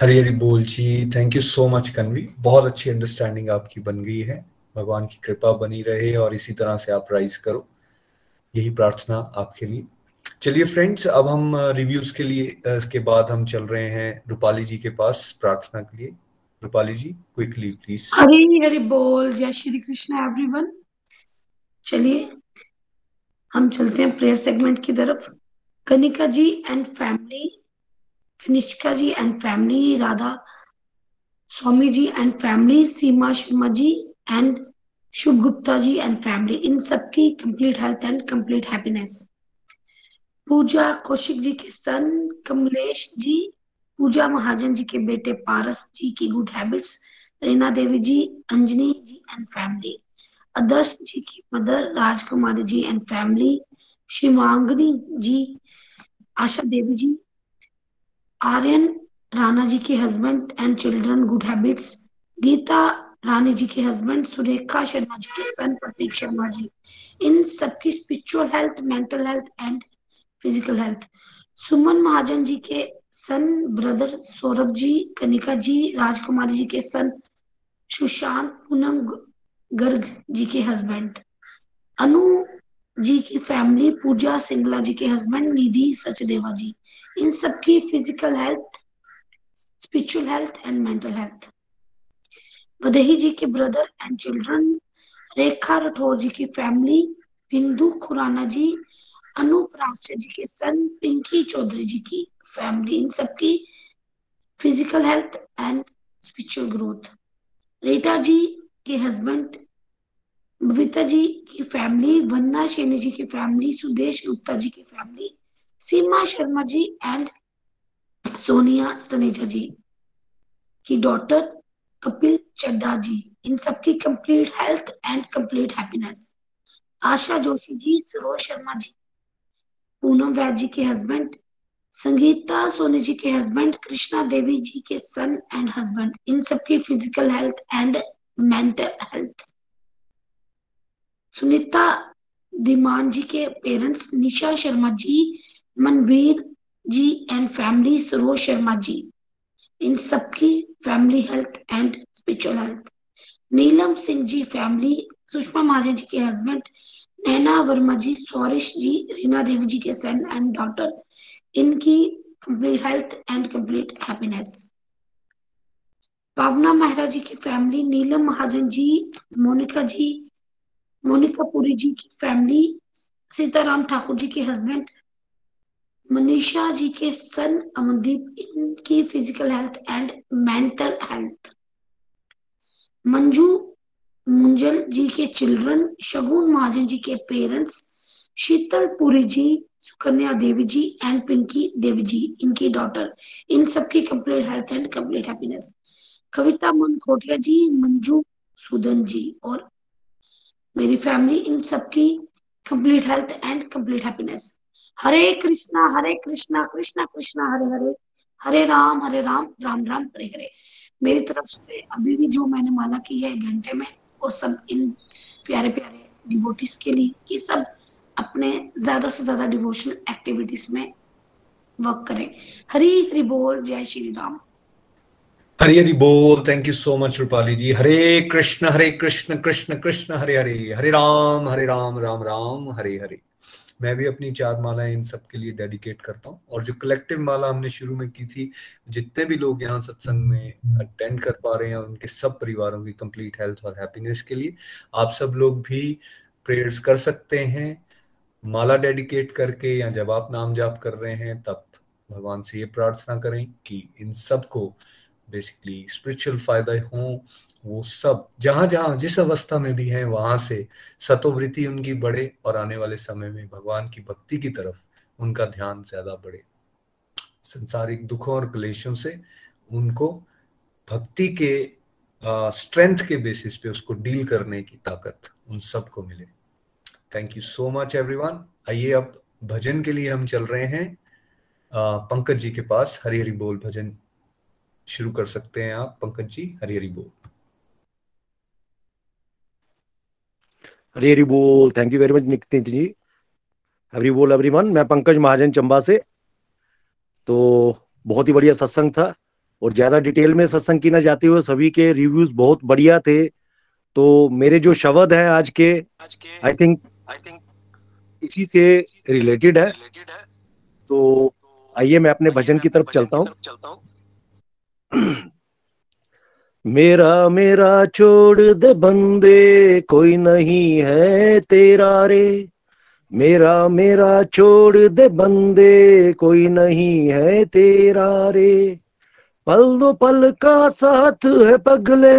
हरि हरि बोल जी। थैंक यू सो मच कन्वी, बहुत अच्छी अंडरस्टैंडिंग आपकी बन गई है। भगवान की कृपा बनी रहे और इसी तरह से आप राइज करो, यही प्रार्थना आपके लिए। चलिए फ्रेंड्स, अब हम रिव्यूज के लिए इसके बाद हम चल रहे हैं रूपाली जी के पास प्रार्थना के लिए। Rupali ji quickly please. हरि हरि बोल, जय श्री कृष्ण एवरीवन। चलिए हम चलते हैं प्रेयर सेगमेंट की तरफ। Kanika ji and family, Kanishka ji and family, Radha Swami ji and family, Seema Sharma ji and Shubh Gupta ji and family, इन सबकी complete health and complete happiness. Pooja Kaushik ji के सन कमलेश जी, पूजा महाजन जी के बेटे पारस जी की good habits, Reena Devi ji, Anjani ji and family, Adarsh ji की mother Rajkumari ji and family, Shivangani ji, Asha Devi ji, Aryan Rana ji के husband and children good habits, Geeta Rani ji के हस्बैंड, सुरेखा शर्मा जी के सन प्रतीक शर्मा जी, इन सबकी spiritual health, mental health and physical health. Suman Mahajan ji के सन ब्रदर सौरभ जी, कनिका जी, राजकुमारी जी के सन सुशांत, पूनम गर्ग जी के हस्बैंड, अनु जी की फैमिली, पूजा सिंगला जी के हस्बैंड, निधि सचदेवा जी, इन सबकी physical health, spiritual health and mental health. Vadehi ji के brother and children, Rekha Rathore ji की फैमिली, बिंदु खुराना जी, अनूप राष्ट्र जी के सन, पिंकी चौधरी जी की फैमिली, इन सबकी physical health and spiritual growth. Rita ji के हस्बैंड, बबीता जी की फैमिली, वंदना शेनी जी की फैमिली, सुदेश गुप्ता जी की फैमिली, सीमा शर्मा जी एंड सोनिया तनेजा जी की डॉटर, कपिल चड्डा जी, इन सबकी complete health and complete happiness. Asha Joshi ji, Saroj Sharma ji, Poonam Vaid ji के हस्बैंड, संगीता सोनी जी के हस्बैंड, कृष्णा देवी जी के सन एंड हस्बैंड, इन सबकी physical health and mental health. Sunita Diman ji के parents, Nisha Sharma ji, Manveer ji and family, Saroj Sharma ji, इन सबकी family health and spiritual health. Neelam Singh ji family, Sushma Mahajan ji के हस्बैंड, नैना वर्मा जी, सौरेश जी, रीना देवी जी के सन एंड डॉटर, इनकी complete health and complete happiness. Pavna Mehra ji की फैमिली, नीलम महाजन जी, मोनिका पुरी जी की फैमिली, सीताराम ठाकुर जी के हस्बैंड, मनीषा जी के सन अमनदीप, इनकी physical health and mental health. Manju Munjal ji के चिल्ड्रन, शगुन महाजन जी के पेरेंट्स, शीतल पुरी जी, सुकन्या देवी जी एंड पिंकी देवी जी, इनकी डॉटर, इन सबकी complete health and complete happiness. Kavita Mankotia ji, Manju Sudan ji और मेरी फैमिली, इन सबकी complete health and complete happiness. Hare Krishna Krishna Krishna Hare Hare, Hare Ram Ram Ram Hare Hare. मेरी तरफ से अभी भी जो मैंने माला की है घंटे में, वो सब इन प्यारे प्यारे डिवोटीज के लिए कि सब अपने ज्यादा से ज्यादा डिवोशनल एक्टिविटीज में वर्क करें। हरी हरि बोल, जय श्री राम। हरी हरि बोल। Thank you so much Rupali ji. Hare Krishna Krishna Krishna Hare Hare, Hare Ram Ram Ram Hare Hare. मैं भी अपनी चार मालाएं इन सब के लिए डेडिकेट करता हूँ। और जो कलेक्टिव माला हमने शुरू में की थी, जितने भी लोग यहाँ सत्संग में अटेंड कर पा रहे हैं, उनके सब परिवारों की कंप्लीट हेल्थ और हैप्पीनेस के लिए आप सब लोग भी प्रेयर्स कर सकते हैं माला डेडिकेट करके, या जब आप नाम जाप कर रहे हैं तब भगवान से ये प्रार्थना करें कि इन सब को बेसिकली स्पिरिचुअल फायदे हों। वो सब जहां जहां जिस अवस्था में भी हैं वहां से सतोवृत्ति उनकी बढ़े, और आने वाले समय में भगवान की भक्ति की तरफ उनका ध्यान ज्यादा बढ़े। संसारिक दुखों और क्लेशों से उनको भक्ति के स्ट्रेंथ के बेसिस पे उसको डील करने की ताकत उन सबको मिले। Thank you so much everyone. आइए अब भजन के लिए हम चल रहे हैं पंकज जी के पास। हरि हरि बोल भजन शुरू कर सकते हैं आप पंकज जी। हरि हरि बोल। हरि हरि बोल। Thank you very much Nitin ji. Hari बोल एवरीवन। मैं पंकज महाजन चंबा से। तो बहुत ही बढ़िया सत्संग था, और ज्यादा डिटेल में सत्संग की ना जाते हुए सभी के रिव्यूज बहुत बढ़िया थे। तो मेरे जो शब्द हैं आज के, आई थिंक इसी से रिलेटेड है। तो आइए मैं अपने भजन की तरफ चलता हूँ। मेरा मेरा छोड़ दे बंदे, कोई नहीं है तेरा रे। मेरा मेरा छोड़ दे बंदे, कोई नहीं है तेरा रे। पल पल का साथ है पगले,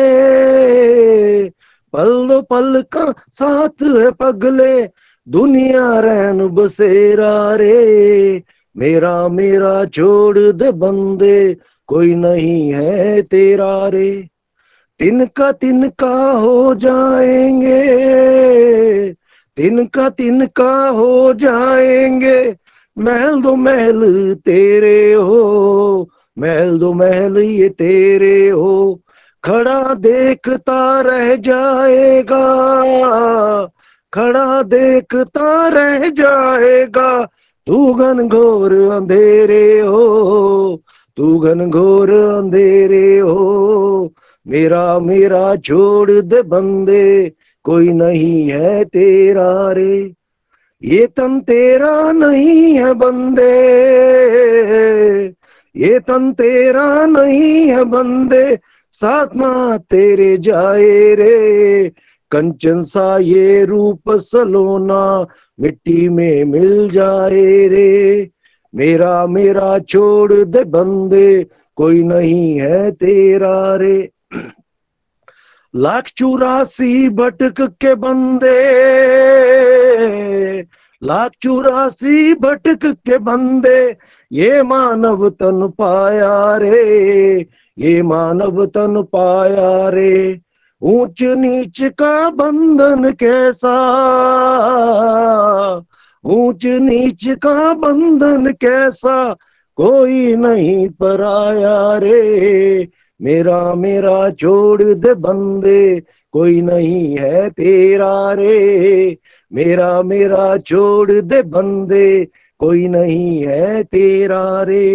पल का साथ है पगले, दुनिया रहन बसेरा रे। मेरा मेरा छोड़ दे बंदे, कोई नहीं है तेरा रे। तिनका हो जाएंगे, तिनका हो जाएंगे, महल दो महल तेरे हो, महल दो महल ये तेरे हो। खड़ा देखता रह जाएगा, खड़ा देखता रह जाएगा, तू घनघोर अंधेरे हो, तू घनघोर अंधेरे हो। मेरा मेरा छोड़ दे बंदे, कोई नहीं है तेरा रे। ये तन तेरा नहीं है बंदे, ये तन तेरा नहीं है बंदे, साथ माँ तेरे जाए रे। कंचन सा ये रूप सलोना, मिट्टी में मिल जाए रे। मेरा मेरा छोड़ दे बंदे, कोई नहीं है तेरा रे। लाख चौरासी भटक के बंदे, लाख चौरासी भटक के बंदे, ये मानव तन पाया रे, ये मानव तन पाया रे। ऊंच नीच का बंधन कैसा, ऊंच नीच का बंधन कैसा, कोई नहीं पराया रे। मेरा मेरा छोड़ दे बंदे, कोई नहीं है तेरा रे। मेरा मेरा छोड़ दे बंदे, कोई नहीं है तेरा रे।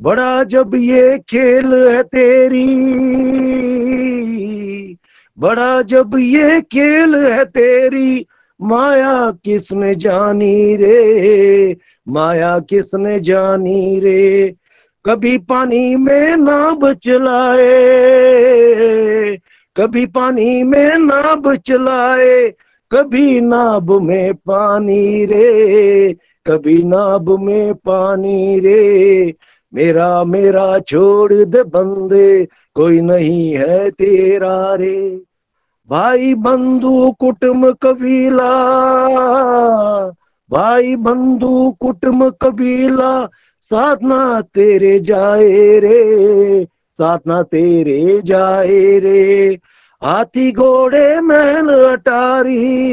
बड़ा जब ये खेल है तेरी, बड़ा जब ये खेल है तेरी, माया किसने जानी रे, माया किसने जानी रे। कभी पानी में नाव चलाए, कभी पानी में नाव चलाए, कभी नाव में पानी रे, कभी नाव में पानी रे। मेरा मेरा छोड़ दे बंदे, कोई नहीं है तेरा रे। भाई बंधु कुटुंब कबीला, भाई बंधु कुटुंब कबीला, साधना तेरे जाए रे, साधना तेरे जाए रे। हाथी घोड़े महल अटारी,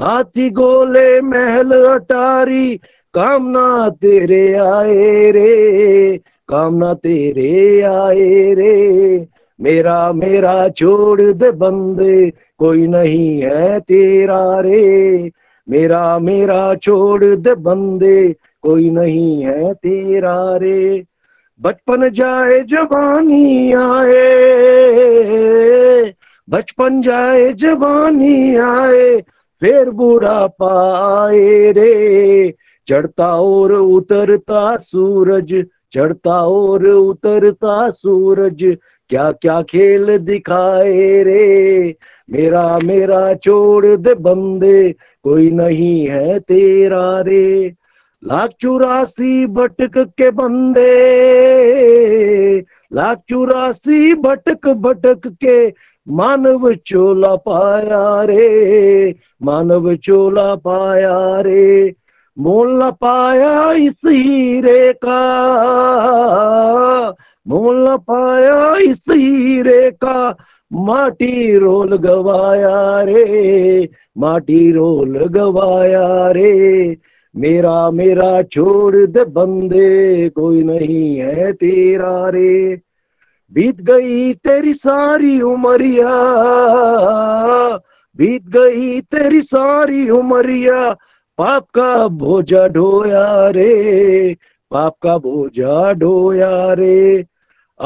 आती गोले महल अटारी, कामना तेरे आए रे, कामना तेरे आए रे। मेरा मेरा छोड़ दे बंदे, कोई नहीं है तेरा रे। मेरा मेरा छोड़ दे बंदे, कोई नहीं है तेरा रे। बचपन जाए जवानी आए, बचपन जाए जवानी आए, फिर बुढ़ापा आए रे। चढ़ता और उतरता सूरज, चढ़ता और उतरता सूरज, क्या क्या खेल दिखाए रे। मेरा मेरा छोड़ दे बंदे, कोई नहीं है तेरा रे। 1,84,000 भटक के बंदे, 1,84,000 भटक भटक के, मानव चोला पाया रे, मानव चोला पाया रे। मोल न पाया इस हीरे का, मोल न पाया इस हीरे का, माटी रोल गवाया रे, माटी रोल गवाया रे। मेरा मेरा छोड़ दे बंदे, कोई नहीं है तेरा रे। बीत गई तेरी सारी उमरिया, बीत गई तेरी सारी उमरिया, पाप का बोझा ढोया रे, पाप का बोझा ढोया रे।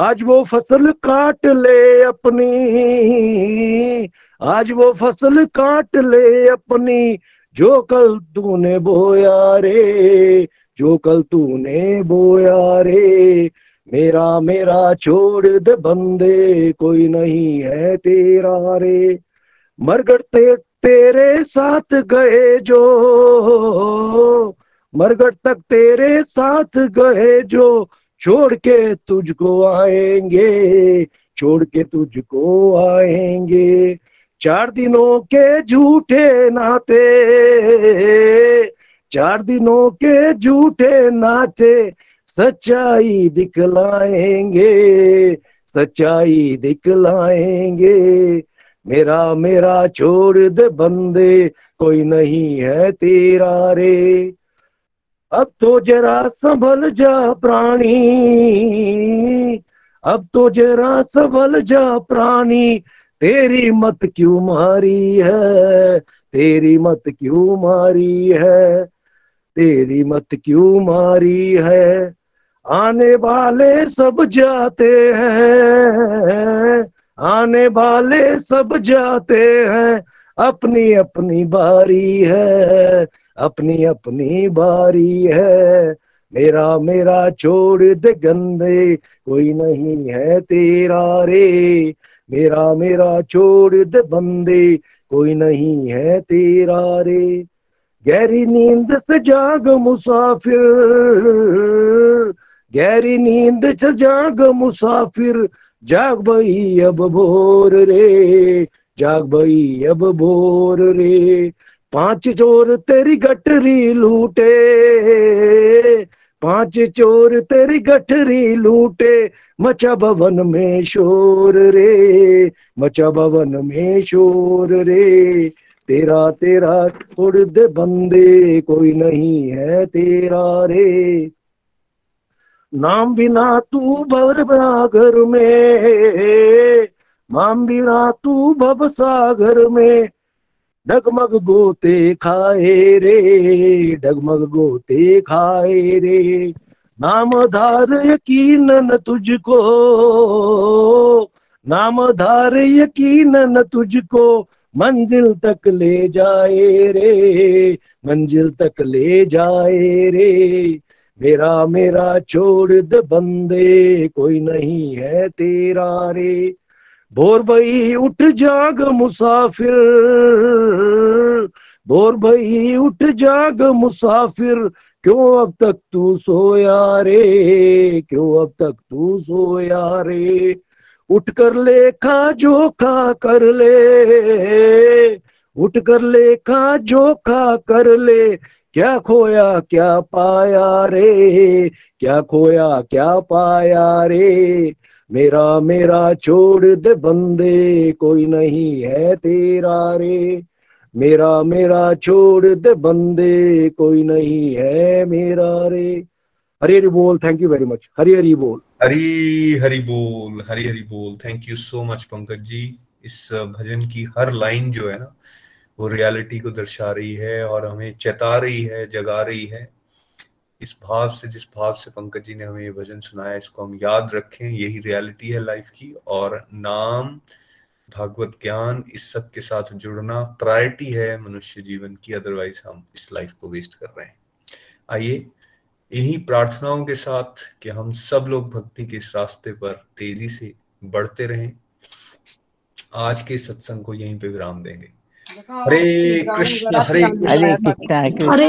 आज वो फसल काट ले अपनी, आज वो फसल काट ले अपनी, जो कल तूने बोया रे, जो कल तूने बोया रे। मेरा मेरा छोड़ दे बंदे, कोई नहीं है तेरा रे। मरगट तक तेरे साथ गए जो, मरगट तक तेरे साथ गए जो, छोड़ के तुझको आएंगे, छोड़ के तुझको आएंगे। 4 दिनों के झूठे नाते, 4 दिनों के झूठे नाते, सच्चाई दिखलाएंगे, सच्चाई दिखलाएंगे। मेरा मेरा छोड़ दे बंदे, कोई नहीं है तेरा रे। अब तो जरा संभल जा प्राणी, अब तो जरा संभल जा प्राणी, तेरी मत क्यों मारी है, तेरी मत क्यों मारी है, तेरी मत क्यों मारी है। आने वाले सब जाते हैं, आने वाले सब जाते हैं, अपनी अपनी बारी है, अपनी अपनी बारी है। मेरा मेरा छोड़ दे गंदे, कोई नहीं है तेरा रे। मेरा मेरा छोड़ दे बंदे, कोई नहीं है तेरा रे। गहरी नींद से जाग मुसाफिर, गहरी नींद से जाग मुसाफिर, जाग भई अब भोर रे, जाग भई अब भोर रे। 5 चोर तेरी गठरी लूटे, 5 चोर तेरी गठरी लूटे, मचा भवन में शोर रे, मचा भवन में शोर रे। तेरा तेरा छोड़ दे बंदे, कोई नहीं है तेरा रे। नाम बिना तू भव सागर में, नाम बिना तू भव सागर में, डगमग गोते खाए रे, डगमग गोते खाए रे। नाम धार यकीनन तुझको, नाम धार यकीनन तुझको, मंजिल तक ले जाए रे, मंजिल तक ले जाए रे। मेरा मेरा छोड़ दे बंदे, कोई नहीं है तेरा रे। भोर भई उठ जाग मुसाफिर, भोर भई उठ जाग मुसाफिर, क्यों अब तक तू सोया रे, क्यों अब तक तू सोया रे। उठ कर लेखा जोखा कर ले, उठ कर लेखा जोखा कर ले, क्या खोया क्या पाया रे, क्या खोया क्या पाया रे। मेरा मेरा छोड़ दे बंदे, कोई नहीं है तेरा रे। मेरा मेरा छोड़ दे बंदे कोई नहीं है मेरा रे। हरी हरी बोल। Thank you very much. Hari Hari बोल। हरी हरी बोल। हरी हरी बोल। Thank you so much Pankaj ji. इस भजन की हर लाइन जो है ना वो रियलिटी को दर्शा रही है और हमें चेता रही है, जगा रही है। इस भाव से, जिस भाव से पंकज जी ने हमें ये भजन सुनाया, इसको हम याद रखें, यही रियलिटी है लाइफ की। और नाम, भागवत ज्ञान, इस सब के साथ जुड़ना प्रायोरिटी है मनुष्य जीवन की, अदरवाइज हम इस लाइफ को वेस्ट कर रहे हैं। आइए इन्हीं प्रार्थनाओं के साथ कि हम सब लोग भक्ति के इस रास्ते पर तेजी से बढ़ते रहें, आज के सत्संग को यहीं पे विराम देंगे। हरे कृष्ण हरे कृष्ण हरे